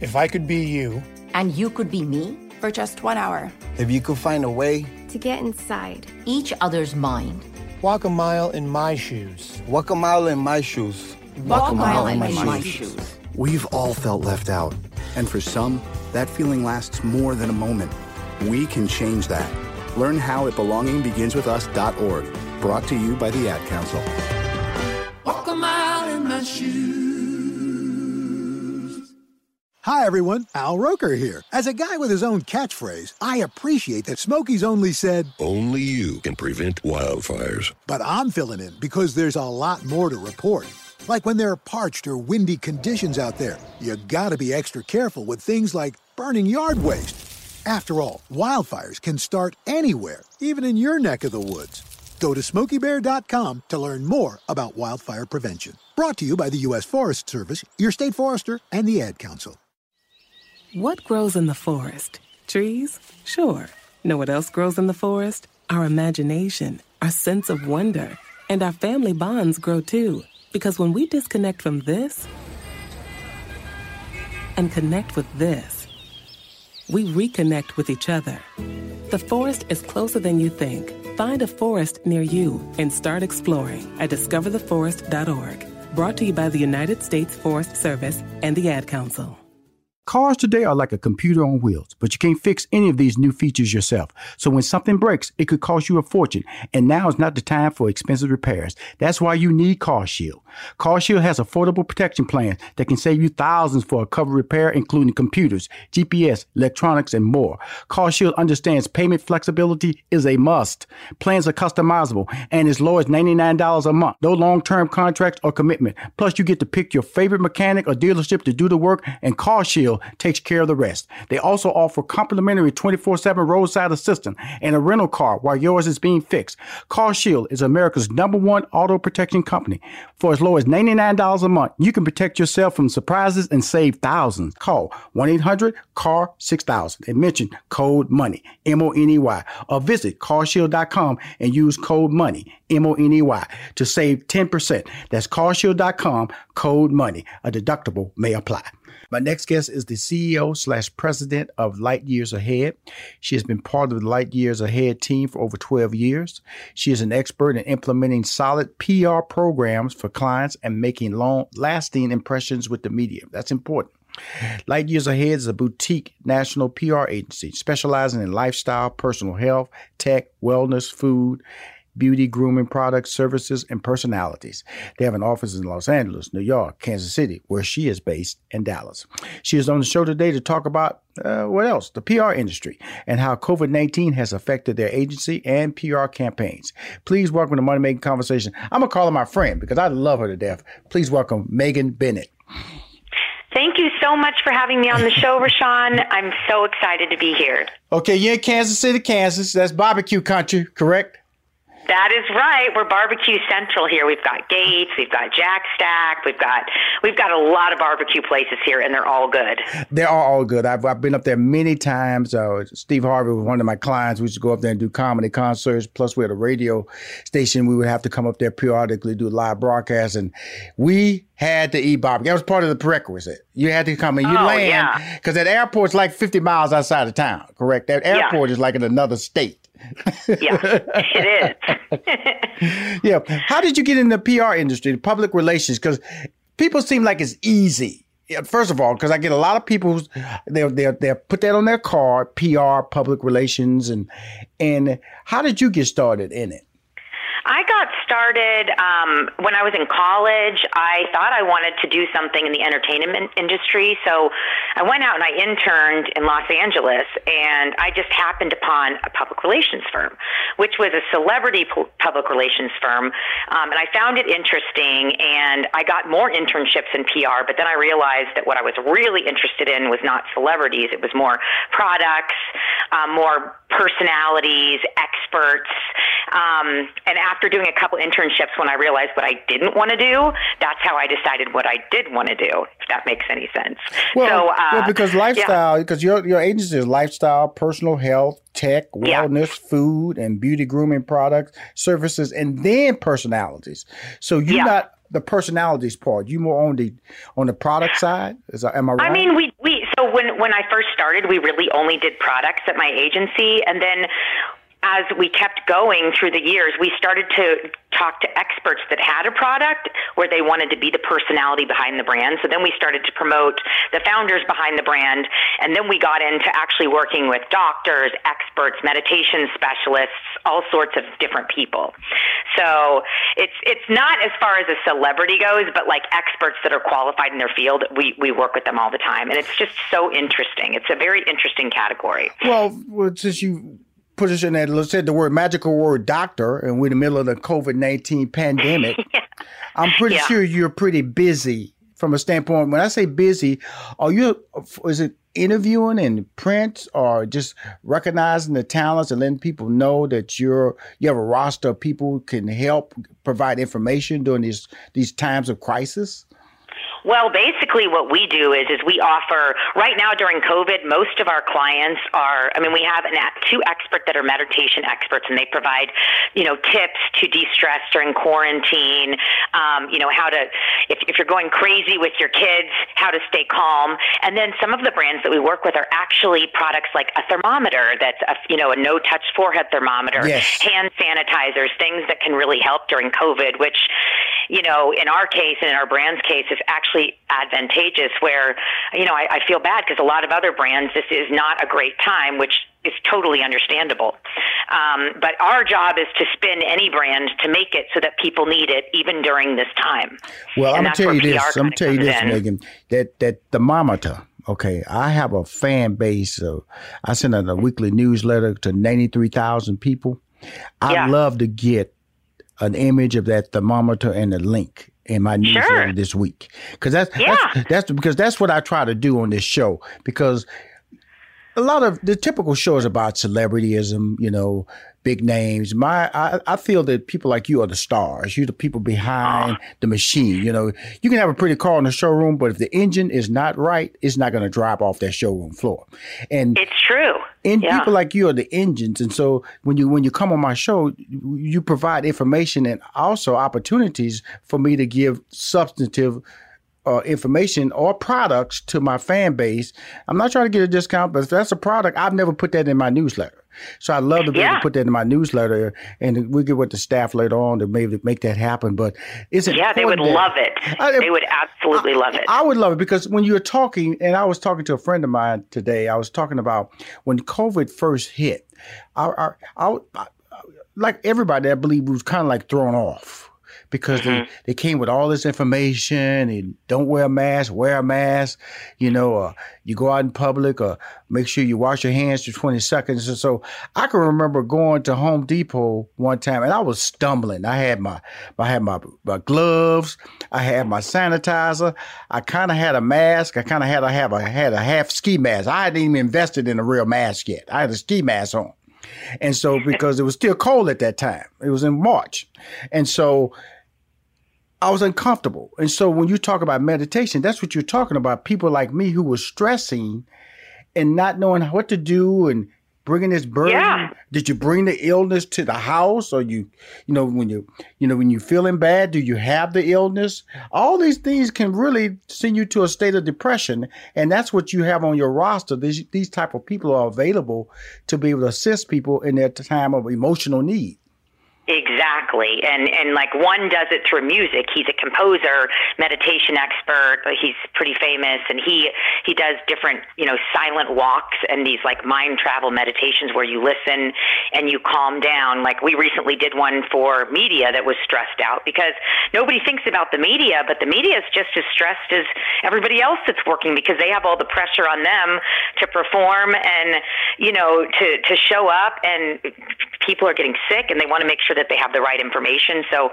If I could be you. And you could be me. For just 1 hour. If you could find a way. To get inside. Each other's mind. Walk a mile in my shoes. Walk a mile in my shoes. Walk a mile in my shoes. We've all felt left out. And for some, that feeling lasts more than a moment. We can change that. Learn how at belongingbeginswithus.org. Brought to you by the Ad Council. Walk a mile in my shoes. Hi, everyone. Al Roker here. As a guy with his own catchphrase, I appreciate that Smokey's only said, only you can prevent wildfires. But I'm filling in because there's a lot more to report. Like when there are parched or windy conditions out there, you gotta be extra careful with things like burning yard waste. After all, wildfires can start anywhere, even in your neck of the woods. Go to SmokeyBear.com to learn more about wildfire prevention. Brought to you by the U.S. Forest Service, your state forester, and the Ad Council. What grows in the forest? Trees? Sure. Know what else grows in the forest? Our imagination, our sense of wonder, and our family bonds grow too. Because when we disconnect from this and connect with this, we reconnect with each other. The forest is closer than you think. Find a forest near you and start exploring at discovertheforest.org. Brought to you by the United States Forest Service and the Ad Council. Cars today are like a computer on wheels, but you can't fix any of these new features yourself. So when something breaks, it could cost you a fortune. And now is not the time for expensive repairs. That's why you need CarShield. CarShield has affordable protection plans that can save you thousands for a covered repair, including computers, GPS, electronics, and more. CarShield understands payment flexibility is a must. Plans are customizable and as low as $99 a month. No long-term contracts or commitment. Plus, you get to pick your favorite mechanic or dealership to do the work, and CarShield takes care of the rest. They also offer complimentary 24/7 roadside assistance and a rental car while yours is being fixed. CarShield is America's #1 auto protection company. For as low as $99 a month, you can protect yourself from surprises and save thousands. Call 1-800-CAR-6000 and mention code MONEY, M-O-N-E-Y, or visit carshield.com and use code MONEY, M-O-N-E-Y, to save 10%. That's carshield.com, code MONEY. A deductible may apply. My next guest is the CEO/president of Light Years Ahead. She has been part of the Light Years Ahead team for over 12 years. She is an expert in implementing solid PR programs for clients and making long-lasting impressions with the media. That's important. Light Years Ahead is a boutique national PR agency specializing in lifestyle, personal health, tech, wellness, food, beauty, grooming products, services, and personalities. They have an office in Los Angeles, New York, Kansas City, where she is based, and Dallas. She is on the show today to talk about, what else? The PR industry and how COVID-19 has affected their agency and PR campaigns. Please welcome to Money Making Conversation. I'm going to call her my friend because I love her to death. Please welcome Megan Bennett. Thank you so much for having me on the show, Rashan. I'm so excited to be here. Okay, you're in Kansas City, Kansas. That's barbecue country, correct? That is right. We're barbecue central here. We've got Gates, we've got Jack Stack, we've got a lot of barbecue places here, and they're all good. They are all good. I've been up there many times. Steve Harvey was one of my clients. We used to go up there and do comedy concerts. Plus, we had a radio station. We would have to come up there periodically, do live broadcasts, and we had to eat barbecue. That was part of the prerequisite. You had to come and you land, because that airport's like 50 miles outside of town, correct? That airport is like in another state. Yeah, it is. Yeah. How did you get in the PR industry, the public relations? Because people seem like it's easy. First of all, because I get a lot of people who they put that on their card, PR, public relations, and how did you get started in it? I got started when I was in college. I thought I wanted to do something in the entertainment industry, so I went out and I interned in Los Angeles, and I just happened upon a public relations firm, which was a celebrity public relations firm, and I found it interesting, and I got more internships in PR, but then I realized that what I was really interested in was not celebrities. It was more products, more personalities, experts, and after doing a couple internships, when I realized what I didn't want to do, that's how I decided what I did want to do, if that makes any sense. Well, because lifestyle, because your agency is lifestyle, personal health, tech, wellness, food, and beauty grooming products, services, and then personalities. So you're not the personalities part. You more on the product side? Am I right? I mean, so when I first started, we really only did products at my agency, and then as we kept going through the years, we started to talk to experts that had a product where they wanted to be the personality behind the brand. So then we started to promote the founders behind the brand. And then we got into actually working with doctors, experts, meditation specialists, all sorts of different people. So it's not as far as a celebrity goes, but like experts that are qualified in their field, we work with them all the time. And it's just so interesting. It's a very interesting category. Well since you position that, let's say the word magical word doctor, and we're in the middle of the COVID-19 pandemic. I'm pretty sure you're pretty busy from a standpoint. When I say busy, is it interviewing and print, or just recognizing the talents and letting people know that you have a roster of people who can help provide information during these times of crisis? Well, basically what we do is we offer, right now during COVID, most of our clients we have two experts that are meditation experts, and they provide, tips to de-stress during quarantine, how to, if you're going crazy with your kids, how to stay calm. And then some of the brands that we work with are actually products like a thermometer that's, a no-touch forehead thermometer, hand sanitizers, things that can really help during COVID, which, in our case and in our brand's case is actually advantageous, where, I feel bad because a lot of other brands, this is not a great time, which is totally understandable. But our job is to spin any brand to make it so that people need it even during this time. Well, I'm going to tell you this. I'm going to tell you this, Megan, that thermometer. Okay, I have a fan base. So I send out a weekly newsletter to 93,000 people. I'd love to get an image of that thermometer and a link in my newsletter this week, because that's because that's what I try to do on this show. Because a lot of the typical shows about celebrityism, big names. I feel that people like you are the stars. You're the people behind the machine. You can have a pretty car in the showroom, but if the engine is not right, it's not going to drive off that showroom floor. And it's true. And people like you are the engines. And so when you come on my show, you provide information and also opportunities for me to give substantive information or products to my fan base. I'm not trying to get a discount, but if that's a product, I've never put that in my newsletter. So I'd love to be able to put that in my newsletter, and we'll get with the staff later on to maybe make that happen. But they would love it. They would absolutely love it. I would love it, because when you were talking, and I was talking to a friend of mine today, I was talking about when COVID first hit, I like everybody, I believe, was kind of like thrown off. Because they came with all this information, and don't wear a mask, you go out in public, or make sure you wash your hands for 20 seconds. And so I can remember going to Home Depot one time, and I was stumbling. I had my gloves, I had my sanitizer, I kind of had a mask, I kind of had a half ski mask. I hadn't even invested in a real mask yet. I had a ski mask on. And so, because it was still cold at that time, it was in March. And so I was uncomfortable. And so when you talk about meditation, that's what you're talking about. People like me who were stressing and not knowing what to do and bringing this burden. Yeah. Did you bring the illness to the house? Or when you're feeling bad, do you have the illness? All these things can really send you to a state of depression. And that's what you have on your roster. These type of people are available to be able to assist people in their time of emotional need. Exactly. And like one does it through music. He's a composer, meditation expert, but he's pretty famous. And he does different, silent walks and these like mind travel meditations where you listen and you calm down. Like we recently did one for media that was stressed out because nobody thinks about the media, but the media is just as stressed as everybody else that's working because they have all the pressure on them to perform and, to show up, and people are getting sick and they want to make sure that they have the right information. So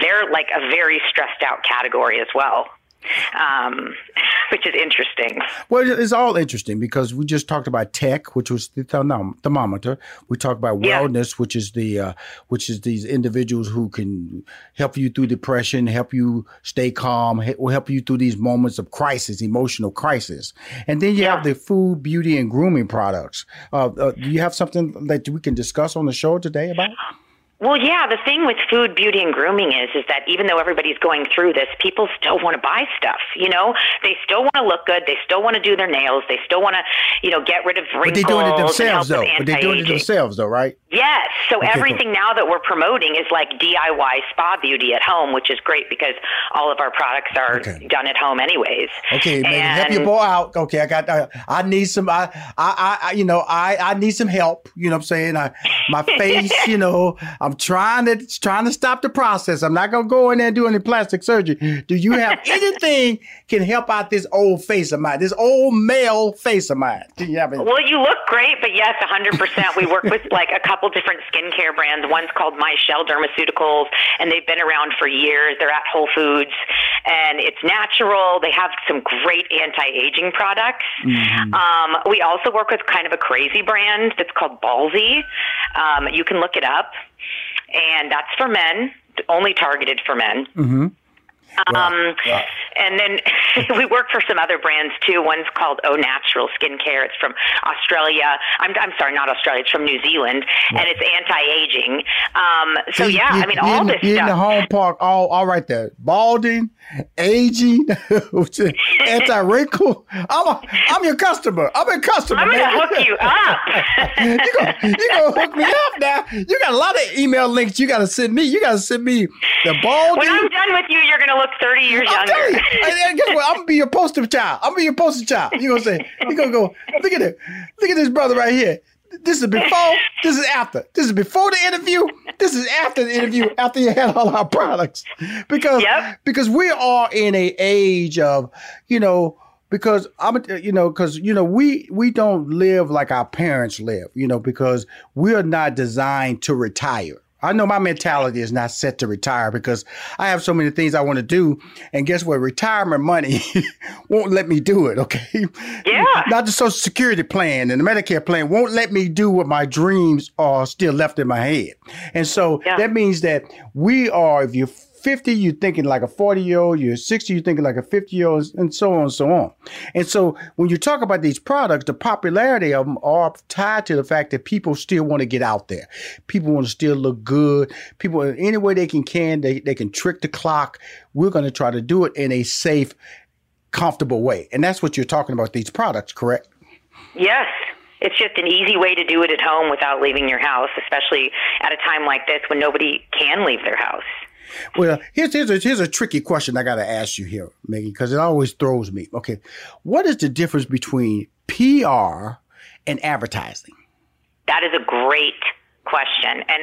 they're like a very stressed out category as well, which is interesting. Well, it's all interesting because we just talked about tech, which was the thermometer. We talked about wellness, which is these individuals who can help you through depression, help you stay calm, help you through these moments of crisis, emotional crisis. And then you have the food, beauty, and grooming products. Do you have something that we can discuss on the show today about? Well, yeah, the thing with food, beauty, and grooming is that even though everybody's going through this, people still want to buy stuff, They still want to look good. They still want to do their nails. They still want to, get rid of wrinkles. But they're doing it themselves, though, right? Yes. So everything now that we're promoting is like DIY spa beauty at home, which is great because all of our products are done at home anyways. Okay, maybe help your boy out. Okay, I need some help. You know what I'm saying? My face, I'm trying to stop the process. I'm not going to go in there and do any plastic surgery. Do you have anything can help out this old face of mine, this old male face of mine? Do you have anything? Well, you look great, but yes, 100%. We work with like a couple different skincare brands. One's called My Shell Dermaceuticals, and they've been around for years. They're at Whole Foods, and it's natural. They have some great anti-aging products. Mm-hmm. We also work with kind of a crazy brand that's called Ballsy. You can look it up. And that's for men, only targeted for men. Mm-hmm. Wow. And then we work for some other brands too. One's called O Natural Skincare. It's from Australia. I'm sorry, not Australia. It's from New Zealand, right. And it's anti-aging. All this stuff. In the home park, all right there. Balding, aging, anti-wrinkle. I'm your customer. I'm a customer. I'm gonna hook you up. You're gonna hook me up now. You got a lot of email links. You gotta send me. The balding. When I'm done with you, you're gonna look 30 years younger. Tell you. And guess what? I'm gonna be your poster child. You're gonna say, you're gonna go, look at it. Look at this brother right here. This is before, this is after. This is before the interview, this is after the interview, after you had all our products. Because we are in an age of, we don't live like our parents live, because we're not designed to retire. I know my mentality is not set to retire because I have so many things I want to do. And guess what? Retirement money won't let me do it, okay? Yeah. Not the Social Security plan and the Medicare plan won't let me do what my dreams are still left in my head. And so that means that we are, if you're 50, you're thinking like a 40-year-old, you're 60, you're thinking like a 50-year-old, and so on and so on. And so when you talk about these products, the popularity of them are tied to the fact that people still want to get out there. People want to still look good. People, in any way they can, they can trick the clock. We're going to try to do it in a safe, comfortable way. And that's what you're talking about, these products, correct? Yes. It's just an easy way to do it at home without leaving your house, especially at a time like this when nobody can leave their house. Well, here's a tricky question I got to ask you here, Megan, because it always throws me. Okay, what is the difference between PR and advertising? That is a great question. And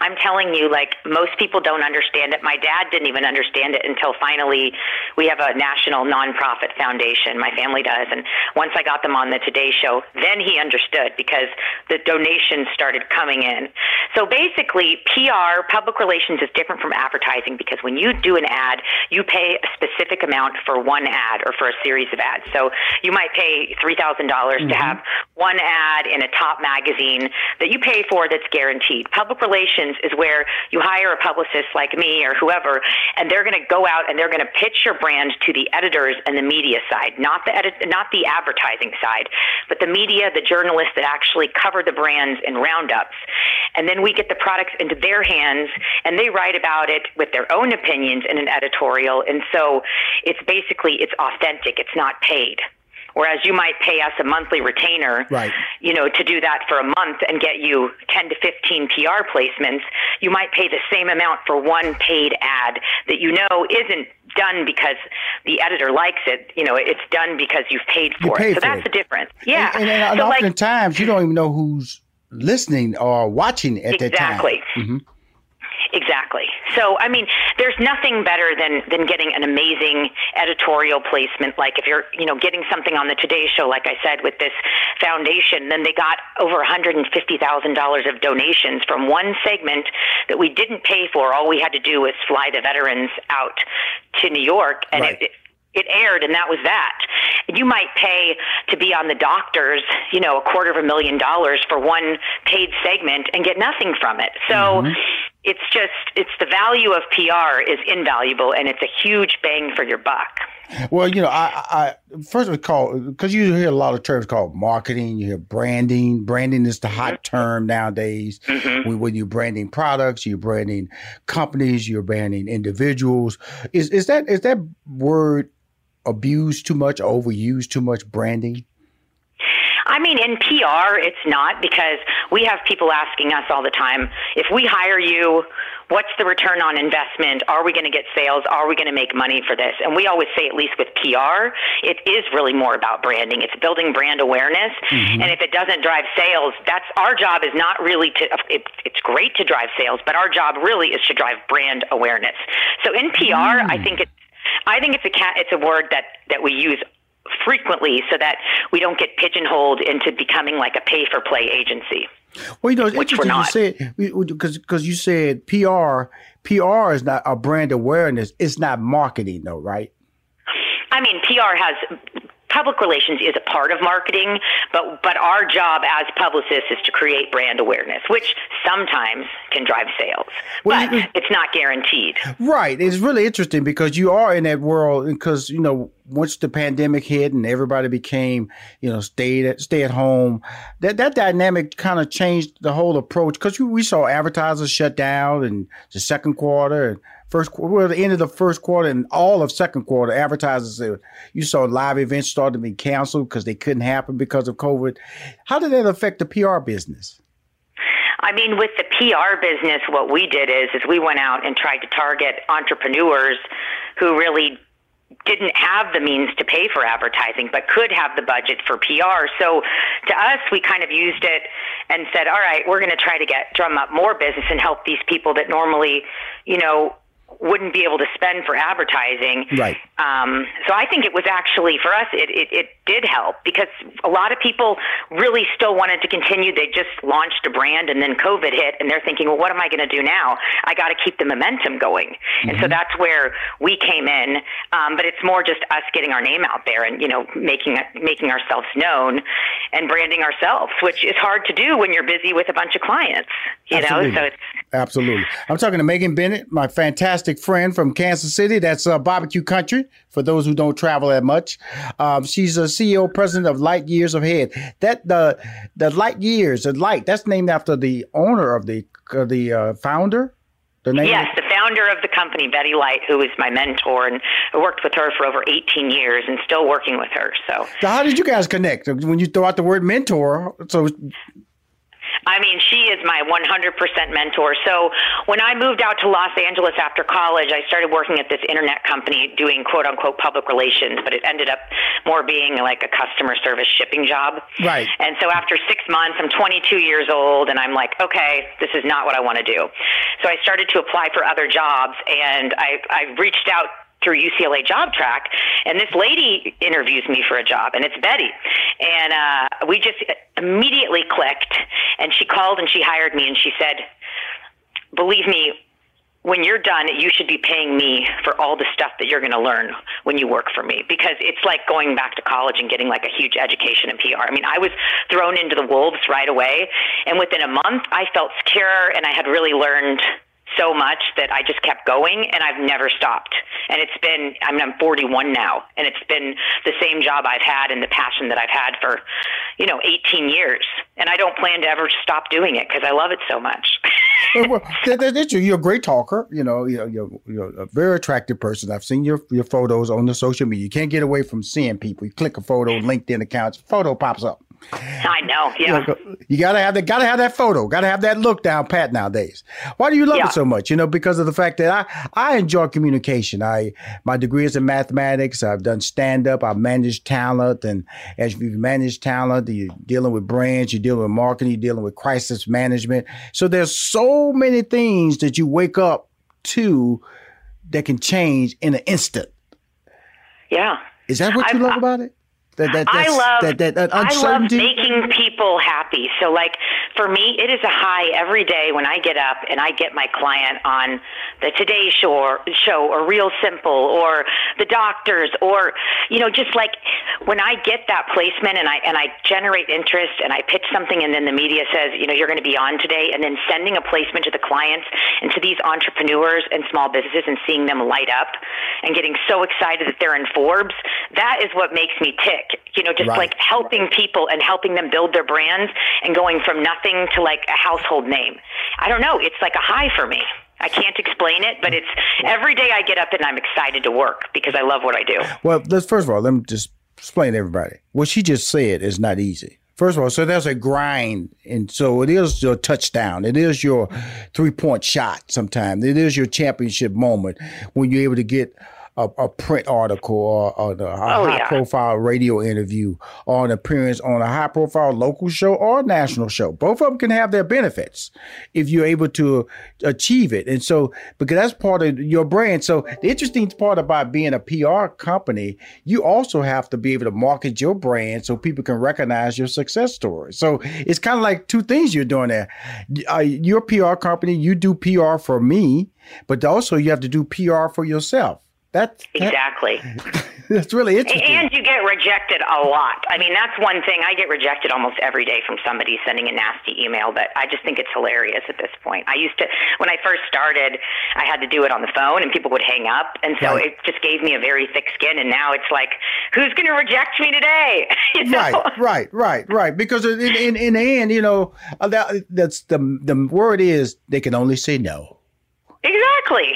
I'm telling you, like, most people don't understand it. My dad didn't even understand it until finally we have a national nonprofit foundation. My family does. And once I got them on the Today Show, then he understood because the donations started coming in. So basically, PR, public relations, is different from advertising because when you do an ad, you pay a specific amount for one ad or for a series of ads. So you might pay $3,000 to have one ad in a top magazine that you pay for that's guaranteed. Public relations is where you hire a publicist like me or whoever, and they're going to go out and they're going to pitch your brand to the editors and the media side, not the advertising side, but the media, the journalists that actually cover the brands in roundups. And then we get the products into their hands, and they write about it with their own opinions in an editorial. And so it's basically, it's authentic. It's not paid. Whereas you might pay us a monthly retainer, right, you know, to do that for a month and get you 10 to 15 PR placements, you might pay the same amount for one paid ad that you know isn't done because the editor likes it. You know, it's done because you've paid for it. So that's the difference. Yeah. And so oftentimes, like, you don't even know who's listening or watching at that time. Exactly. Mm-hmm. Exactly. So, I mean, there's nothing better than getting an amazing editorial placement. Like if you're, you know, getting something on the Today Show, like I said, with this foundation, then they got over $150,000 of donations from one segment that we didn't pay for. All we had to do was fly the veterans out to New York, and right, it aired, and that was that. You might pay to be on The Doctors, you know, $250,000 for one paid segment and get nothing from it. So it's just, it's the value of PR is invaluable, and it's a huge bang for your buck. Well, you know, I first recall, because you hear a lot of terms called marketing, you hear branding. Branding is the hot term nowadays. When you're branding products, you're branding companies, you're branding individuals. Is that word abused too much, overused too much, branding? I mean, in PR, it's not, because we have people asking us all the time, if we hire you, what's the return on investment? Are we going to get sales? Are we going to make money for this? And we always say, at least with PR, it is really more about branding. It's building brand awareness. And if it doesn't drive sales, that's our job. Is not really to, it's great to drive sales, but our job really is to drive brand awareness. So in PR, I think it's a word that we use frequently so that we don't get pigeonholed into becoming like a pay-for-play agency. Well, you know, it's interesting you said, because you said PR is not a brand awareness. It's not marketing, though, right? I mean, public relations is a part of marketing, but our job as publicists is to create brand awareness, which sometimes can drive sales, well, but it's not guaranteed. Right. It's really interesting because you are in that world, because, you know, once the pandemic hit and everybody became, you know, stay at home, that dynamic kind of changed the whole approach, because we saw advertisers shut down in the second quarter and first quarter, well, the end of the first quarter and all of second quarter, advertisers, you saw live events started to be canceled because they couldn't happen because of COVID. How did that affect the PR business? I mean, with the PR business, what we did is we went out and tried to target entrepreneurs who really didn't have the means to pay for advertising, but could have the budget for PR. So to us, we kind of used it and said, all right, we're going to try to drum up more business and help these people that normally, you know, wouldn't be able to spend for advertising. Right. So I think it was actually, for us, it did help, because a lot of people really still wanted to continue. They just launched a brand and then COVID hit, and they're thinking, well, what am I going to do now? I got to keep the momentum going. Mm-hmm. And so that's where we came in. But it's more just us getting our name out there and, you know, making ourselves known and branding ourselves, which is hard to do when you're busy with a bunch of clients, you Absolutely. Know? So it's Absolutely. I'm talking to Megan Bennett, my fantastic friend from Kansas City. That's barbecue country, for those who don't travel that much. She's a CEO, president of Light Years Ahead. The Light Years, that's named after the owner of the founder? The founder of the company, Betty Light, who is my mentor, and I worked with her for over 18 years and still working with her. So how did you guys connect when you throw out the word mentor? So I mean, she is my 100% mentor. So when I moved out to Los Angeles after college, I started working at this internet company doing quote unquote public relations, but it ended up more being like a customer service shipping job. Right. And so after 6 months, I'm 22 years old and I'm like, okay, this is not what I want to do. So I started to apply for other jobs and I reached out through UCLA Job Track, and this lady interviews me for a job, and it's Betty. And we just immediately clicked, and she called and she hired me, and she said, believe me, when you're done, you should be paying me for all the stuff that you're going to learn when you work for me, because it's like going back to college and getting like a huge education in PR. I mean, I was thrown into the wolves right away, and within a month, I felt secure, and I had really learned so much that I just kept going, and I've never stopped. And it's been, I mean, I'm 41 now, and it's been the same job I've had and the passion that I've had for, 18 years. And I don't plan to ever stop doing it because I love it so much. Well, that's you. You're a great talker. You're a very attractive person. I've seen your photos on the social media. You can't get away from seeing people. You click a photo, LinkedIn accounts, photo pops up. I know. Yeah. You gotta have that photo. Gotta have that look down pat nowadays. Why do you love it so much? Because of the fact that I enjoy communication. My degree is in mathematics. I've done stand-up. I've managed talent. And as you manage talent, you're dealing with brands, you're dealing with marketing, you're dealing with crisis management. So there's so many things that you wake up to that can change in an instant. Yeah. Is that what you love about it? I love making people happy. So like for me, it is a high every day when I get up and I get my client on the Today Show or Real Simple or the doctors or, just like when I get that placement and I generate interest and I pitch something and then the media says, you're going to be on today, and then sending a placement to the clients and to these entrepreneurs and small businesses and seeing them light up and getting so excited that they're in Forbes. That is what makes me tick. Like helping people and helping them build their brands and going from nothing to like a household name. I don't know. It's like a high for me. I can't explain it, but it's every day I get up and I'm excited to work because I love what I do. Well, first of all, let me just explain to everybody. What she just said is not easy. First of all, so there's a grind, and so it is your touchdown. It is your three-point shot sometimes. It is your championship moment when you're able to get a print article or a high-profile radio interview or an appearance on a high-profile local show or national show. Both of them can have their benefits if you're able to achieve it. And so, because that's part of your brand. So the interesting part about being a PR company, you also have to be able to market your brand so people can recognize your success story. So it's kind of like two things you're doing there. You're a PR company. You do PR for me, but also you have to do PR for yourself. Exactly. That's really interesting. And you get rejected a lot. I mean, that's one thing. I get rejected almost every day from somebody sending a nasty email, but I just think it's hilarious at this point. I used to, when I first started, I had to do it on the phone and people would hang up. And so it just gave me a very thick skin. And now it's like, who's going to reject me today? Right. Because in the end, that's the word is they can only say no. Exactly.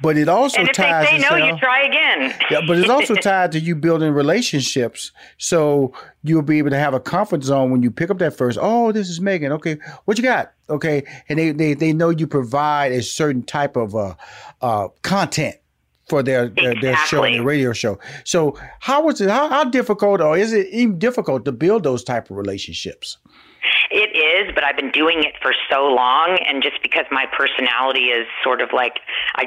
But it also ties. And if they say no, you try again. Yeah, but it's also tied to you building relationships. So you'll be able to have a comfort zone when you pick up that first. Oh, this is Megan. Okay, what you got? Okay, and they know you provide a certain type of content for their show, their radio show. So how was it? How difficult, or is it even difficult to build those type of relationships? It is, but I've been doing it for so long, and just because my personality is sort of like, I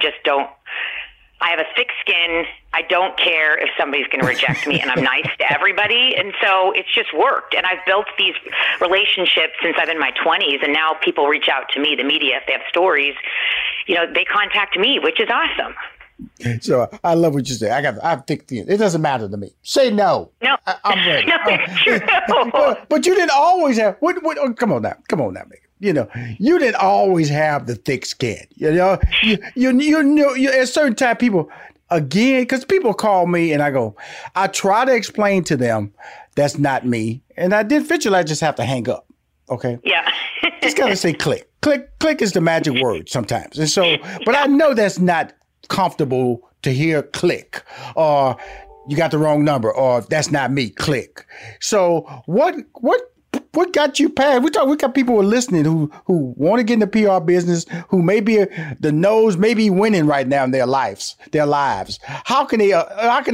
have a thick skin. I don't care if somebody's going to reject me, and I'm nice to everybody. And so it's just worked. And I've built these relationships since I've been in my 20s, and now people reach out to me, the media, if they have stories, they contact me, which is awesome. So I love what you say. I think it doesn't matter to me. Say no. No, I'm ready. No, it's true. But you didn't always have. What, come on now, Megan. You didn't always have the thick skin. You know, at certain time people again, because people call me and I try to explain to them that's not me, and I did eventually. I just have to hang up. Okay. Yeah. Just gotta say click, click, click is the magic word sometimes, and so. But I know that's not comfortable to hear click, or you got the wrong number, or that's not me click. So what what got you past? We got people who are listening who want to get in the PR business, who maybe the nose may be winning right now in their lives. How can they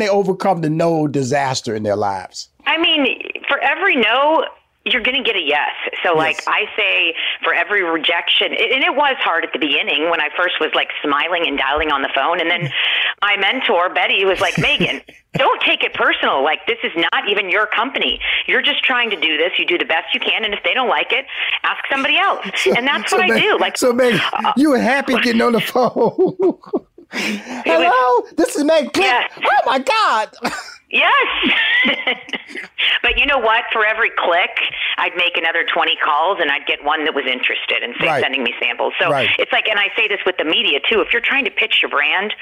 overcome the no disaster in their lives? I mean, for every no, you're going to get a yes. So like yes. I say for every rejection, and it was hard at the beginning when I first was like smiling and dialing on the phone. And then my mentor, Betty, was like, Megan, don't take it personal. Like, this is not even your company. You're just trying to do this. You do the best you can. And if they don't like it, ask somebody else. And that's what I do. Like, so Megan, you were happy getting on the phone. Hello, this is Meg. Yes. Oh my God. Yes. But you know what? For every click, I'd make another 20 calls and I'd get one that was interested in sending me samples. So it's like, and I say this with the media too, if you're trying to pitch your brand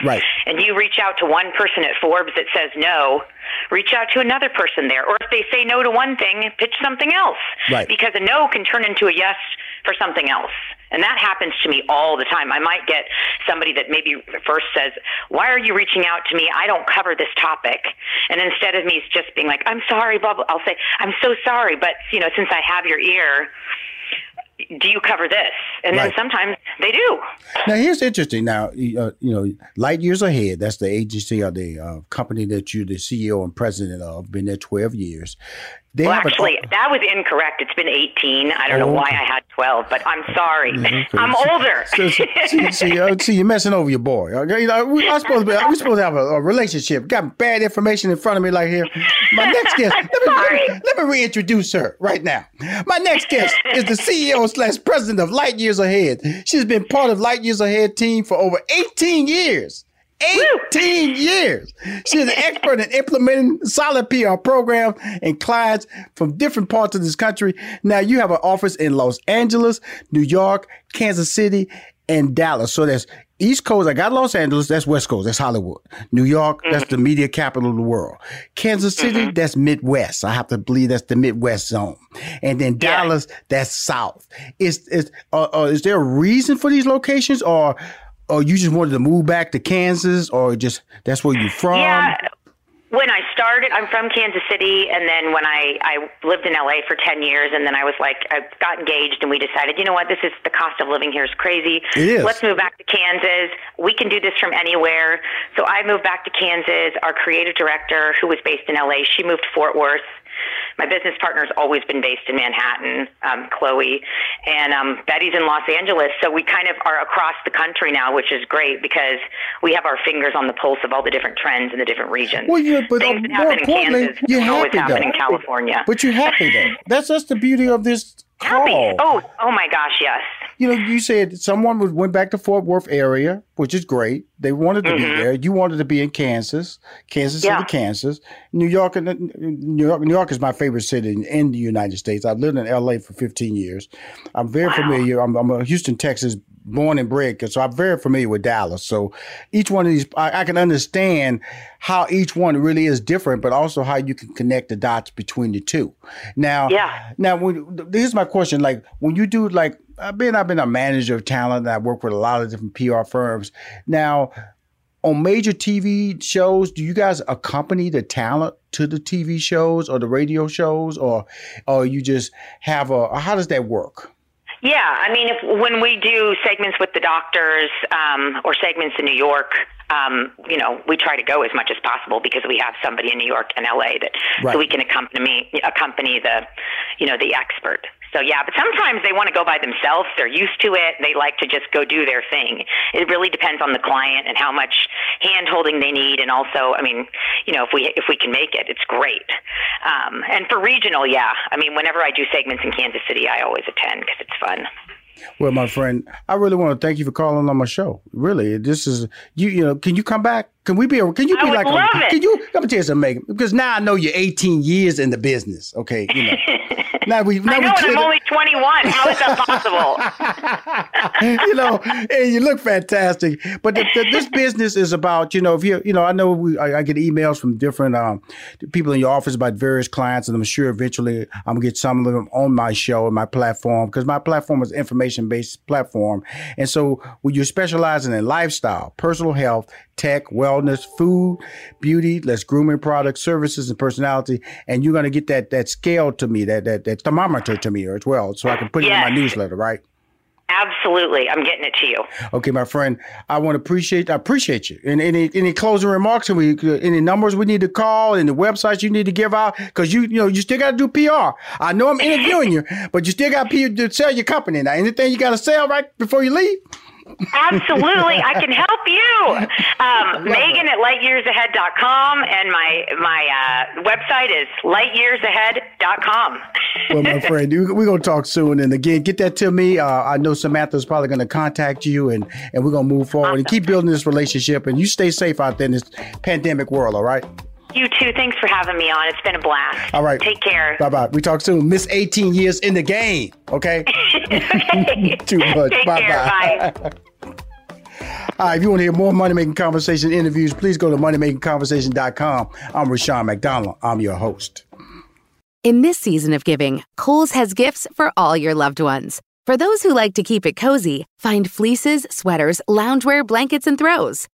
and you reach out to one person at Forbes that says no, reach out to another person there. Or if they say no to one thing, pitch something else. Right. Because a no can turn into a yes for something else. And that happens to me all the time. I might get somebody that maybe first says, why are you reaching out to me? I don't cover this topic. And instead of me just being like, I'm sorry, blah, blah, I'll say, I'm so sorry, but you know, since I have your ear, do you cover this? And then sometimes they do. Now, here's interesting. Now, you know, Light Years Ahead, that's the agency or the company that you're the CEO and president of, been there 12 years. Well, actually, that was incorrect. It's been 18. I don't know why I had 12, but I'm sorry. Mm-hmm. I'm older. So you're messing over your boy. You know, we're supposed to have a relationship. Got bad information in front of me right here. My next guest, let me reintroduce her right now. My next guest is the CEO/president of Light Years Ahead. She's been part of Light Years Ahead team for over 18 years. 18 years. She's an expert in implementing solid PR programs and clients from different parts of this country. Now, you have an office in Los Angeles, New York, Kansas City, and Dallas. So that's East Coast. I got Los Angeles. That's West Coast. That's Hollywood. New York, that's the media capital of the world. Kansas City, that's Midwest. I have to believe that's the Midwest zone. And then Dallas, that's South. Is there a reason for these locations, or you just wanted to move back to Kansas, or just that's where you're from? Yeah. When I started, I'm from Kansas City, and then when I lived in LA for 10 years, and then I was like, I got engaged, and we decided, you know what, this is the cost of living here is crazy. It is. Let's move back to Kansas. We can do this from anywhere. So I moved back to Kansas. Our creative director, who was based in LA, she moved to Fort Worth. My business partner's always been based in Manhattan, Chloe, and Betty's in Los Angeles. So we kind of are across the country now, which is great because we have our fingers on the pulse of all the different trends in the different regions. Well, yeah, but things that happen in Kansas don't always happen in California. But you're happy though. That's the beauty of this call. Happy. Oh my gosh, yes. You know, you said someone went back to Fort Worth area, which is great. They wanted to be there. You wanted to be in Kansas City, Kansas. New York is my favorite city in the United States. I've lived in L.A. for 15 years. I'm very familiar. I'm a Houston, Texas, born and bred, so I'm very familiar with Dallas. So each one of these, I can understand how each one really is different, but also how you can connect the dots between the two. Now, here's my question. Like, when you do, like, I've been a manager of talent, and I work with a lot of different PR firms. Now, on major TV shows, do you guys accompany the talent to the TV shows or the radio shows, or you just have how does that work? Yeah, I mean, when we do segments with the doctors or segments in New York, you know, we try to go as much as possible because we have somebody in New York and LA so we can accompany the, you know, the expert. So, yeah, but sometimes they want to go by themselves. They're used to it. They like to just go do their thing. It really depends on the client and how much hand-holding they need. And also, I mean, you know, if we can make it, it's great. And for regional, yeah. I mean, whenever I do segments in Kansas City, I always attend because it's fun. Well, my friend, I really want to thank you for calling on my show. Really, this is you. You know, can you come back? Let me tell you something, Megan, because now I know you're 18 years in the business. Okay, you know. I'm only 21. How is that possible? You know, and you look fantastic. But this business is about, you know, if you, you know, I know I get emails from different people in your office about various clients, and I'm sure eventually I'm gonna get some of them on my show and my platform, because my platform is an information-based platform. And so when you're specializing in lifestyle, personal health, tech, wellness, food, beauty, less grooming products, services, and personality. And you're going to get that scale to me, that thermometer to me as well, so I can put it in my newsletter, right? Absolutely. I'm getting it to you. Okay, my friend. I appreciate you. And any closing remarks, and any numbers we need to call, and the websites you need to give out, because you still got to do PR. I know I'm interviewing you, but you still got to sell your company. Now, anything you got to sell right before you leave? Absolutely. I can help you. Megan at lightyearsahead.com, and my website is lightyearsahead.com. Well, my friend, we're going to talk soon. And again, get that to me. I know Samantha's probably going to contact you, and we're going to move forward and keep building this relationship. And you stay safe out there in this pandemic world, all right? You too. Thanks for having me on. It's been a blast. All right. Take care. Bye-bye. We talk soon. Miss 18 years in the game. Okay? Okay. Too much. Take care. Bye. All right, if you want to hear more Money Making Conversation interviews, please go to moneymakingconversation.com. I'm Rashan McDonald. I'm your host. In this season of giving, Kohl's has gifts for all your loved ones. For those who like to keep it cozy, find fleeces, sweaters, loungewear, blankets, and throws.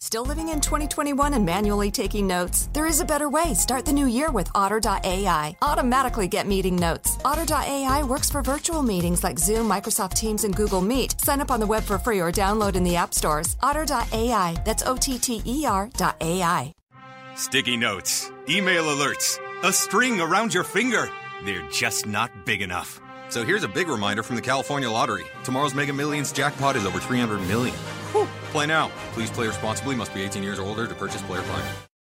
Still living in 2021 and manually taking notes? There is a better way. Start the new year with otter.ai. Automatically get meeting notes. Otter.ai works for virtual meetings like Zoom, Microsoft Teams, and Google Meet. Sign up on the web for free or download in the app stores. Otter.ai. That's OTTER.ai. Sticky notes, email alerts, a string around your finger. They're just not big enough. So here's a big reminder from the California Lottery. Tomorrow's Mega Millions jackpot is over $300 million. Whew. Play now. Please play responsibly. Must be 18 years or older to purchase player fine.